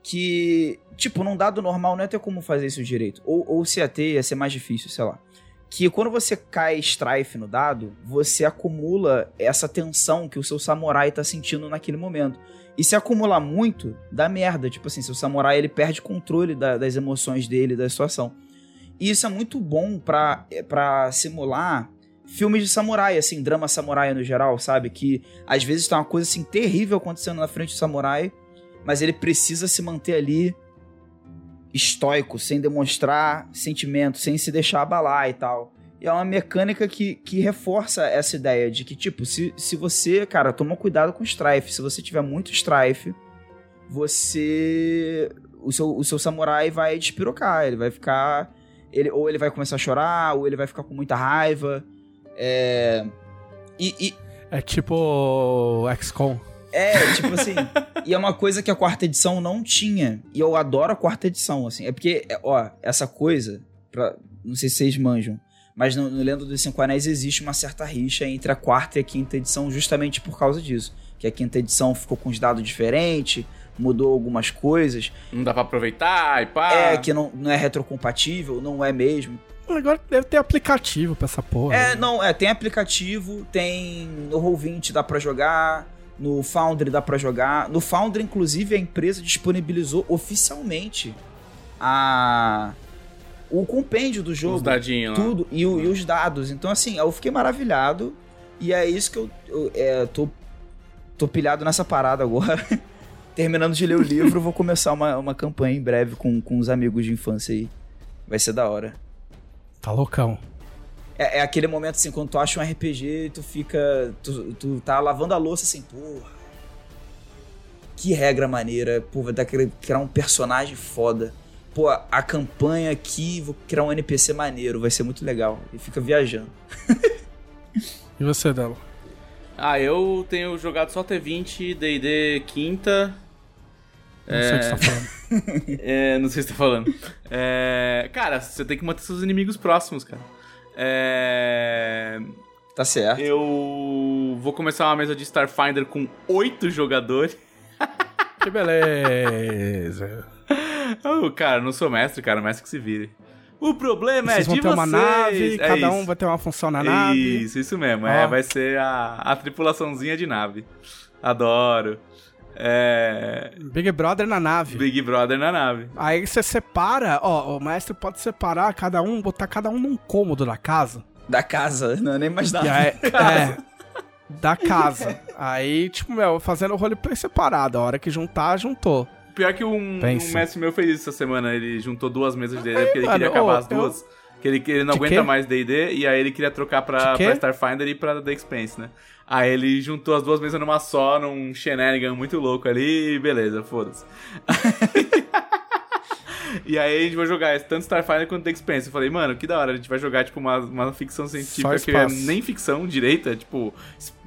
Que, tipo, num dado normal não ia ter como fazer isso direito. Ou, ou se ia ter, ia ser mais difícil, sei lá. que quando você cai Strife no dado, você acumula essa tensão que o seu samurai tá sentindo naquele momento. E se acumular muito, dá merda. Tipo assim, seu samurai ele perde controle da, das emoções dele, da situação. E isso é muito bom pra, pra simular filmes de samurai, assim, drama samurai no geral, sabe? Que às vezes tá uma coisa assim terrível acontecendo na frente do samurai, mas ele precisa se manter ali estoico, sem demonstrar sentimento, sem se deixar abalar e tal. E é uma mecânica que, que reforça essa ideia de que, tipo, se, se você, cara, toma cuidado com Strife, se você tiver muito Strife, você... O seu, o seu samurai vai despirocar, ele vai ficar... Ele, ou ele vai começar a chorar, ou ele vai ficar com muita raiva. É... E... e... É tipo... X COM. É, tipo assim, e é uma coisa que a quarta edição não tinha, e eu adoro a quarta edição, assim, é porque, ó, essa coisa, pra, não sei se vocês manjam, mas no, no Lenda dos Cinco Anéis existe uma certa rixa entre a quarta e a quinta edição justamente por causa disso, que a quinta edição ficou com os dados diferentes, mudou algumas coisas. Não dá pra aproveitar e pá. É, que não, não é retrocompatível, não é mesmo. Agora deve ter aplicativo pra essa porra. É, né? Não, é, tem aplicativo, tem no Roll vinte dá pra jogar... No Foundry dá pra jogar. No Foundry, inclusive, a empresa disponibilizou oficialmente a... o compêndio do jogo. Os dadinhos, tudo, né? e, e os dados. Então, assim, eu fiquei maravilhado. E é isso que eu, eu é, tô, tô pilhado nessa parada agora. Terminando de ler o livro, vou começar uma, uma campanha em breve com, com os amigos de infância aí. Vai ser da hora. Tá loucão. É aquele momento assim, quando tu acha um R P G, tu fica. Tu, tu tá lavando a louça assim, porra. Que regra maneira. Pô, vai dar pra criar um personagem foda. Pô, a campanha aqui, vou criar um N P C maneiro, vai ser muito legal. E fica viajando. E você, Delo? Ah, eu tenho jogado só T vinte, D e D quinta. Não é... sei o que você tá falando. É, não sei o que você tá falando. É... Cara, você tem que manter seus inimigos próximos, cara. É... Tá certo. Eu vou começar uma mesa de Starfinder com oito jogadores. Que beleza. Oh, cara, não sou mestre, cara. Mestre que se vire. O problema vocês é de vocês. Vocês vão ter uma nave, é cada isso. um vai ter uma função na nave. Isso, isso mesmo. Ah. É, vai ser a, a tripulaçãozinha de nave. Adoro. É... Big Brother na nave. Big Brother na nave. Aí você separa, ó, o mestre pode separar cada um, botar cada um num cômodo da casa. Da casa, não é nem mais da aí, casa. É, da casa. Aí, tipo, meu, fazendo o roleplay separado, a hora que juntar, juntou. Pior que um, um mestre meu fez isso essa semana, ele juntou duas mesas de D e D, porque ele mano, queria acabar ô, as duas. Eu... Que ele, ele não de aguenta quê? Mais D e D, e aí ele queria trocar pra, pra Starfinder e pra The Expanse, né? Aí ele juntou as duas mesas numa só, num shenanigan muito louco ali, e beleza, foda-se. E aí a gente vai jogar tanto Starfinder quanto The Expanse. Eu falei, mano, que da hora, a gente vai jogar tipo uma, uma ficção científica que é nem ficção direita, tipo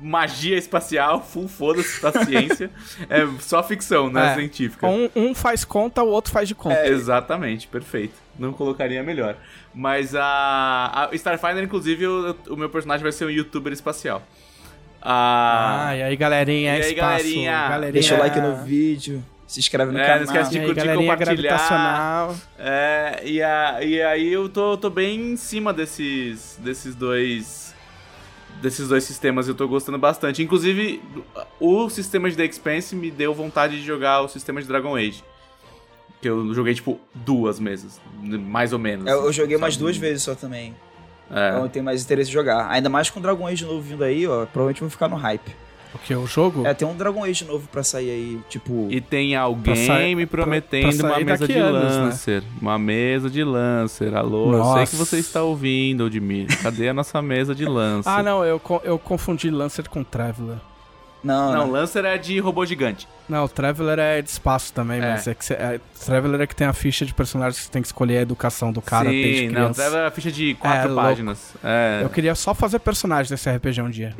magia espacial, full foda-se da ciência. É só ficção, não é, é científica. Um, um faz conta, o outro faz de conta. É, exatamente, perfeito. Não colocaria melhor. Mas a, a Starfinder, inclusive, o, o meu personagem vai ser um youtuber espacial. A... Ah, e aí galerinha, e aí, espaço, galerinha, galerinha. Deixa o like no vídeo. Se inscreve no é, canal. Não esquece de curtir e compartilhar. É, e, a, e aí eu tô, tô bem em cima desses, desses, dois, desses dois sistemas. Eu tô gostando bastante. Inclusive, o sistema de The Expanse me deu vontade de jogar o sistema de Dragon Age. Que eu joguei, tipo, duas mesas. Mais ou menos. Eu, eu joguei sabe? mais duas vezes só também. É. Então eu tenho mais interesse em jogar. Ainda mais com o Dragon Age novo vindo aí, ó. Provavelmente eu vou ficar no hype. O que é o jogo? É, tem um Dragon Age novo pra sair aí, tipo... E tem alguém sair, me prometendo pra, pra uma mesa de anos, Lancer. Né? Uma mesa de Lancer, alô. Nossa. Eu sei que você está ouvindo, Aldemir. Cadê a nossa mesa de Lancer? Ah, não, eu, eu confundi Lancer com Traveller. Não, não, não, Lancer é de robô gigante. Não, Traveller é de espaço também, é. Mas é que cê, é, Traveller é que tem a ficha de personagens que você tem que escolher a educação do cara. Sim, desde criança. Não, Traveller é a ficha de quatro é, páginas. É. Eu queria só fazer personagem desse R P G um dia.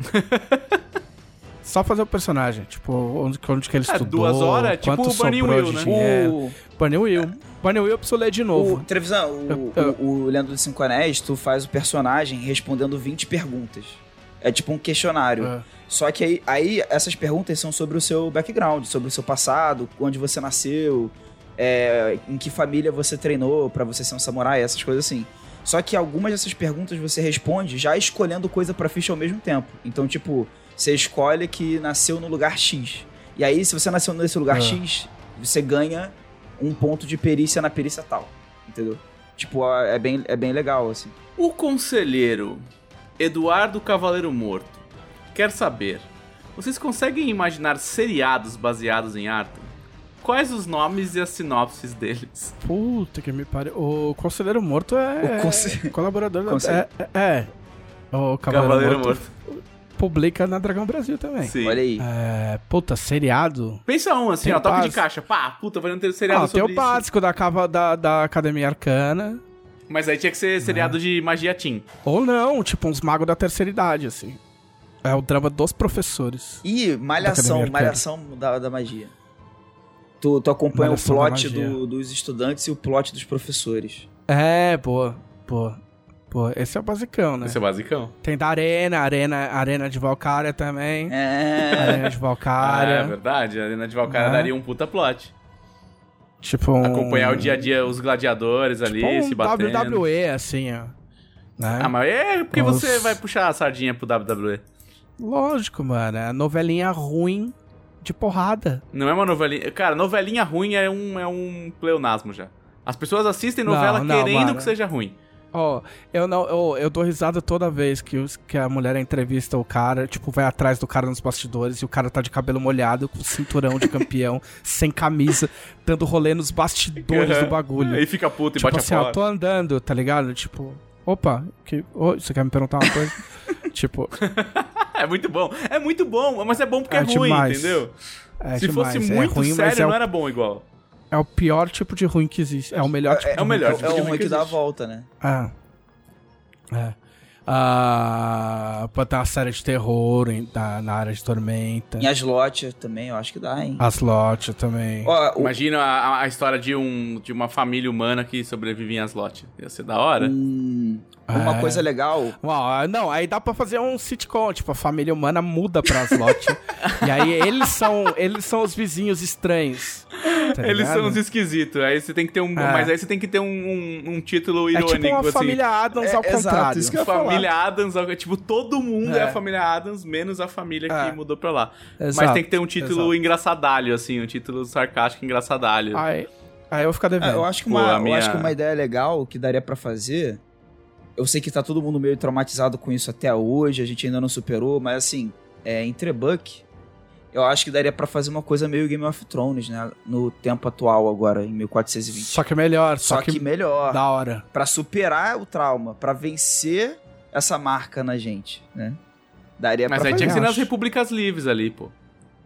Só fazer o personagem, tipo, onde, onde que ele é, estudou, duas horas, quanto tipo sobrou Burning Will, de né? dinheiro. O... Burning Will, é. Burning Will eu preciso ler de novo. O, Trevisan, o, eu... o, o Lenda dos Cinco Anéis, tu faz o personagem respondendo vinte perguntas. É tipo um questionário. É. Só que aí, aí essas perguntas são sobre o seu background, sobre o seu passado, onde você nasceu, é, em que família você treinou pra você ser um samurai, essas coisas assim. Só que algumas dessas perguntas você responde já escolhendo coisa pra ficha ao mesmo tempo. Então, tipo, você escolhe que nasceu no lugar X. E aí, se você nasceu nesse lugar é. X, você ganha um ponto de perícia na perícia tal. Entendeu? Tipo, é bem, é bem legal, assim. O conselheiro Eduardo Cavaleiro Morto quer saber: vocês conseguem imaginar seriados baseados em Arthur? Quais os nomes e as sinopses deles? Puta que me pare... O Conselheiro Morto é... O conselheiro... colaborador... Conselheiro... É, é, é. O Cavaleiro, Cavaleiro Morto, Morto publica na Dragão Brasil também. Sim. Olha aí. É, puta, seriado... Pensa um, assim, tem ó, toque básico de caixa. Pá, puta, vai não ter seriado ah, sobre isso. Tem o básico da, cava, da, da Academia Arcana. Mas aí tinha que ser seriado é. de magia teen. Ou não, tipo uns magos da terceira idade, assim. É o drama dos professores. E Malhação, da Malhação da, da magia. Tu, tu acompanha o plot do, dos estudantes e o plot dos professores. É, boa, boa, boa. Esse é o basicão, né? Esse é o basicão. Tem da Arena, Arena, Arena de Valcária também. É. Arena de Valcária. Ah, é verdade, a Arena de Valcária é. daria um puta plot. Tipo um... Acompanhar o dia a dia, os gladiadores tipo ali, um se batendo. W W E, assim, ó. Né? Ah, mas é porque Nossa. você vai puxar a sardinha pro W W E. Lógico, mano. É novelinha ruim. De porrada. Não é uma novelinha... Cara, novelinha ruim é um, é um pleonasmo já. As pessoas assistem novela não, não, querendo mano. que seja ruim. Ó, oh, eu não... Eu, eu dou risada toda vez que, os, que a mulher entrevista o cara, tipo, vai atrás do cara nos bastidores e o cara tá de cabelo molhado, com cinturão de campeão, sem camisa, dando rolê nos bastidores do bagulho. Aí fica puto e tipo bate assim, a porta. Tipo assim, eu tô andando, tá ligado? Tipo, opa, que, oh, você quer me perguntar uma coisa? tipo... É muito bom, é muito bom, mas é bom porque é, é ruim, demais. entendeu? É Se demais. fosse muito é ruim, sério, é o... não era bom igual. É o pior tipo de ruim que existe, é o melhor tipo é, de ruim. É o melhor tipo é de ruim, ruim que, que, que dá a volta, né? Ah. É. Ah, pode ter uma série de terror em, da, na área de Tormenta. Em Aslótia também, eu acho que dá, hein? Aslótia também. Oh, o... Imagina a, a história de, um, de uma família humana que sobrevive em Aslótia. Ia ser da hora. Hum, uma é. coisa legal. Uau, não, aí dá pra fazer um sitcom. Tipo, a família humana muda pra Aslótia. E aí eles são, eles são os vizinhos estranhos. Tá eles são os esquisitos. Aí você tem que ter um, é. Mas aí você tem que ter um, um, um título irônico. É tipo uma assim. família Addams é, ao exato, contrário. Isso que eu família Família Addams, tipo, todo mundo é. é a família Addams, menos a família é. que mudou pra lá. Exato, mas tem que ter um título exato. engraçadalho, assim, um título sarcástico engraçadalho. Aí, aí eu vou ficar devendo. É, eu, acho que uma, Pô, minha... eu acho que uma ideia legal que daria pra fazer, eu sei que tá todo mundo meio traumatizado com isso até hoje, a gente ainda não superou, mas assim, é, em Trebuck, eu acho que daria pra fazer uma coisa meio Game of Thrones, né? No tempo atual agora, em mil quatrocentos e vinte. Só que melhor. Só, só que, que melhor. Da hora. Pra superar o trauma, pra vencer... essa marca na gente, né? Daria Mas pra aí fazer, tinha que ser nas repúblicas livres ali, pô.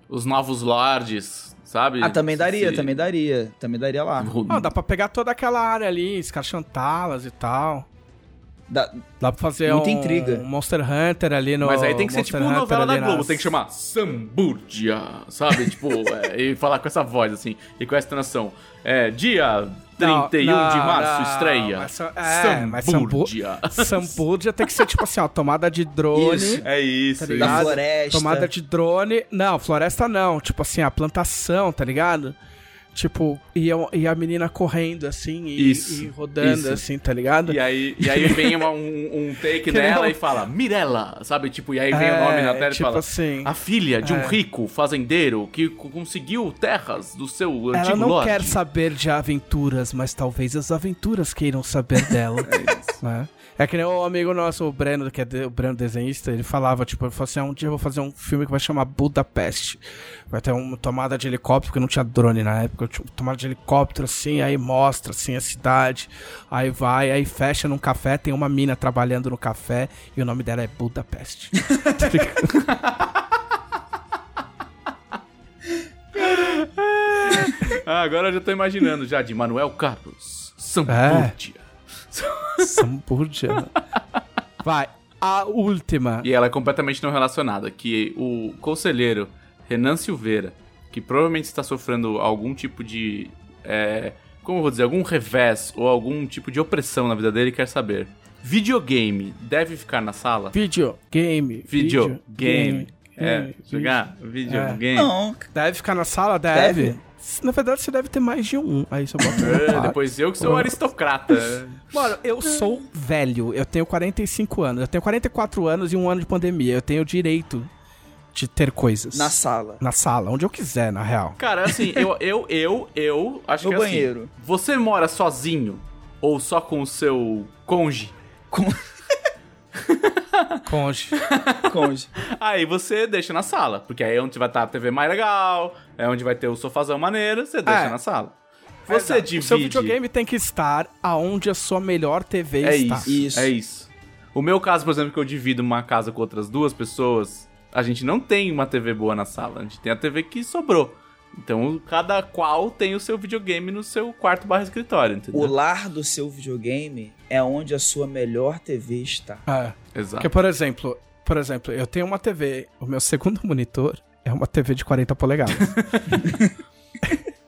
Os novos lords, sabe? Ah, também daria, Se... também daria. Também daria lá. Ah, dá pra pegar toda aquela área ali, escarchantá-las e tal. Dá, dá pra fazer muita um, intriga. um Monster Hunter ali no... Mas aí tem que ser Monster tipo uma novela da Globo. Nas... Tem que chamar Sambúrdia, sabe? tipo, é, e falar com essa voz, assim. E com essa entonação. É, dia... trinta e um não, de março, não, estreia. Mas, é, mas Sambúrdia. Sambúrdia tem que ser tipo assim, ó, tomada de drone. Isso, é isso. Tá da floresta. Tomada de drone. Não, floresta não. Tipo assim, a plantação, tá ligado? Tipo, e, eu, e a menina correndo, assim, e, isso, e rodando, isso. assim, tá ligado? E aí, e aí vem uma, um, um take dela não... e fala, Mirella, sabe? Tipo, e aí vem é, o nome na tela tipo e fala, assim, a filha de é. um rico fazendeiro que conseguiu terras do seu antigo lorde. Ela não lorde. quer saber de aventuras, mas talvez as aventuras queiram saber dela. É isso. Né? É que nem o amigo nosso, o Breno, que é de, o Breno desenhista, ele falava, tipo, eu falava assim, ah, um dia eu vou fazer um filme que vai chamar Budapeste. Vai ter uma tomada de helicóptero, porque não tinha drone na época, tipo, tomada de helicóptero, assim, aí mostra, assim, a cidade, aí vai, aí fecha num café, tem uma mina trabalhando no café, e o nome dela é Budapeste. ah, agora eu já tô imaginando, já, de Manuel Carlos, Sambúrdia. É. Sambúrdia. Vai, a última. E ela é completamente não relacionada. Que o conselheiro Renan Silveira, que provavelmente está sofrendo algum tipo de é, como eu vou dizer, algum revés ou algum tipo de opressão na vida dele, quer saber: videogame deve ficar na sala? Videogame Videogame video, É, jogar videogame é. Não, deve ficar na sala? Deve, deve. Na verdade, você deve ter mais de um. Aí só bota é, depois eu que sou um aristocrata. Mano, eu sou velho. Eu tenho quarenta e cinco anos. Eu tenho quarenta e quatro anos e um ano de pandemia. Eu tenho o direito de ter coisas. Na sala. Na sala, onde eu quiser, na real. Cara, assim, eu, eu, eu, eu acho no que é banheiro. Assim, você mora sozinho ou só com o seu cônjuge? Com... Conge. Conge. Aí você deixa na sala, porque aí é onde vai estar a T V mais legal, é onde vai ter o sofazão maneiro, você deixa é. na sala. Você é divide... O seu videogame tem que estar aonde a sua melhor T V é está. Isso, isso. É isso. O meu caso, por exemplo, que eu divido uma casa com outras duas pessoas, a gente não tem uma T V boa na sala, a gente tem a T V que sobrou. Então, cada qual tem o seu videogame no seu quarto barra escritório, entendeu? O lar do seu videogame é onde a sua melhor T V está. Ah, exato. Porque, por exemplo, por exemplo, eu tenho uma T V, o meu segundo monitor é uma T V de quarenta polegadas.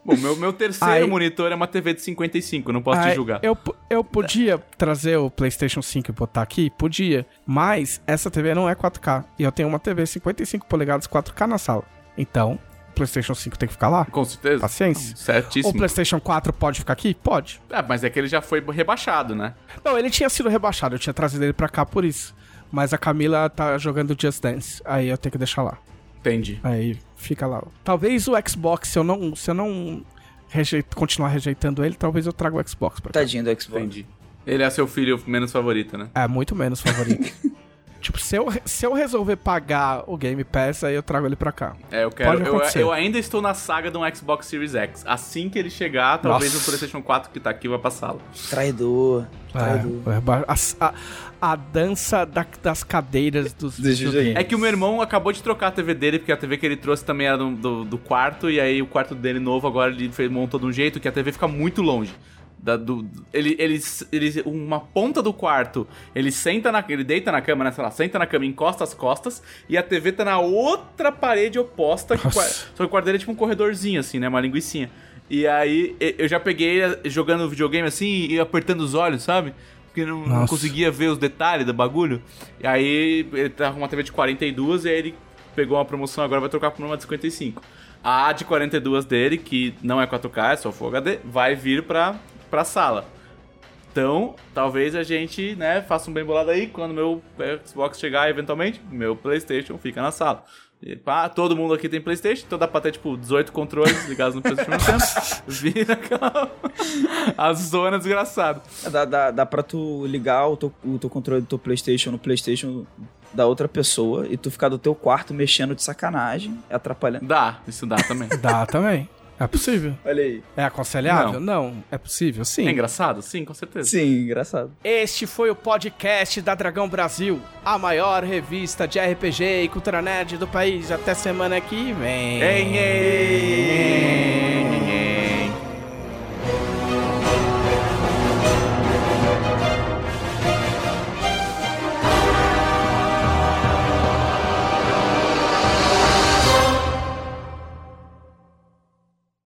Bom, meu, meu terceiro aí, monitor é uma T V de cinquenta e cinco, não posso te julgar. Eu, eu podia trazer o PlayStation cinco e botar aqui? Podia. Mas essa T V não é quatro K. E eu tenho uma T V cinquenta e cinco polegadas quatro K na sala. Então... PlayStation cinco tem que ficar lá? Com certeza. Paciência. Certíssimo. O PlayStation quatro pode ficar aqui? Pode. É, mas é que ele já foi rebaixado, né? Não, ele tinha sido rebaixado. Eu tinha trazido ele pra cá por isso. Mas a Camila tá jogando Just Dance. Aí eu tenho que deixar lá. Entendi. Aí fica lá. Talvez o Xbox, se eu não, se eu não rejeito, continuar rejeitando ele, talvez eu traga o Xbox pra cá. Tadinho do Xbox. Entendi. Ele é seu filho menos favorito, né? É, muito menos favorito. Tipo, se eu, se eu resolver pagar o Game Pass, aí eu trago ele pra cá. É, eu quero. Eu, eu ainda estou na saga de um Xbox Series X. Assim que ele chegar, talvez Nossa. o PlayStation quatro que tá aqui vai passá-lo. Traidor. Traidor. É, a, a, a dança da, das cadeiras dos... É que o meu irmão acabou de trocar a T V dele, porque a T V que ele trouxe também era do, do, do quarto, e aí o quarto dele novo agora ele montou de um jeito que a T V fica muito longe. Da, do, ele, ele, ele, uma ponta do quarto, ele senta na, ele deita na cama, né, sei lá, senta na cama, encosta as costas e a T V tá na outra parede oposta, que, só que o quarto dele é tipo um corredorzinho assim, né, uma linguicinha. E aí eu já peguei ele jogando videogame assim e apertando os olhos, sabe, porque não, não conseguia ver os detalhes do bagulho. E aí ele tá com uma T V de quarenta e duas e aí ele pegou uma promoção, agora vai trocar por uma de cinquenta e cinco. A de quarenta e duas dele, que não é quatro K, é só Full H D, vai vir pra pra sala. Então, talvez a gente, né, faça um bem bolado aí, quando meu Xbox chegar eventualmente, meu PlayStation fica na sala. E, pá, todo mundo aqui tem PlayStation, então dá pra ter, tipo, dezoito controles ligados no PlayStation tempo. Vira aquela... a zona desgraçada. Dá, dá, dá pra tu ligar o teu, o teu controle do teu PlayStation no PlayStation da outra pessoa e tu ficar do teu quarto mexendo de sacanagem, atrapalhando. Dá, isso dá também. Dá também. É possível. Olha aí. É aconselhável? Não. Não. É possível, sim. É engraçado? Sim, com certeza. Sim, engraçado. Este foi o podcast da Dragão Brasil, a maior revista de R P G e cultura nerd do país. Até semana que vem. Ei, ei.